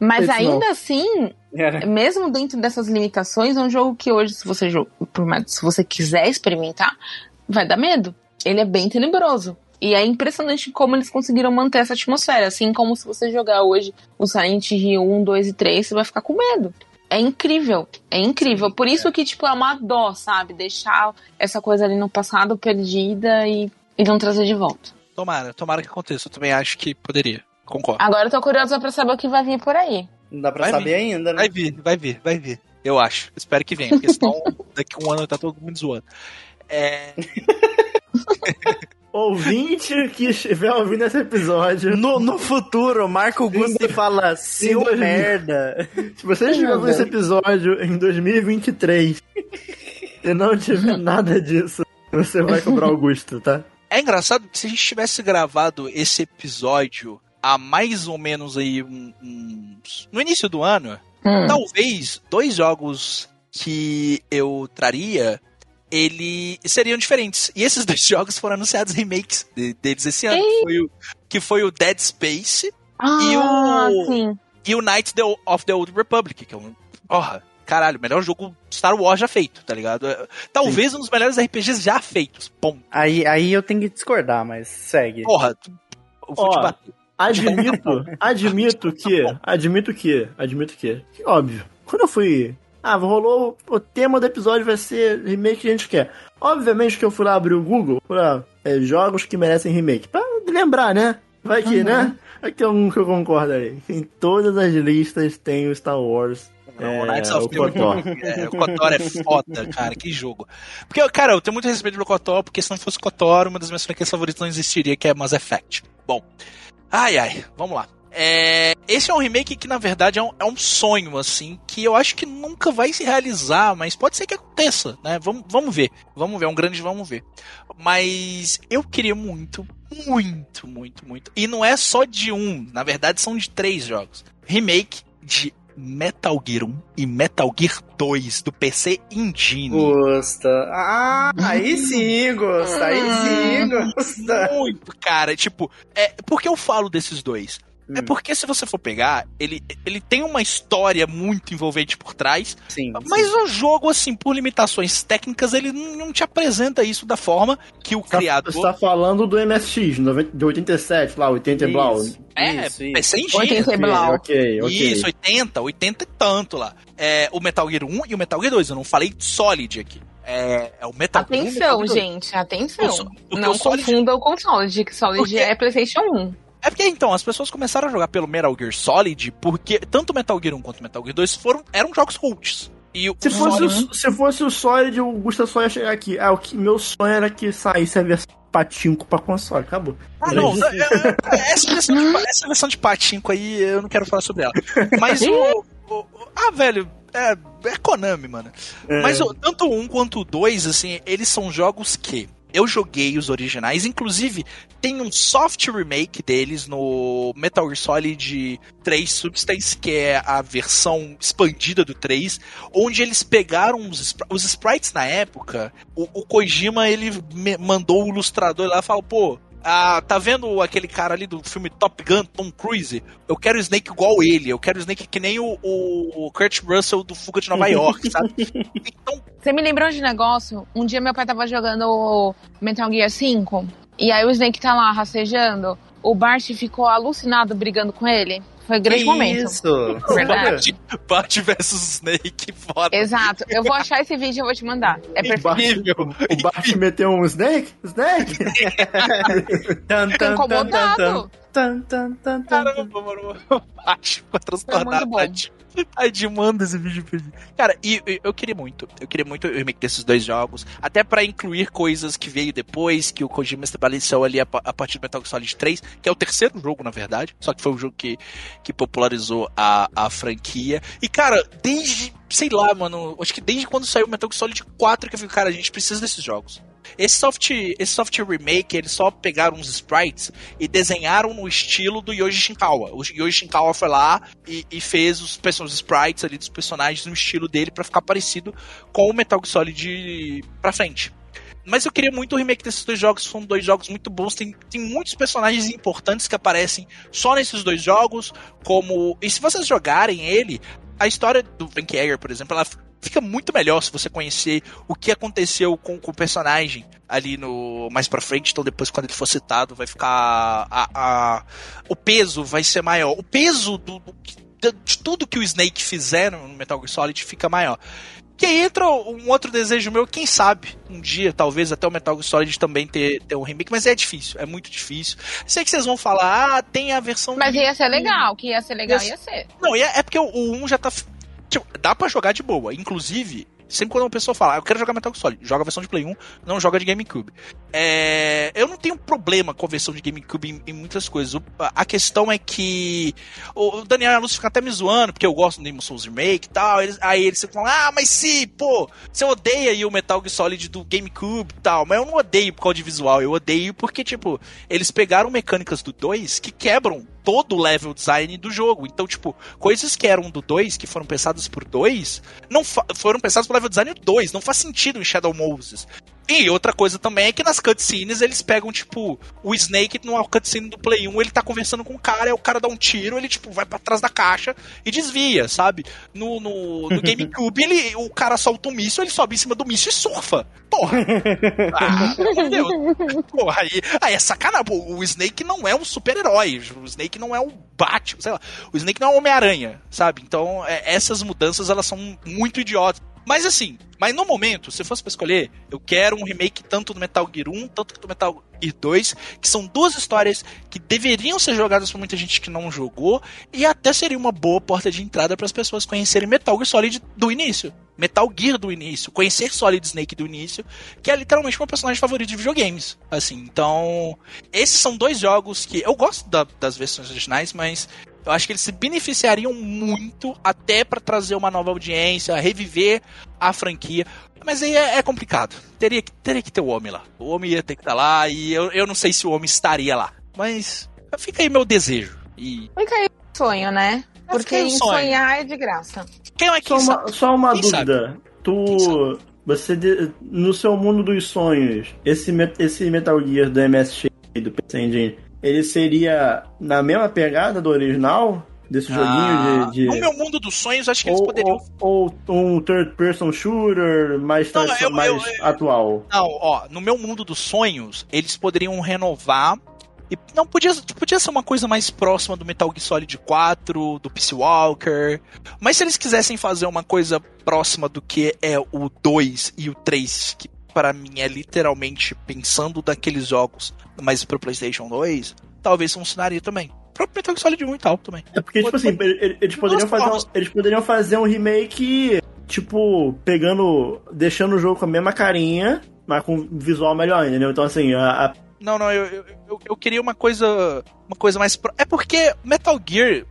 Mas It's ainda not. assim, yeah. mesmo dentro dessas limitações, é um jogo que hoje, se você, por mais, se você quiser experimentar, vai dar medo. Ele é bem tenebroso. E é impressionante como eles conseguiram manter essa atmosfera. Assim como se você jogar hoje o Silent Hill um, dois e três, você vai ficar com medo. É incrível, é incrível. Por isso que, tipo, é uma dó, sabe? Deixar essa coisa ali no passado perdida e, e não trazer de volta. Tomara, tomara que aconteça. Eu também acho que poderia. Concordo. Agora eu tô curiosa pra saber o que vai vir por aí. Não dá pra vai saber vir. ainda, né? Vai vir, vai vir, vai vir. Eu acho. Espero que venha, porque senão daqui a um ano tá todo mundo zoando. É... ouvinte que estiver ouvindo esse episódio... No, no futuro, marca o Gusta e fala, seu merda. Se você estiver ouvindo esse episódio em dois mil e vinte e três e não tiver nada disso, você vai cobrar o Gusta, tá? É engraçado que se a gente tivesse gravado esse episódio há mais ou menos aí um, um, no início do ano, hum. talvez dois jogos que eu traria... Eles seriam diferentes. E esses dois jogos foram anunciados remakes deles esse ano. Que foi, o, que foi o Dead Space ah, e o. Sim. E o Knights of the Old Republic, que é um. Porra, caralho, o melhor jogo Star Wars já feito, tá ligado? Talvez sim. Um dos melhores R P Gs já feitos. Ponto. Aí, aí eu tenho que discordar, mas segue. Porra, eu vou te bater. Admito, admito que. Admito que. Admito que. Que óbvio. Quando eu fui. Ah, rolou, o tema do episódio vai ser remake que a gente quer. Obviamente que eu fui lá abrir o Google pra é, jogos que merecem remake. Pra lembrar, né? Vai que, uhum. né? Vai que tem algum que eu concordo aí. Em todas as listas tem o Star Wars. Não, é, Knights of the Old Republic. O Kotor é foda, cara, que jogo. Porque, cara, eu tenho muito respeito pelo Kotor, porque se não fosse Kotor, uma das minhas franquias favoritas não existiria, que é Mass Effect. Bom, ai, ai, vamos lá. É, esse é um remake que, na verdade, é um, é um sonho, assim, que eu acho que nunca vai se realizar, mas pode ser que aconteça, né? Vamos, vamos ver. Vamos ver, é um grande vamos ver. Mas eu queria muito, muito, muito, muito. E não é só de um, na verdade são de três jogos. Remake de Metal Gear um e Metal Gear dois do P C Engine. Gusta. Ah, aí sim, Gusta. Aí sim, Gusta. Muito, cara. Tipo, é, por que eu falo desses dois? É porque se você for pegar, ele, ele tem uma história muito envolvente por trás, sim, mas sim. O jogo, assim, por limitações técnicas, ele não te apresenta isso da forma que o tá, criador... Você tá falando do M S X, de oitenta e sete, lá, oitenta e blau. É, isso, isso. P C Engine. oitenta e blau. Okay, okay. Isso, oitenta, oitenta e tanto lá. É, o Metal Gear um e o Metal Gear dois, eu não falei Solid aqui. É, é o Metal Gear. Atenção, gente, atenção. So, não confunda o com Solid, que Solid é PlayStation um. É porque, então, as pessoas começaram a jogar pelo Metal Gear Solid porque tanto Metal Gear um quanto Metal Gear dois foram, eram jogos cults. E o se, fosse o, se fosse o Solid, o Gusta só ia chegar aqui. Ah, o que, meu sonho era que saísse a versão patinco pra console. Acabou. Ah, não. não essa, versão de, essa versão de patinco aí, eu não quero falar sobre ela. Mas o... o ah, velho... É, é Konami, mano. É. Mas o, tanto o um quanto o dois, assim, eles são jogos que... Eu joguei os originais, inclusive tem um soft remake deles no Metal Gear Solid três Substance, que é a versão expandida do três, onde eles pegaram os, os sprites na época, o, o Kojima ele mandou o ilustrador lá e falou, pô, ah, tá vendo aquele cara ali do filme Top Gun, Tom Cruise? Eu quero o Snake igual ele, eu quero o Snake que nem o, o, o Kurt Russell do Fuga de Nova York, sabe? Então... Você me lembrou de um negócio? Um dia meu pai tava jogando Metal Gear cinco, e aí o Snake tá lá rastejando, o Bart ficou alucinado brigando com ele. Foi um grande que momento. Isso! Verdade. Bart versus Snake, foda. Exato. Eu vou achar esse vídeo e vou te mandar. É perfeito. O Bart meteu um Snake? Snake? Tô incomodado. Caramba, mano. O Bart ficou transtornado. Tadinho, manda esse vídeo pra mim. Cara, e, e eu queria muito. Eu queria muito o remake desses dois jogos. Até pra incluir coisas que veio depois, que o Kojima estabeleceu ali a, a partir do Metal Gear Solid três, que é o terceiro jogo, na verdade. Só que foi um jogo que... que popularizou a, a franquia. E, cara, desde... Sei lá, mano. Acho que desde quando saiu o Metal Gear Solid quatro que eu fico, cara, a gente precisa desses jogos. Esse soft, esse soft remake, eles só pegaram uns sprites e desenharam no estilo do Yoji Shinkawa. O Yoji Shinkawa foi lá e, e fez os, os sprites ali dos personagens no estilo dele pra ficar parecido com o Metal Gear Solid pra frente. Mas eu queria muito o remake desses dois jogos, são dois jogos muito bons, tem, tem muitos personagens importantes que aparecem só nesses dois jogos, como... E se vocês jogarem ele, a história do Frank Yeager, por exemplo, ela fica muito melhor se você conhecer o que aconteceu com, com o personagem ali no mais pra frente, então depois quando ele for citado vai ficar... A, a, o peso vai ser maior, o peso do, do, de tudo que o Snake fizer no Metal Gear Solid fica maior. Que entra um outro desejo meu, quem sabe, um dia, talvez, até o Metal Gear Solid também ter, ter um remake, mas é difícil, é muito difícil. Sei que vocês vão falar, ah, tem a versão... Mas ia ser legal, que ia ser legal, ia ser. Não, é porque o um já tá... Tipo, dá pra jogar de boa, inclusive... Sempre quando uma pessoa fala, eu quero jogar Metal Gear Solid, joga a versão de Play um, não joga de GameCube. É, eu não tenho problema com a versão de GameCube em, em muitas coisas. O, a questão é que o Daniel e a Lúcia ficam até me zoando, porque eu gosto do Demon's Souls Remake e tal. Eles, aí eles ficam falando, ah, mas se, pô, você odeia aí o Metal Gear Solid do GameCube e tal. Mas eu não odeio por causa de visual, eu odeio porque, tipo, eles pegaram mecânicas do dois que quebram todo o level design do jogo. Então, tipo, coisas que eram do dois, que foram pensadas por dois, não fa- foram pensadas pro level design dois. Não faz sentido em Shadow Moses. E outra coisa também é que nas cutscenes eles pegam, tipo, o Snake numa cutscene do Play um, ele tá conversando com o cara, aí o cara dá um tiro, ele, tipo, vai pra trás da caixa e desvia, sabe? No, no, no GameCube, ele, o cara solta um míssil, ele sobe em cima do míssil e surfa. Porra! Ah, meu Deus. Porra, aí, aí é sacanagem. O Snake não é um super-herói. O Snake não é o Batman, sei lá. O Snake não é o Homem-Aranha, sabe? Então, é, essas mudanças, elas são muito idiotas. Mas assim, mas no momento, se fosse pra escolher, eu quero um remake tanto do Metal Gear um, tanto do Metal Gear dois, que são duas histórias que deveriam ser jogadas por muita gente que não jogou, e até seria uma boa porta de entrada para as pessoas conhecerem Metal Gear Solid do início. Metal Gear do início, conhecer Solid Snake do início, que é literalmente meu personagem favorito de videogames, assim. Então, esses são dois jogos que eu gosto da, das versões originais, mas eu acho que eles se beneficiariam muito até pra trazer uma nova audiência, reviver a franquia. Mas aí é, é complicado. Teria que, teria que ter o homem lá. O homem ia ter que estar lá e eu, eu não sei se o homem estaria lá. Mas fica aí meu desejo. E... fica aí o sonho, né? Porque é um sonho. Sonhar é de graça. Quem é que só, sabe? Uma, só uma Quem dúvida. Sabe? Tu, você de, no seu mundo dos sonhos, esse, esse Metal Gear do M S X e do P C Engine, ele seria na mesma pegada do original? Desse ah, joguinho de, de... No meu mundo dos sonhos, acho que eles ou, poderiam... Ou, ou um third-person shooter mais, não, eu, mais eu, eu, atual. Não, ó, no meu mundo dos sonhos, eles poderiam renovar. E não podia, podia ser uma coisa mais próxima do Metal Gear Solid quatro, do Peace Walker. Mas se eles quisessem fazer uma coisa próxima do que é o dois e o três, que para mim é literalmente pensando daqueles jogos, mas pro PlayStation dois, talvez funcionaria também. O próprio Metal Gear Solid um e tal também. É porque, tipo assim, eles poderiam, fazer um, eles poderiam fazer um remake, tipo, pegando, deixando o jogo com a mesma carinha, mas com visual melhor, entendeu? Então, assim, a... a... Não, não, eu, eu, eu, eu queria uma coisa, uma coisa mais... Pro... É porque Metal Gear,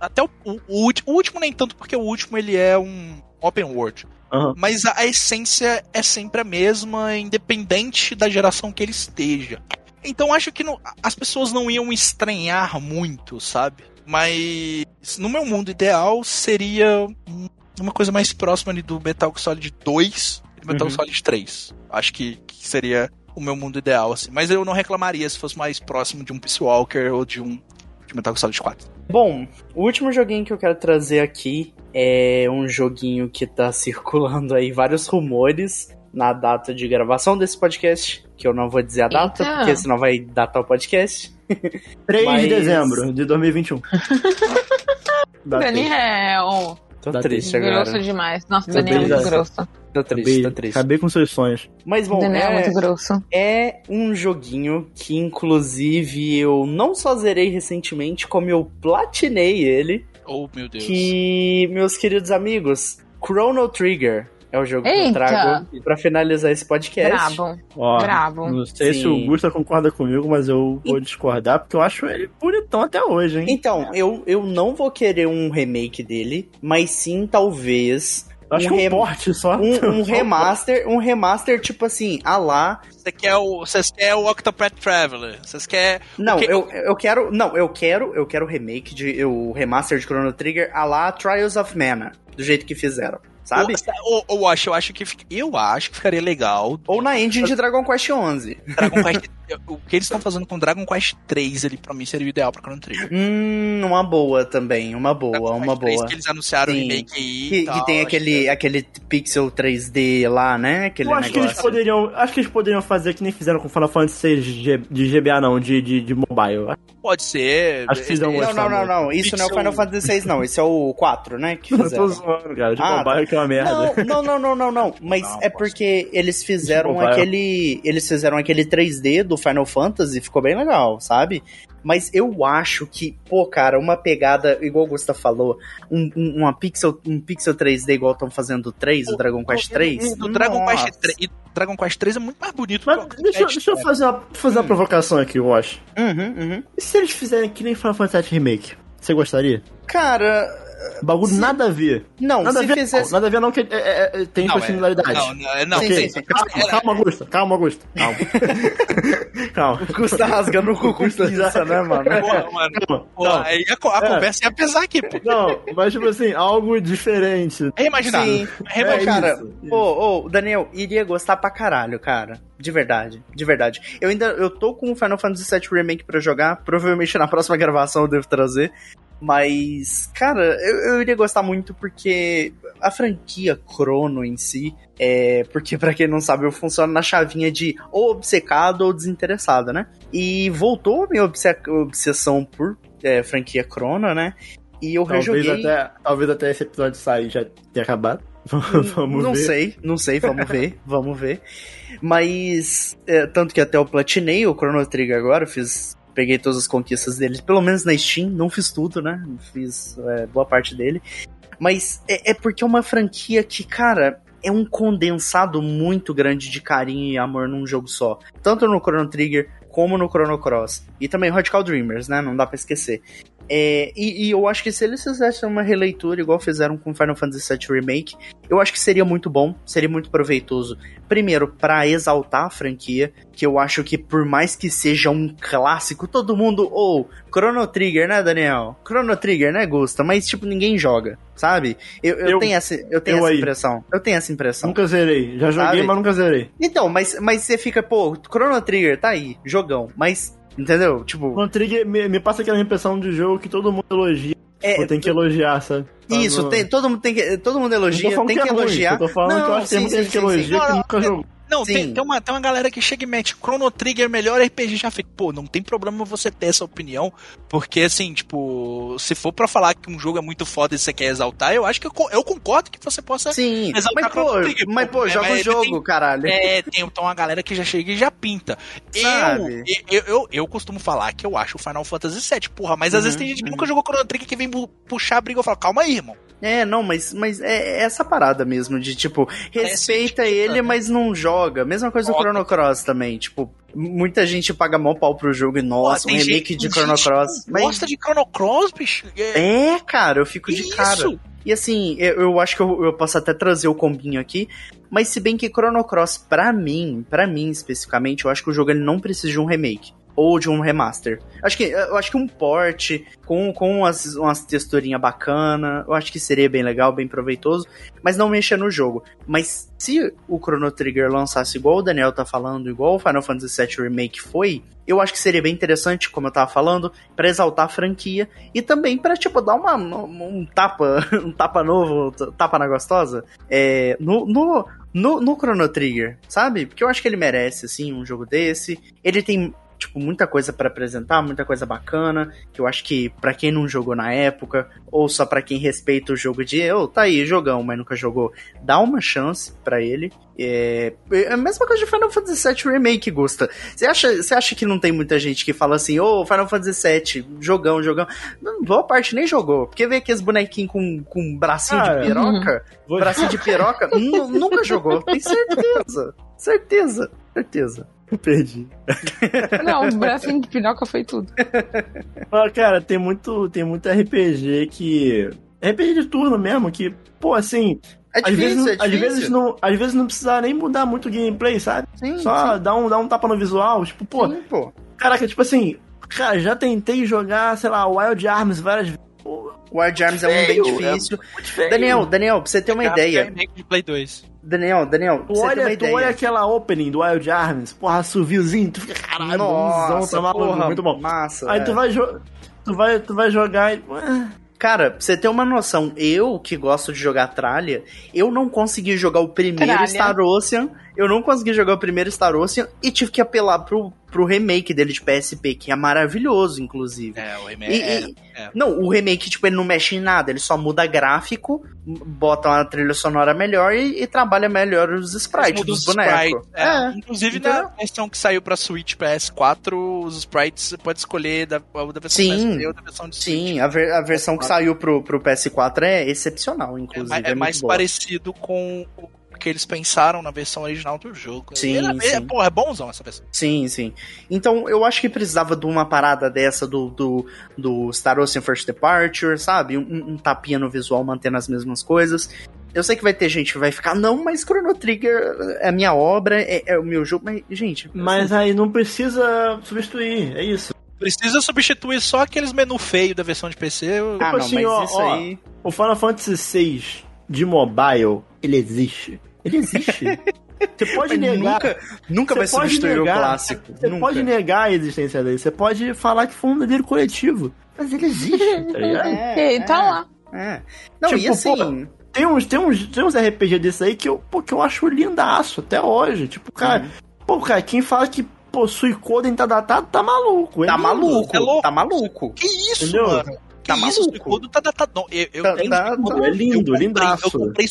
até o, o, o, o último nem tanto, porque o último ele é um open world. Uhum. Mas a, a essência é sempre a mesma, independente da geração que ele esteja. Então acho que não, as pessoas não iam estranhar muito, sabe? Mas no meu mundo ideal seria uma coisa mais próxima ali do Metal Gear Solid dois e do Metal Gear uhum. Solid três. Acho que, que seria o meu mundo ideal, assim. Mas eu não reclamaria se fosse mais próximo de um Peace Walker ou de um de Metal Gear Solid quatro. Bom, o último joguinho que eu quero trazer aqui é um joguinho que tá circulando aí vários rumores na data de gravação desse podcast, que eu não vou dizer a data, então, porque senão vai datar o podcast. três Mas... de dezembro de dois mil e vinte e um. Daniel! Tô Dá triste agora. Grosso demais. Nossa, o Daniel é muito grosso. Tô triste, acabei, tô triste. Acabei com seus sonhos. Mas bom, Daniel é, é muito grosso. É um joguinho que, inclusive, eu não só zerei recentemente, como eu platinei ele. Oh, meu Deus. Que, meus queridos amigos, Chrono Trigger. É o jogo Eita. que eu trago pra finalizar esse podcast. Bravo, Ó, bravo. Não sei Sim. se o Gusta concorda comigo, mas eu vou discordar, porque eu acho ele bonitão até hoje, hein? Então, é. eu, eu não vou querer um remake dele, mas sim, talvez... Acho um que um rem... porte só. Um, um remaster, um remaster tipo assim, a lá... Você quer o, vocês querem o Octopath Traveler? Vocês querem... Não, que... eu, eu quero... Não, eu quero eu quero o remake, de, o remaster de Chrono Trigger a lá Trials of Mana, do jeito que fizeram. Sabe? Ou, ou, ou acho, eu acho que eu acho que ficaria legal. Ou na engine de Dragon Quest onze. Dragon Quest, o que eles estão fazendo com Dragon Quest três ali, pra mim, seria o ideal pra Chrono Trigger. Hum, uma boa também, uma boa, Dragon uma Quest boa. três, que eles anunciaram Sim. o remake aí. Que, tal, que tem aquele, que... aquele pixel três D lá, né? Aquele eu acho negócio. que eles poderiam. Acho que eles poderiam fazer que nem fizeram com Final Fantasy seis de G B A, não, de, de, de mobile. Pode ser. Acho que fizeram não, não, não, não. Isso pixel... não é o Final Fantasy seis, não. Esse é o quatro, né? Que eu tô zoando, cara, de ah, mobile. que é uma merda. Não, não, não, não, não. Mas não, é porque posso... eles fizeram Desculpa, aquele. Eu. Eles fizeram aquele três D do Final Fantasy, ficou bem legal, sabe? Mas eu acho que, pô, cara, uma pegada, igual o Gusta falou, um, um, uma pixel, um pixel três D igual estão fazendo o três, o, o Dragon Quest três. O Dragon Quest três, Dragon Quest três é muito mais bonito. Mas que o deixa, Quest, deixa eu fazer uma, fazer uma hum. provocação aqui, eu acho. Uhum, uhum. E se eles fizerem que nem Final Fantasy Remake? Você gostaria? Cara... bagulho se... nada a ver. Não, nada se ver, fizesse... Nada a ver não, que é, é, é, tem personalidade. Não, não, não. Okay. Sim, sim. Calma, calma, Augusto. Calma, Augusto. Calma. Calma. O Augusto tá rasgando o cucu. Isso, né, mano? Porra, mano. Calma. Porra, aí a, a é. conversa ia pesar aqui, pô. Não, mas tipo assim, algo diferente. É imaginar. Sim. É, cara, ô, ô, oh, oh, Daniel, iria gostar pra caralho, cara. De verdade, de verdade. Eu ainda, eu tô com o Final Fantasy sete Remake pra jogar. Provavelmente na próxima gravação eu devo trazer. Mas, cara, eu, eu iria gostar muito porque a franquia Chrono em si, é, porque pra quem não sabe, eu funciono na chavinha de ou obcecado ou desinteressado, né? E voltou a minha obse- obsessão por é, franquia Chrono, né? E eu talvez rejoguei... Até, talvez até esse episódio sair já tenha acabado. Vamos não ver. sei, não sei, vamos ver, vamos ver. Mas, é, tanto que até eu platinei o Chrono Trigger agora, eu fiz... peguei todas as conquistas dele, pelo menos na Steam, não fiz tudo, né? Fiz é, boa parte dele. Mas é, é porque é uma franquia que, cara, é um condensado muito grande de carinho e amor num jogo só. Tanto no Chrono Trigger, como no Chrono Cross. E também Radical Dreamers, né? Não dá pra esquecer. É, e, e eu acho que se eles fizessem uma releitura, igual fizeram com Final Fantasy sete Remake, eu acho que seria muito bom, seria muito proveitoso. Primeiro, pra exaltar a franquia, que eu acho que por mais que seja um clássico, todo mundo... Ou, oh, Chrono Trigger, né, Daniel? Chrono Trigger, né, Gusta? Mas, tipo, ninguém joga, sabe? Eu, eu, eu tenho essa, eu tenho eu essa impressão. Eu tenho essa impressão. Nunca zerei. Já joguei, sabe? Mas nunca zerei. Então, mas, mas você fica, pô, Chrono Trigger, tá aí, jogão, mas... Entendeu? Tipo... Chrono Trigger me, me passa aquela impressão de jogo que todo mundo elogia. É, tipo, tem que elogiar, sabe? Isso, tem, todo mundo tem que... Todo mundo elogia, tem que, que é elogiar. Eu tô falando não, que eu acho que tem muita gente que elogia que nunca jogou. Não, tem, tem, uma, tem uma galera que chega e mete Chrono Trigger, melhor R P G já feito. Pô, não tem problema você ter essa opinião, porque assim, tipo, se for pra falar que um jogo é muito foda e você quer exaltar, eu acho que eu, eu concordo que você possa Sim, exaltar mas, Chrono Trigger. Mas, pô, joga o jogo, caralho. É, tem então uma galera que já chega e já pinta. Eu, eu, eu, eu costumo falar que eu acho o Final Fantasy sete, porra, mas uhum, às vezes tem gente que uhum. nunca jogou Chrono Trigger que vem puxar a briga e fala, calma aí, irmão. É, não, mas, mas é essa parada mesmo, de tipo, respeita ele, mas não joga. Mesma coisa do Chrono Cross também, tipo, muita gente paga mó pau pro jogo e nossa, um remake de Chrono Cross. Mas... gosta de Chrono Cross, bicho? É, cara, eu fico de cara. E assim, eu, eu acho que eu, eu posso até trazer o combinho aqui, mas se bem que Chrono Cross, pra mim, pra mim especificamente, eu acho que o jogo ele não precisa de um remake. Ou de um remaster. Acho que, eu acho que um port com, com umas, umas texturinhas bacanas, eu acho que seria bem legal, bem proveitoso, mas não mexer no jogo. Mas se o Chrono Trigger lançasse igual o Daniel tá falando, igual o Final Fantasy sete Remake foi, eu acho que seria bem interessante, como eu tava falando, pra exaltar a franquia e também pra, tipo, dar uma, um tapa, um tapa novo, tapa na gostosa, é, no... no No, no Chrono Trigger, sabe? Porque eu acho que ele merece, assim, um jogo desse. Ele tem, tipo, muita coisa pra apresentar, muita coisa bacana, que eu acho que pra quem não jogou na época, ou só pra quem respeita o jogo de, oh, tá aí, jogão, mas nunca jogou, dá uma chance pra ele. É a mesma coisa de Final Fantasy sete Remake, Gusta. Você acha, você acha que não tem muita gente que fala assim, ô, oh, Final Fantasy sete, jogão, jogão? Não, boa parte nem jogou, porque vê aqueles bonequinhos com, com bracinho ah, de piroca, vou... bracinho de piroca, n- nunca jogou, tem certeza, certeza, certeza. Perdi. Não, o bracinho de piroca foi tudo. Ah, cara, tem muito, tem muito R P G que... R P G de turno mesmo, que, pô, assim... É difícil, às vezes, é às, vezes não, às vezes não precisa nem mudar muito o gameplay, sabe? Sim, Só sim. Dar, um, dar um tapa no visual, tipo, pô... Sim, pô. Caraca, tipo assim... Cara, já tentei jogar, sei lá, Wild Arms várias vezes. Wild Arms é um bem difícil. É Daniel, Daniel, pra você ter uma ideia... remake de Play dois. Daniel, Daniel, tu olha, uma tu ideia. olha aquela opening do Wild Arms, porra, suviozinho, tu fica caralho, nossa, tá maluco, porra, muito bom. Massa, Aí é. tu, vai jo- tu, vai, tu vai jogar e... Cara, pra você ter uma noção, eu que gosto de jogar tralha, eu não consegui jogar o primeiro tralha. Star Ocean, eu não consegui jogar o primeiro Star Ocean e tive que apelar pro, pro remake dele de P S P, que é maravilhoso, inclusive. É, o remake. E, é, e... É. Não, o remake, tipo, ele não mexe em nada, ele só muda gráfico, bota uma trilha sonora melhor e, e trabalha melhor os sprites dos bonecos. É. É. Inclusive, entendeu? Na versão que saiu pra Switch P S quatro, os sprites você pode escolher da, da versão P S P ou da versão de Switch. Sim, a, ver, a versão que saiu pro, pro P S quatro é excepcional, inclusive. É, é, é, é mais boa. Parecido com o que eles pensaram na versão original do jogo. Sim, era, sim. É, porra, é bonzão essa versão. Sim, sim. Então, eu acho que precisava de uma parada dessa do, do, do Star Ocean First Departure, sabe? Um, um tapinha no visual, mantendo as mesmas coisas. Eu sei que vai ter gente que vai ficar, não, mas Chrono Trigger é a minha obra, é, é o meu jogo, mas, gente... Mas assim, aí não precisa substituir, é isso. Precisa substituir só aqueles menu feio da versão de P C. Eu... Ah, tipo não, assim, mas ó, isso ó, aí... O Final Fantasy seis de mobile, ele existe. Ele existe. Você pode mas negar... Nunca, nunca vai substituir negar, o clássico. Você nunca. Pode negar a existência dele, você pode falar que foi um delírio coletivo. Mas ele existe, tá ligado? É, é, tá lá. É. Não, tipo, e assim... Pô, Tem uns, tem, uns, tem uns R P G desse aí que eu, pô, que eu acho lindaço até hoje. Tipo, cara... Uhum. Pô, cara, quem fala que possui Coden tá datado tá maluco. É tá lindo, maluco. É louco. Tá maluco. Que isso, entendeu? Mano? Que tá isso, maluco. Suicode tá datado. Não, eu, eu tá, tenho tá, Suicode, tá, é lindo, eu lindaço. Comprei, eu comprei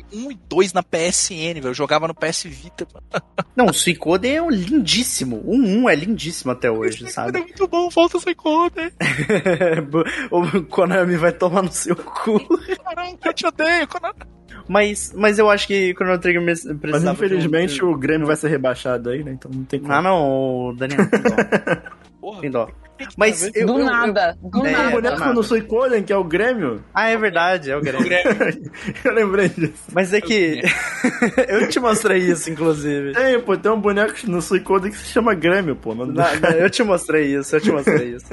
Suicode um e dois na P S N, velho. Eu jogava no P S Vita. Mano. Não, o Suicode é um lindíssimo. O um é lindíssimo até hoje, o sabe? É muito bom, falta o Suicode. O Konami vai tomar no seu cu. Caramba, eu te odeio, Konami. Mas, mas eu acho que o Chrono Trigger precisava... Mas infelizmente um... o Grêmio vai ser rebaixado aí, né? Então não tem como. Ah, não, Daniel. Porra. Tem dó. Mas do eu, nada, eu, eu, do é, nada. O boneco quando sou Coden, que é o Grêmio. Ah, é verdade, é o Grêmio. Eu lembrei disso. Mas é que eu te mostrei isso, inclusive. Tem, pô, tem um boneco no Suicode que se chama Grêmio, pô. Não, não, eu te mostrei isso, eu te mostrei isso.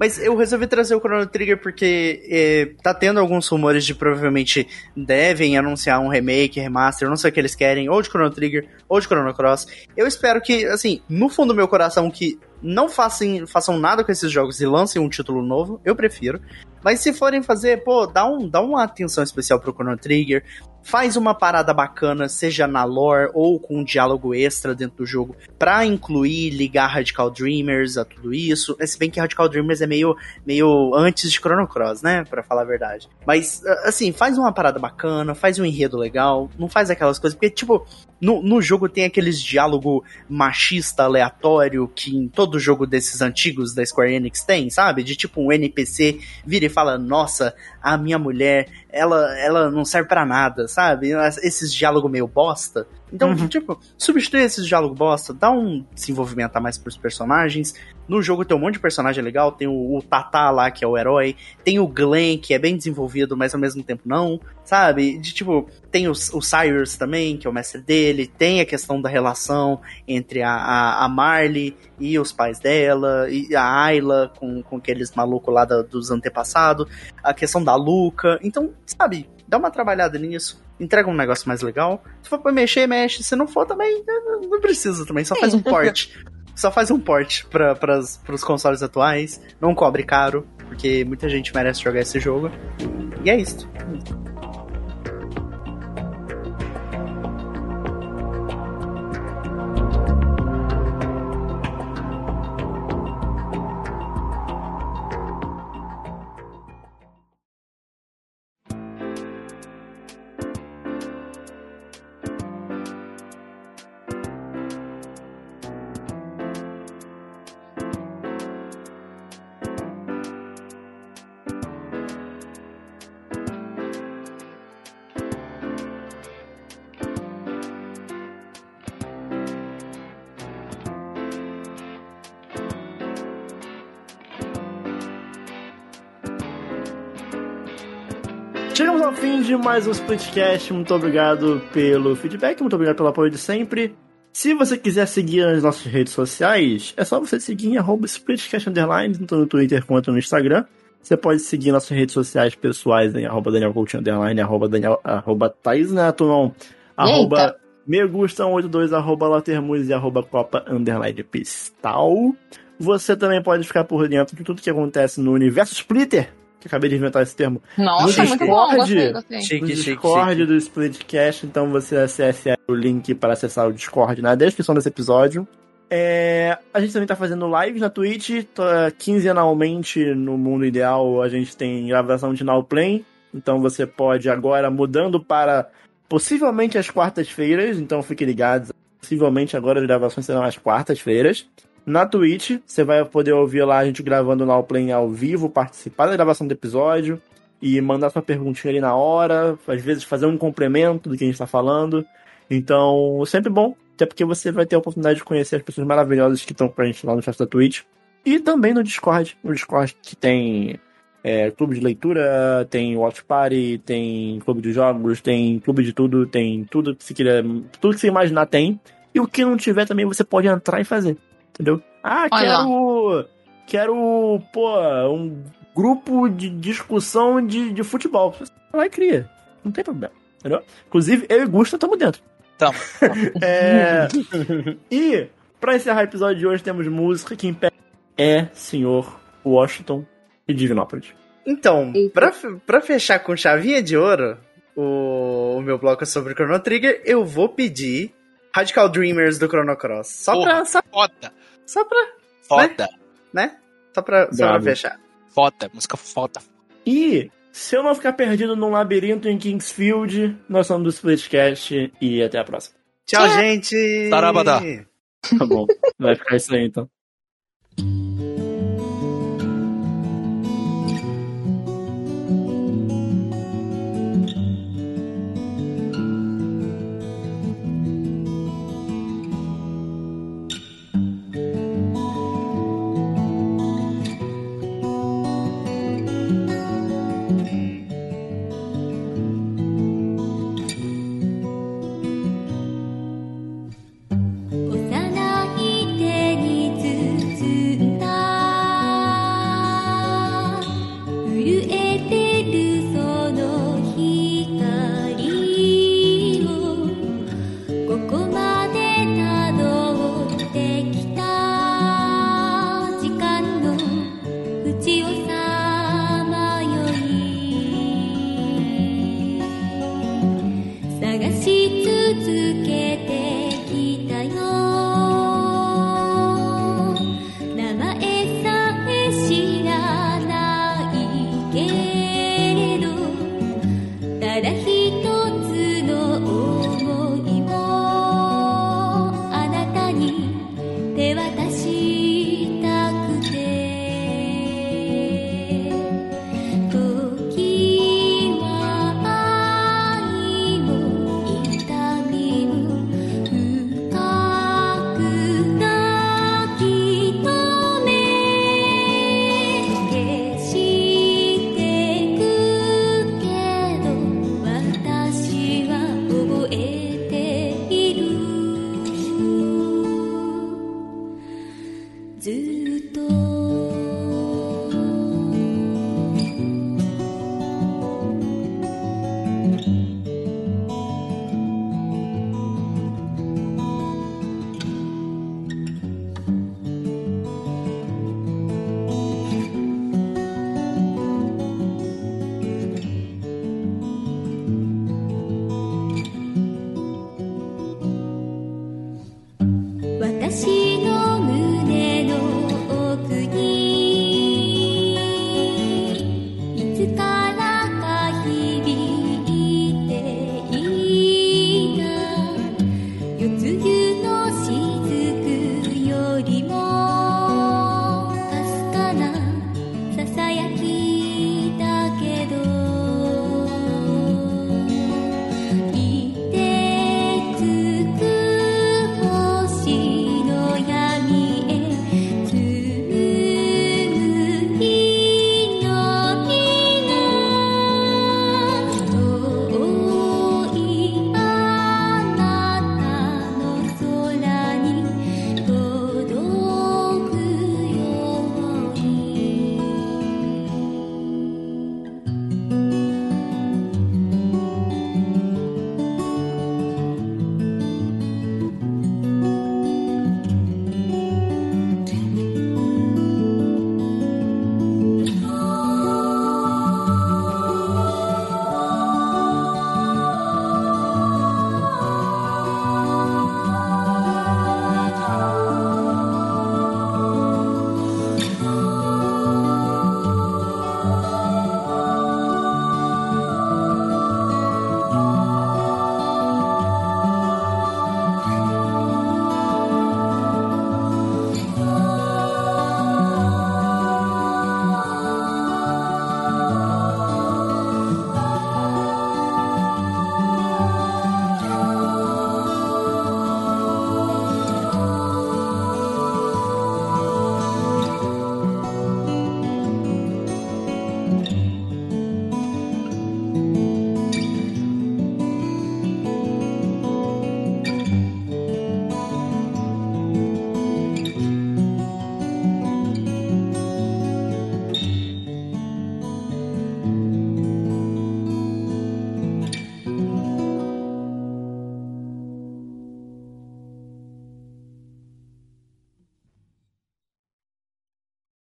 Mas eu resolvi trazer o Chrono Trigger porque eh, tá tendo alguns rumores de provavelmente devem anunciar um remake, remaster, não sei o que eles querem, ou de Chrono Trigger, ou de Chrono Cross. Eu espero que, assim, no fundo do meu coração, que não façam, façam nada com esses jogos e lancem um título novo, eu prefiro. Mas se forem fazer, pô, dá, um, dá uma atenção especial pro Chrono Trigger, faz uma parada bacana, seja na lore ou com um diálogo extra dentro do jogo, pra incluir, ligar Radical Dreamers a tudo isso. Se bem que Radical Dreamers é meio, meio antes de Chrono Cross, né, pra falar a verdade. Mas, assim, faz uma parada bacana, faz um enredo legal, não faz aquelas coisas, porque, tipo, no, no jogo tem aqueles diálogo machista aleatório que em todo jogo desses antigos da Square Enix tem, sabe? De tipo, um N P C vira e fala, nossa, a minha mulher, ela, ela não serve pra nada, sabe? Esses diálogos meio bosta. Então, uhum. tipo, substituir esses diálogos bosta, dá um desenvolvimento a mais pros personagens. No jogo tem um monte de personagem legal, tem o, o Tata lá, que é o herói, tem o Glenn, que é bem desenvolvido, mas ao mesmo tempo não, sabe? De tipo, tem o, o Cyrus também, que é o mestre dele, tem a questão da relação entre a, a, a Marley e os pais dela, e a Ayla com, com aqueles malucos lá da, dos antepassados, a questão da Luca. Então, sabe, dá uma trabalhada nisso. Entrega um negócio mais legal. Se for pra mexer, mexe. Se não for, também não precisa também. Só faz um port. Só faz um port pra, pras, pros consoles atuais. Não cobre caro, porque muita gente merece jogar esse jogo. E é isso. Chegamos ao fim de mais um Splitcast. Muito obrigado pelo feedback, muito obrigado pelo apoio de sempre. Se você quiser seguir as nossas redes sociais, é só você seguir em arroba Splitcast Underline, tanto no Twitter quanto no Instagram. Você pode seguir nossas redes sociais pessoais em arroba Daniel Coutinho Underline, arroba, Daniel, arroba Thaís Tunon, arroba Megusta um oito dois, arroba Latermuz e arroba Copa Underline Pistal. Você também pode ficar por dentro de tudo que acontece no universo Splitter, que acabei de inventar esse termo. Nossa, muito bom, gostei, gostei. Chique, chique, Discord chique. Do Splitcast, então você acesse o link para acessar o Discord na descrição desse episódio. É, a gente também tá fazendo live na Twitch, tá, quinzenalmente no mundo ideal a gente tem gravação de Now Play, então você pode agora, mudando para possivelmente as quartas-feiras, então fiquem ligados, possivelmente agora as gravações serão as quartas-feiras. Na Twitch, você vai poder ouvir lá a gente gravando o Now Play ao vivo, participar da gravação do episódio e mandar sua perguntinha ali na hora, às vezes fazer um complemento do que a gente tá falando. Então, sempre bom, até porque você vai ter a oportunidade de conhecer as pessoas maravilhosas que estão com a gente lá no chat da Twitch. E também no Discord, no Discord que tem é, clube de leitura, tem watch party, tem clube de jogos, tem clube de tudo, tem tudo que você queira, tudo que você imaginar tem. E o que não tiver também você pode entrar e fazer. Entendeu? Ah, quero, quero, pô, um grupo de discussão de, de futebol. Você vai lá e cria. Não tem problema, entendeu? Inclusive, eu e Gusta estamos dentro. Tamo. é... E, pra encerrar o episódio de hoje, temos música que impede é senhor Washington e Divinópolis. Então, pra, pra fechar com chavinha de ouro, o, o meu bloco sobre Chrono Trigger, eu vou pedir Radical Dreamers do Chrono Cross. Só Porra, pra... Só, foda. Só pra... Foda. Né? né? Só, pra, só pra fechar. Foda. Música foda. E se eu não ficar perdido num labirinto em King's Field, nós somos do Splitcast e até a próxima. Tchau, Tchau. gente! Tarabadá. Tá bom. Vai ficar isso aí, então. That